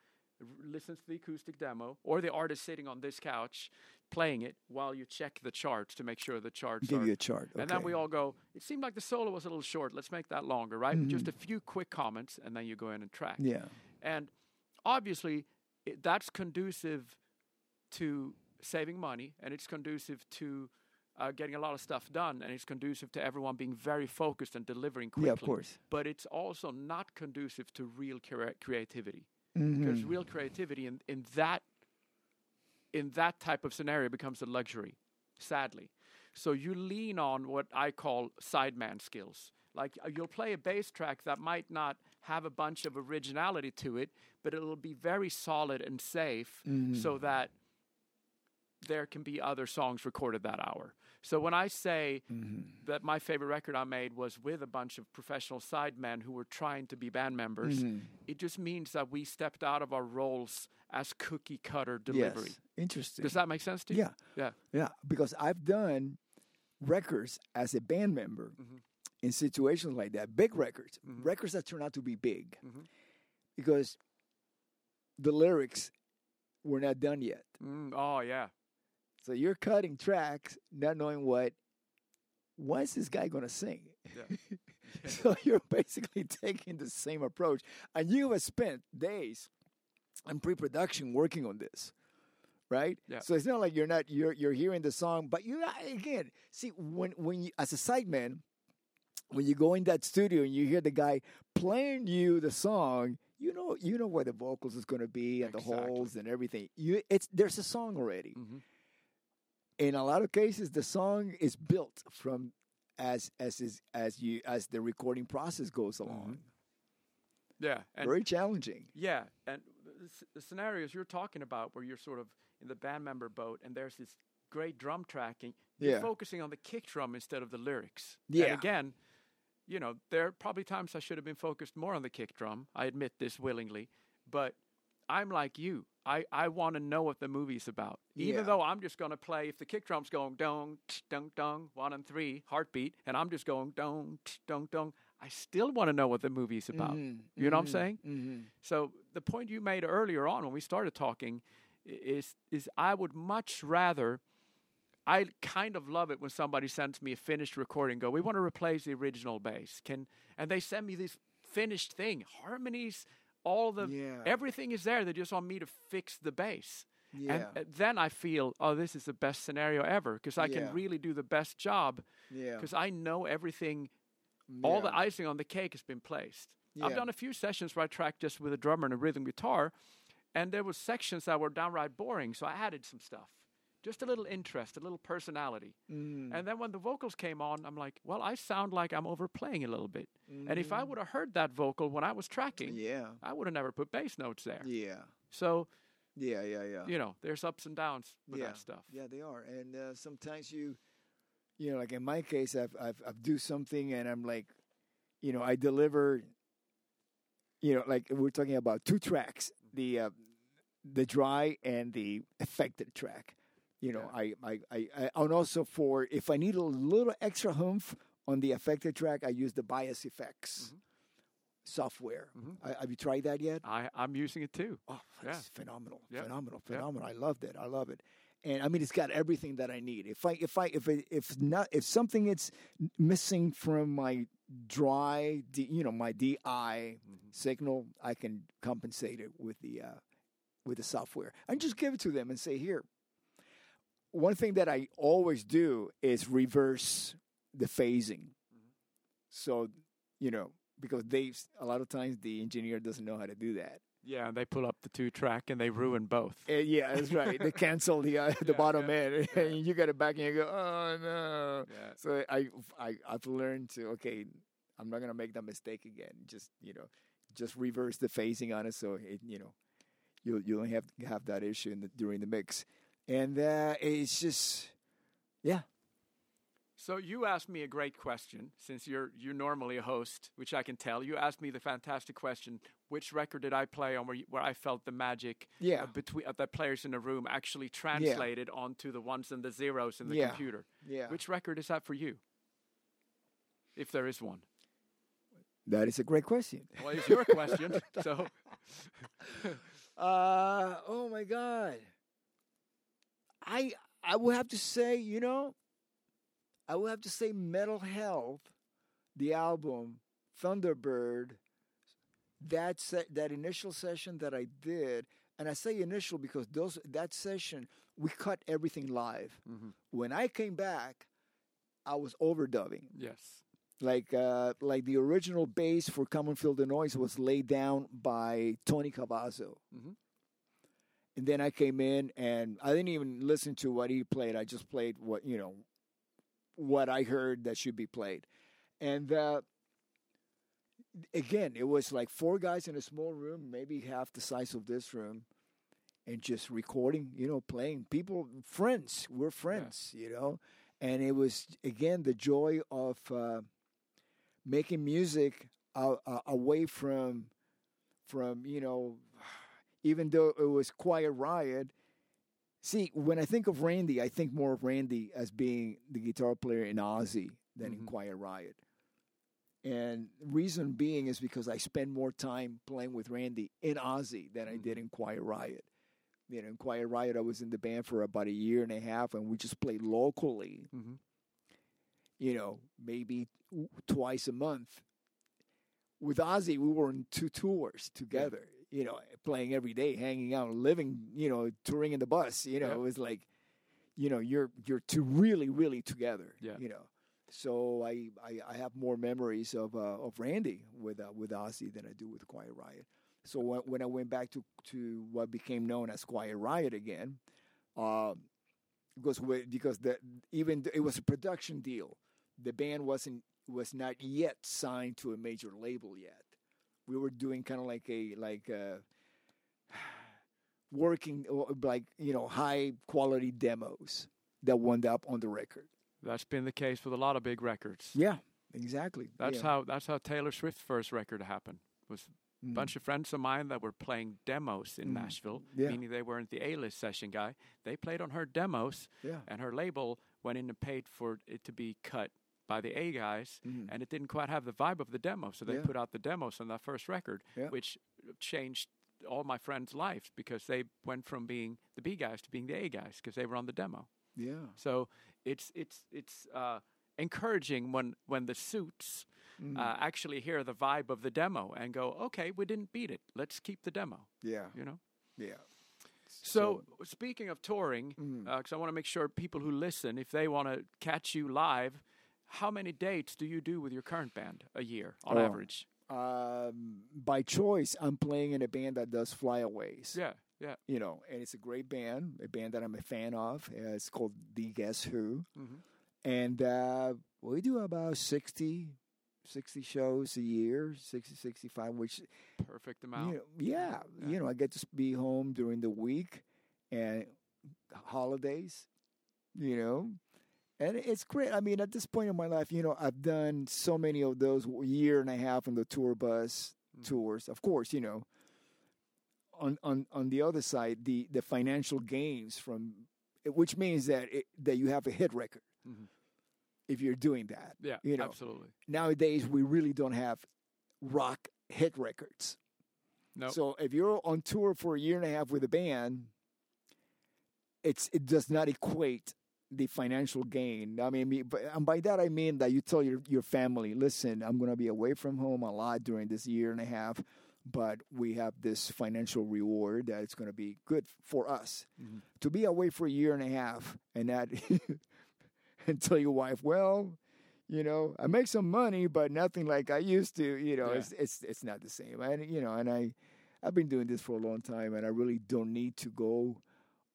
listens to the acoustic demo, or the artist sitting on this couch playing it while you check the charts to make sure the charts give you a chart. Okay. And then we all go, it seemed like the solo was a little short. Let's make that longer, right? Just a few quick comments, and then you go in and track. Yeah. And obviously, that's conducive to saving money, and it's conducive to getting a lot of stuff done, and it's conducive to everyone being very focused and delivering quickly. Yeah, of course. But it's also not conducive to real creativity. Because real creativity in that type of scenario becomes a luxury, sadly. So you lean on what I call sideman skills. Like you'll play a bass track that might not have a bunch of originality to it, but it'll be very solid and safe so that there can be other songs recorded that hour. So when I say that my favorite record I made was with a bunch of professional sidemen who were trying to be band members, it just means that we stepped out of our roles as cookie cutter delivery. Yes. Interesting. Does that make sense to you? Yeah. Because I've done records as a band member in situations like that, big records, records that turn out to be big because the lyrics were not done yet. Oh, yeah. So you're cutting tracks, not knowing what is this guy going to sing? Yeah. So you're basically taking the same approach. And you have spent days in pre-production working on this, right? Yeah. So it's not like you're hearing the song, but you again, see, when you, as a sideman, when you go in that studio and you hear the guy playing you the song, you know where the vocals is going to be and the holes and everything. There's a song already. In a lot of cases, the song is built from as the recording process goes along. Yeah, and very challenging. Yeah, and the scenarios you're talking about, where you're sort of in the band member boat, and there's this great drum tracking. You're focusing on the kick drum instead of the lyrics. Yeah, and again, you know, there are probably times I should have been focused more on the kick drum. I admit this willingly, but I'm like you. I want to know what the movie's about. Even though I'm just going to play, if the kick drum's going, dong, tch, dong, dong, 1 and 3, heartbeat, and I'm just going, dong, tch, dong, dong, I still want to know what the movie's about. You know what I'm saying? So the point you made earlier on when we started talking is I would much rather, I kind of love it when somebody sends me a finished recording, go, we want to replace the original bass. And they send me this finished thing, harmonies, everything is there. They just want me to fix the bass. Yeah. And then I feel, this is the best scenario ever because I can really do the best job because I know everything. Yeah. All the icing on the cake has been placed. Yeah. I've done a few sessions where I tracked just with a drummer and a rhythm guitar, and there were sections that were downright boring, so I added some stuff. Just a little interest, a little personality. And then when the vocals came on, I'm like, well, I sound like I'm overplaying a little bit. And if I would have heard that vocal when I was tracking, I would have never put bass notes there. Yeah. So, you know, there's ups and downs with that stuff. Yeah, they are. And sometimes you know, like in my case, I've do something and I'm like, you know, I deliver, you know, like we're talking about 2 tracks, the dry and the affected track. You know, yeah. I and also for if I need a little extra oomph on the affected track, I use the bias effects software. Mm-hmm. Have you tried that yet? I'm using it too. Oh, that's phenomenal! Yep. Phenomenal! Yep. I love that. I love it. And I mean, it's got everything that I need. If something is missing from my dry, my DI signal, I can compensate it with the software. I just give it to them and say, here. One thing that I always do is reverse the phasing. Mm-hmm. So, because a lot of times the engineer doesn't know how to do that. Yeah, they pull up the two track and they ruin both. Yeah, that's right. They cancel the bottom end, and you get it back and you go, oh no. Yeah. So I've learned to I'm not gonna make that mistake again. Just just reverse the phasing on it, so it, you don't have that issue during the mix. And it's just, yeah. So you asked me a great question, since you're normally a host, which I can tell. You asked me the fantastic question: which record did I play on where I felt the magic between the players in the room actually translated onto the ones and the zeros in the computer? Yeah. Which record is that for you, if there is one? That is a great question. Well, it's your question. So, oh my God. I would have to say, Metal Health, the album, Thunderbird, that initial session that I did, and I say initial because that session, we cut everything live. Mm-hmm. When I came back, I was overdubbing. Yes. Like the original bass for Common Field of Noise was laid down by Tony Cavazzo. Mm-hmm. And then I came in and I didn't even listen to what he played. I just played what I heard that should be played. And again, it was like four guys in a small room, maybe half the size of this room, and just recording, playing. People, friends, we're friends, And it was, again, the joy of making music away from even though it was Quiet Riot. See, when I think of Randy, I think more of Randy as being the guitar player in Ozzy than in Quiet Riot. And reason being is because I spend more time playing with Randy in Ozzy than I did in Quiet Riot. In Quiet Riot, I was in the band for about a year and a half, and we just played locally, maybe twice a month. With Ozzy, we were on two tours together. Yeah. Playing every day, hanging out, living, touring in the bus, it was like, you're two really, really together, So I have more memories of Randy with Ozzy than I do with Quiet Riot. So when I went back to what became known as Quiet Riot again, because it was a production deal. The band was not yet signed to a major label yet. We were doing kind of like working, high quality demos that wound up on the record. That's been the case with a lot of big records. Yeah, exactly. That's how Taylor Swift's first record happened. Was a bunch of friends of mine that were playing demos in Nashville, meaning they weren't the A-list session guy. They played on her demos, and her label went in and paid for it to be cut by the A guys, and it didn't quite have the vibe of the demo, so they put out the demos on that first record, which changed all my friends' lives, because they went from being the B guys to being the A guys because they were on the demo. Yeah. So it's encouraging when the suits actually hear the vibe of the demo and go, okay, we didn't beat it. Let's keep the demo. Yeah. Yeah. So speaking of touring, because I want to make sure people who listen, if they want to catch you live, how many dates do you do with your current band a year on average? By choice, I'm playing in a band that does flyaways. Yeah. And it's a great band, a band that I'm a fan of. It's called The Guess Who. Mm-hmm. And we do about 60 shows a year, 60, 65, which... perfect amount. I get to be home during the week and holidays, And it's great. I mean, at this point in my life, I've done so many of those year and a half on the tour bus tours. Of course, on the other side, the financial gains from which means that you have a hit record if you're doing that. Yeah, you know? Absolutely. Nowadays, we really don't have rock hit records. Nope. So if you're on tour for a year and a half with a band, it does not equate the financial gain. I mean, and by that I mean that you tell your family, listen, I'm going to be away from home a lot during this year and a half, but we have this financial reward that it's going to be good for us. Mm-hmm. To be away for a year and a half and that and tell your wife, well, you know, I make some money, but nothing like I used to, you know, yeah. It's not the same. And, you know, and I've been doing this for a long time, and I really don't need to go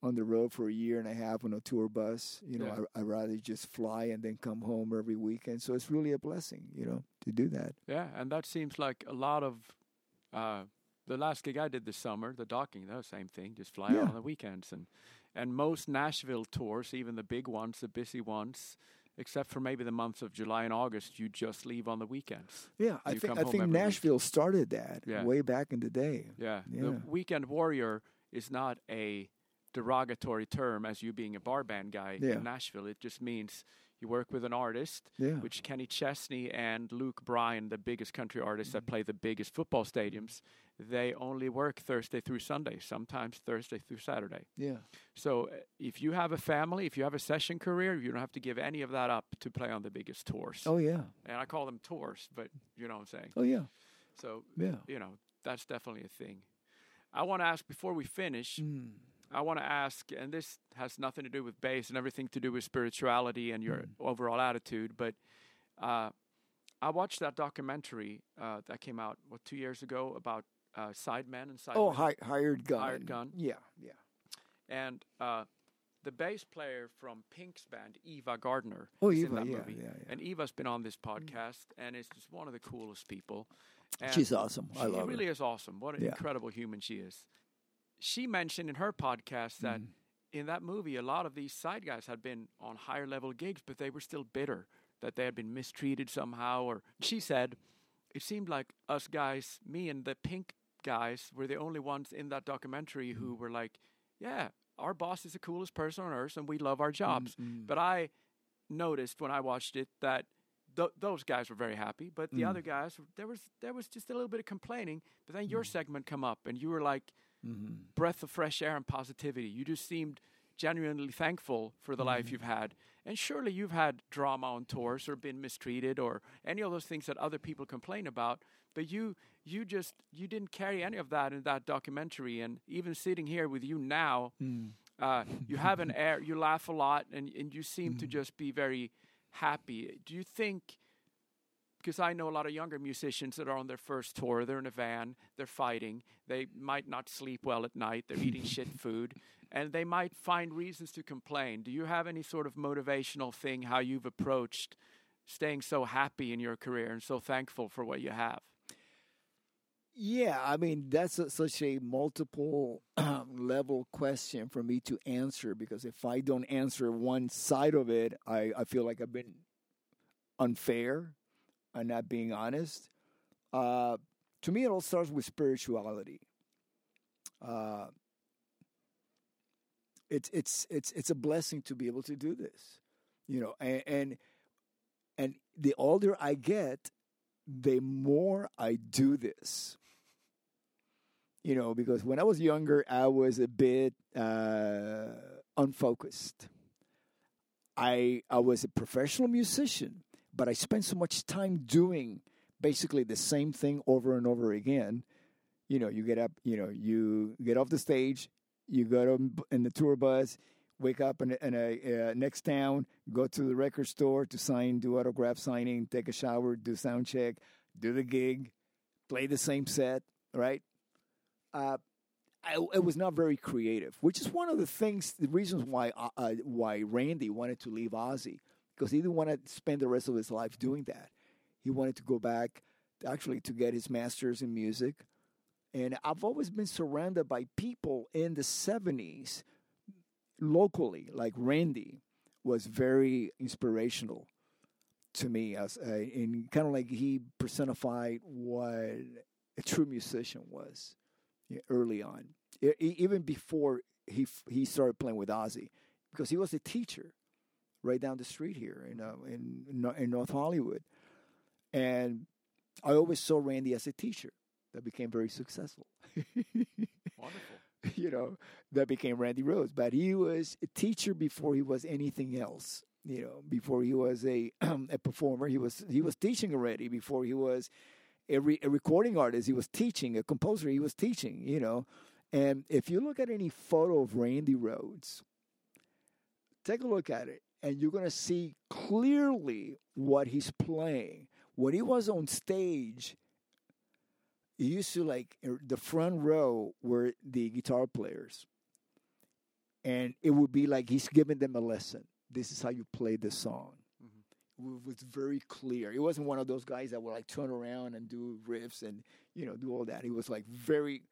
on the road for a year and a half on a tour bus. You know, yeah. I'd rather just fly and then come home every weekend. So it's really a blessing, you know, to do that. Yeah, and that seems like a lot of the last gig I did this summer, the docking, that was the same thing, just fly out on the weekends. And most Nashville tours, even the big ones, the busy ones, except for maybe the months of July and August, you just leave on the weekends. Yeah, I think Nashville started that way back in the day. Yeah. The weekend warrior is not a derogatory term as you being a bar band guy in Nashville. It just means you work with an artist, which Kenny Chesney and Luke Bryan, the biggest country artists that play the biggest football stadiums, they only work Thursday through Sunday, sometimes Thursday through Saturday. Yeah. So if you have a family, if you have a session career, you don't have to give any of that up to play on the biggest tours. Oh, yeah. And I call them tours, but you know what I'm saying. Oh, yeah. So, you know, that's definitely a thing. I want to ask, before we finish, I want to ask, and this has nothing to do with bass and everything to do with spirituality and your overall attitude, but I watched that documentary that came out, 2 years ago about Sidemen and Sidemen. Oh, Hired Gun. Hired Gun. Yeah, yeah. And the bass player from Pink's band, Eva Gardner, is in that movie. Yeah, yeah. And Eva's been on this podcast, and is just one of the coolest people. And she's awesome. I love her. She really is awesome. What an incredible human she is. She mentioned in her podcast that in that movie, a lot of these side guys had been on higher level gigs, but they were still bitter that they had been mistreated somehow. Or she said, it seemed like us guys, me and the Pink guys, were the only ones in that documentary who were like, yeah, our boss is the coolest person on earth and we love our jobs. Mm-hmm. But I noticed when I watched it that those guys were very happy, but the other guys, there was just a little bit of complaining. But then your segment come up and you were like, breath of fresh air and positivity. You just seemed genuinely thankful for the life you've had. And surely you've had drama on tours or been mistreated or any of those things that other people complain about. But you didn't carry any of that in that documentary. And even sitting here with you now, you have an air, you laugh a lot, and you seem to just be very happy. Do you think, because I know a lot of younger musicians that are on their first tour, they're in a van, they're fighting, they might not sleep well at night, they're eating shit food, and they might find reasons to complain. Do you have any sort of motivational thing, how you've approached staying so happy in your career and so thankful for what you have? Yeah, I mean, that's such a multiple level question for me to answer, because if I don't answer one side of it, I feel like I've been unfair and not being honest. To me, it all starts with spirituality. It's a blessing to be able to do this, you know. And the older I get, the more I do this, you know. Because when I was younger, I was a bit unfocused. I was a professional musician, but I spent so much time doing basically the same thing over and over again. You know, you get up, you know, you get off the stage, you go to, in the tour bus, wake up in a next town, go to the record store to sign, do autograph signing, take a shower, do sound check, do the gig, play the same set, right? It was not very creative, which is one of the things, the reasons why Randy wanted to leave Ozzy. Because he didn't want to spend the rest of his life doing that. He wanted to go back, actually, to get his master's in music. And I've always been surrounded by people in the 70s, locally, like Randy was very inspirational to me. And kind of like he personified what a true musician was early on. Even before he started playing with Ozzy. because he was a teacher right down the street here in North Hollywood. And I always saw Randy as a teacher that became very successful. Wonderful. You know, that became Randy Rhoads. But he was a teacher before he was anything else. You know, before he was a performer, he was teaching already. Before he was a recording artist, he was teaching. A composer, he was teaching, you know. And if you look at any photo of Randy Rhoads, take a look at it, and you're going to see clearly what he's playing. When he was on stage, he used to, like, the front row were the guitar players. And it would be like he's giving them a lesson. This is how you play this song. Mm-hmm. It was very clear. It wasn't one of those guys that would, like, turn around and do riffs and, you know, do all that. He was, like, very...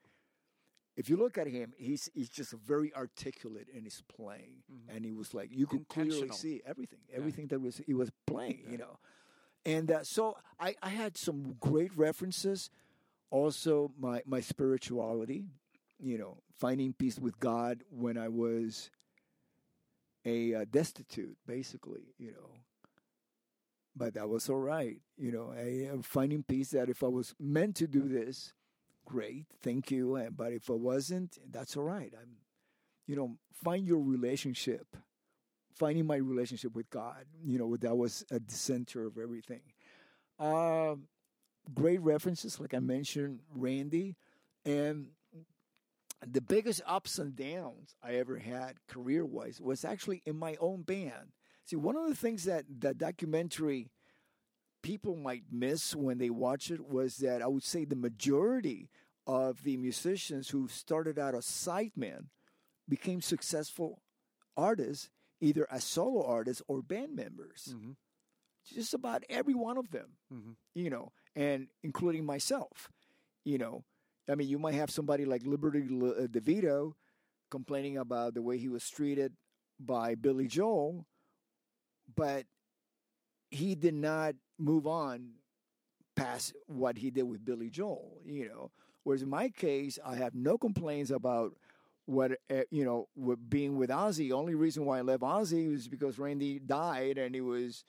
If you look at him, he's just very articulate in his playing. Mm-hmm. And he was, like, you could clearly see everything that was he was playing, you know. And so I had some great references. Also, my spirituality, you know, finding peace with God when I was a destitute, basically, you know. But that was all right, you know. Finding peace that if I was meant to do this, great, thank you. But if I wasn't, that's all right. Find your relationship. Finding my relationship with God, you know, that was at the center of everything. Great references, like I mentioned, Randy. And the biggest ups and downs I ever had career-wise was actually in my own band. See, one of the things that the documentary people might miss when they watch it was that I would say the majority of the musicians who started out as sidemen became successful artists, either as solo artists or band members. Mm-hmm. Just about every one of them, mm-hmm. you know, and including myself, you know. I mean, you might have somebody like Liberty DeVito complaining about the way he was treated by Billy Joel, but he did not move on past what he did with Billy Joel, you know. Whereas in my case, I have no complaints about what being with Ozzy. The only reason why I left Ozzy was because Randy died, and it was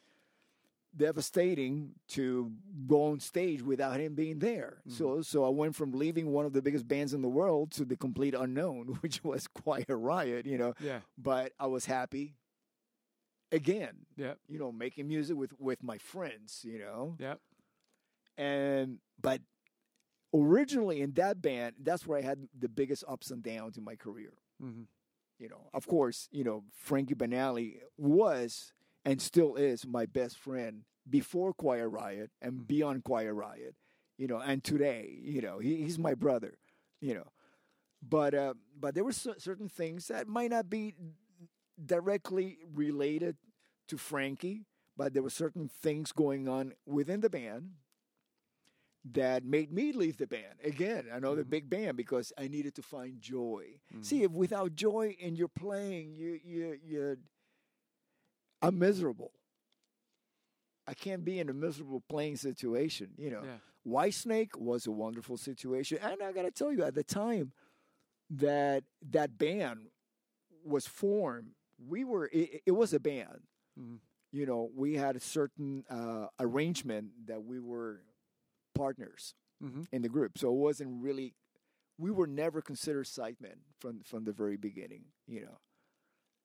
devastating to go on stage without him being there. Mm-hmm. So I went from leaving one of the biggest bands in the world to the complete unknown, which was Quiet Riot, you know. Yeah. But I was happy again. Yeah. You know, making music with my friends, you know. Yeah. But originally in that band, that's where I had the biggest ups and downs in my career. Mm-hmm. You know, of course, you know, Frankie Banali was and still is my best friend before Quiet Riot and beyond Quiet Riot, you know, and today, you know, he's my brother, you know. But there were certain things that might not be directly related to Frankie, but there were certain things going on within the band that made me leave the band. Again, another big band, because I needed to find joy. Mm-hmm. See, if without joy in your playing, I'm miserable. I can't be in a miserable playing situation, you know. Yeah. Whitesnake was a wonderful situation. And I got to tell you, at the time that band was formed, it was a band. Mm-hmm. You know, we had a certain arrangement that we were partners in the group. So it wasn't really, we were never considered sidemen from the very beginning, you know.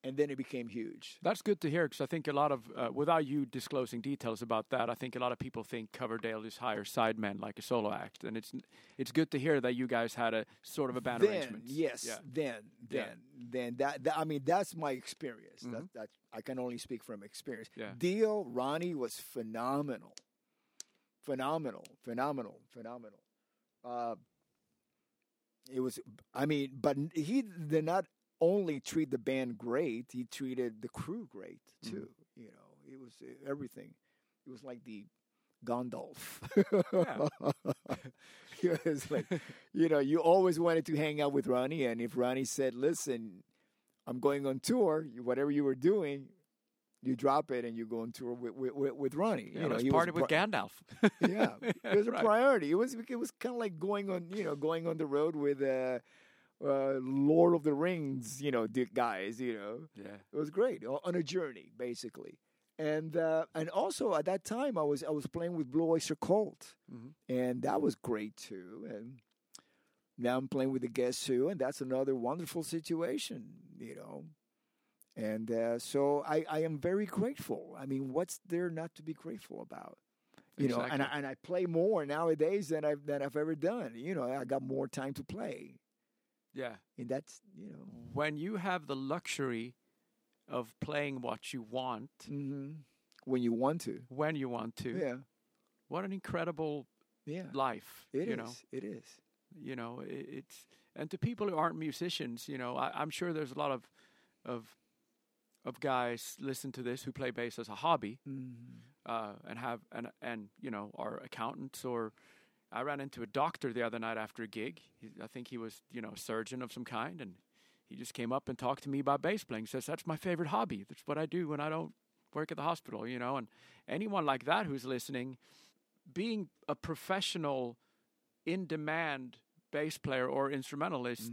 And then it became huge. That's good to hear, because I think a lot of, without you disclosing details about that, I think a lot of people think Coverdale just hires sidemen like a solo act. And it's good to hear that you guys had a sort of a band arrangement. Yes, yeah. Then. That, I mean, that's my experience. Mm-hmm. That I can only speak from experience. Yeah. Dio, Ronnie was phenomenal. It was, I mean, but he did not only treat the band great, he treated the crew great too. Mm-hmm. You know, it was everything. It was like the Gandalf. It was like, you know, you always wanted to hang out with Ronnie, and if Ronnie said, "Listen, I'm going on tour," whatever you were doing, you drop it and you go on tour with Ronnie. Yeah, you know, he partied with Gandalf. Yeah, it was a priority. It was kind of like going on the road with Lord of the Rings, you know, guys, you know. Yeah. It was great. On a journey, basically. And also at that time I was playing with Blue Oyster Cult, mm-hmm. and that was great too. And now I'm playing with The Guess Who, and that's another wonderful situation, you know. And so I am very grateful. I mean, what's there not to be grateful about? You exactly. know, and I play more nowadays than I've ever done. You know, I got more time to play. Yeah, and that's, you know, when you have the luxury of playing what you want, mm-hmm. when you want to, yeah, what an incredible life. It is. You know, it's, and to people who aren't musicians, you know, I'm sure there's a lot of guys listen to this who play bass as a hobby, mm-hmm. and you know, are accountants, or I ran into a doctor the other night after a gig. I think he was, you know, a surgeon of some kind, and he just came up and talked to me about bass playing. He says, that's my favorite hobby. That's what I do when I don't work at the hospital, you know. And anyone like that who's listening, being a professional, in-demand bass player or instrumentalist,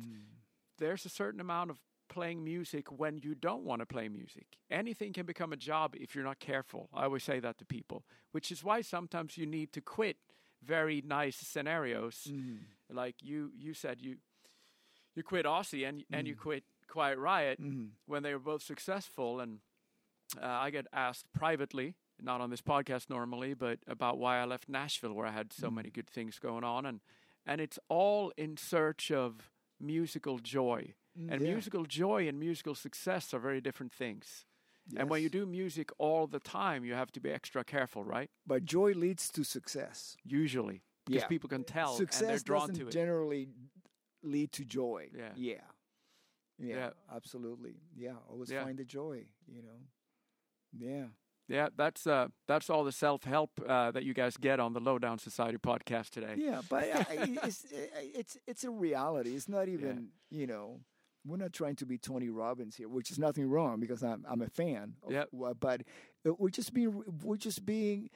there's a certain amount of playing music when you don't want to play music. Anything can become a job if you're not careful. I always say that to people, which is why sometimes you need to quit very nice scenarios. Like you said, you quit Ozzy and you quit Quiet Riot when they were both successful. And I get asked privately, not on this podcast normally, but about why I left Nashville, where I had so many good things going on. And it's all in search of musical joy. And musical joy and musical success are very different things. Yes. And when you do music all the time, you have to be extra careful, right? But joy leads to success. Usually. Because people can tell success, and they're drawn to it. Success doesn't generally lead to joy. Yeah. Yeah. Yeah, yeah. Absolutely. Yeah. Always find the joy, you know. Yeah. Yeah, that's all the self-help that you guys get on the Lowdown Society podcast today. Yeah, but it's a reality. It's not even, you know... We're not trying to be Tony Robbins here, which is nothing wrong because I'm a fan. Yep. But we're just being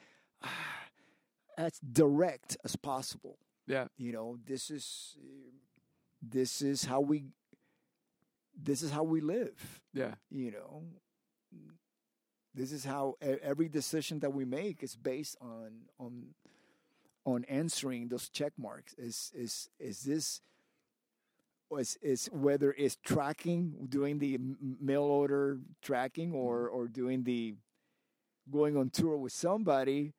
as direct as possible. Yeah. You know, this is how we live. Yeah. You know, this is how every decision that we make is based on answering those check marks. Is whether it's tracking, doing the mail order tracking, or doing the going on tour with somebody,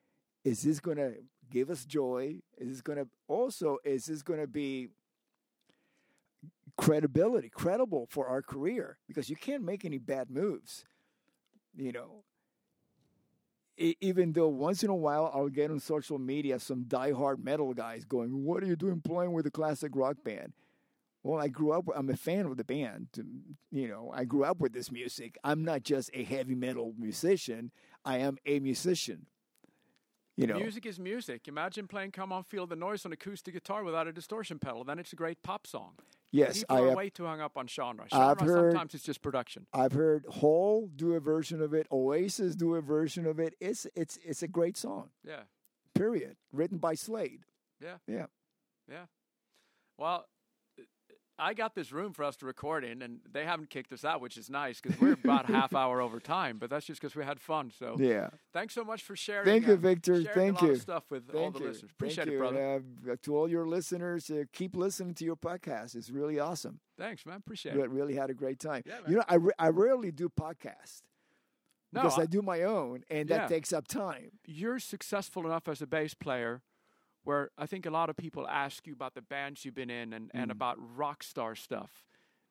is this going to give us joy? Is this going to be credible for our career? Because you can't make any bad moves, you know. Even though once in a while I'll get on social media some diehard metal guys going, "What are you doing playing with a classic rock band?" Well, I'm a fan of the band, you know, I grew up with this music. I'm not just a heavy metal musician. I am a musician, you know. Music is music. Imagine playing Come On Feel the Noise on acoustic guitar without a distortion pedal. Then it's a great pop song. Yes. People are way too hung up on genre. Sometimes it's just production. I've heard Hole do a version of it. Oasis do a version of it. It's a great song. Yeah. Period. Written by Slade. Yeah. Yeah. Yeah. Well... I got this room for us to record in, and they haven't kicked us out, which is nice because we're about half hour over time. But that's just because we had fun. So thanks so much for sharing. Thank you, Victor. Thank you. A lot of stuff with all the listeners. Appreciate it, brother. To all your listeners, keep listening to your podcast. It's really awesome. Thanks, man. Appreciate it. Really had a great time. Yeah, you know, I rarely do podcasts because I do my own, and that takes up time. You're successful enough as a bass player, where I think a lot of people ask you about the bands you've been in and about rock star stuff.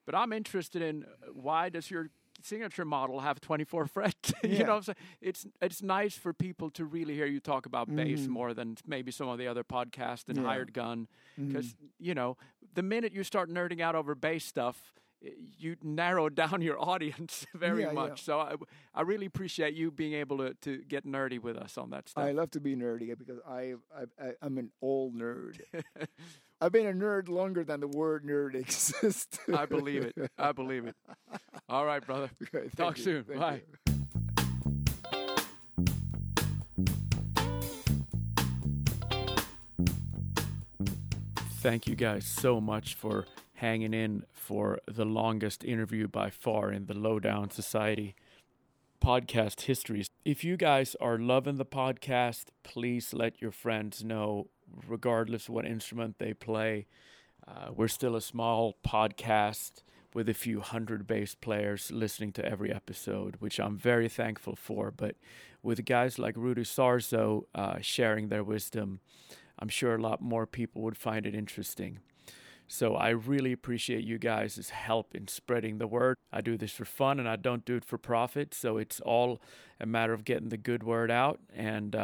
But I'm interested in why does your signature model have 24 frets? You know what I'm saying? It's nice for people to really hear you talk about bass more than maybe some of the other podcasts and Hired Gun. Because, you know, the minute you start nerding out over bass stuff, you narrow down your audience very much. Yeah. So I really appreciate you being able to get nerdy with us on that stuff. I love to be nerdy because I'm an old nerd. I've been a nerd longer than the word nerd exists. I believe it. All right, brother. Okay, talk soon. Thank Bye. You. Thank you guys so much for hanging in for the longest interview by far in the Lowdown Society podcast histories. If you guys are loving the podcast, please let your friends know, regardless of what instrument they play. We're still a small podcast with a few hundred bass players listening to every episode, which I'm very thankful for. But with guys like Rudy Sarzo sharing their wisdom, I'm sure a lot more people would find it interesting. So I really appreciate you guys' help in spreading the word. I do this for fun and I don't do it for profit. So it's all a matter of getting the good word out and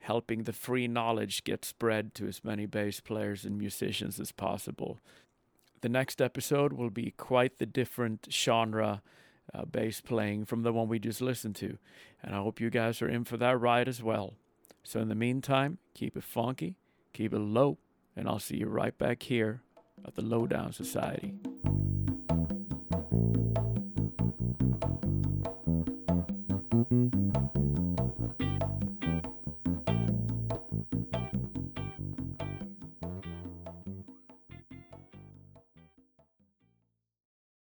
helping the free knowledge get spread to as many bass players and musicians as possible. The next episode will be quite the different genre bass playing from the one we just listened to. And I hope you guys are in for that ride as well. So in the meantime, keep it funky, keep it low, and I'll see you right back here at the Lowdown Society.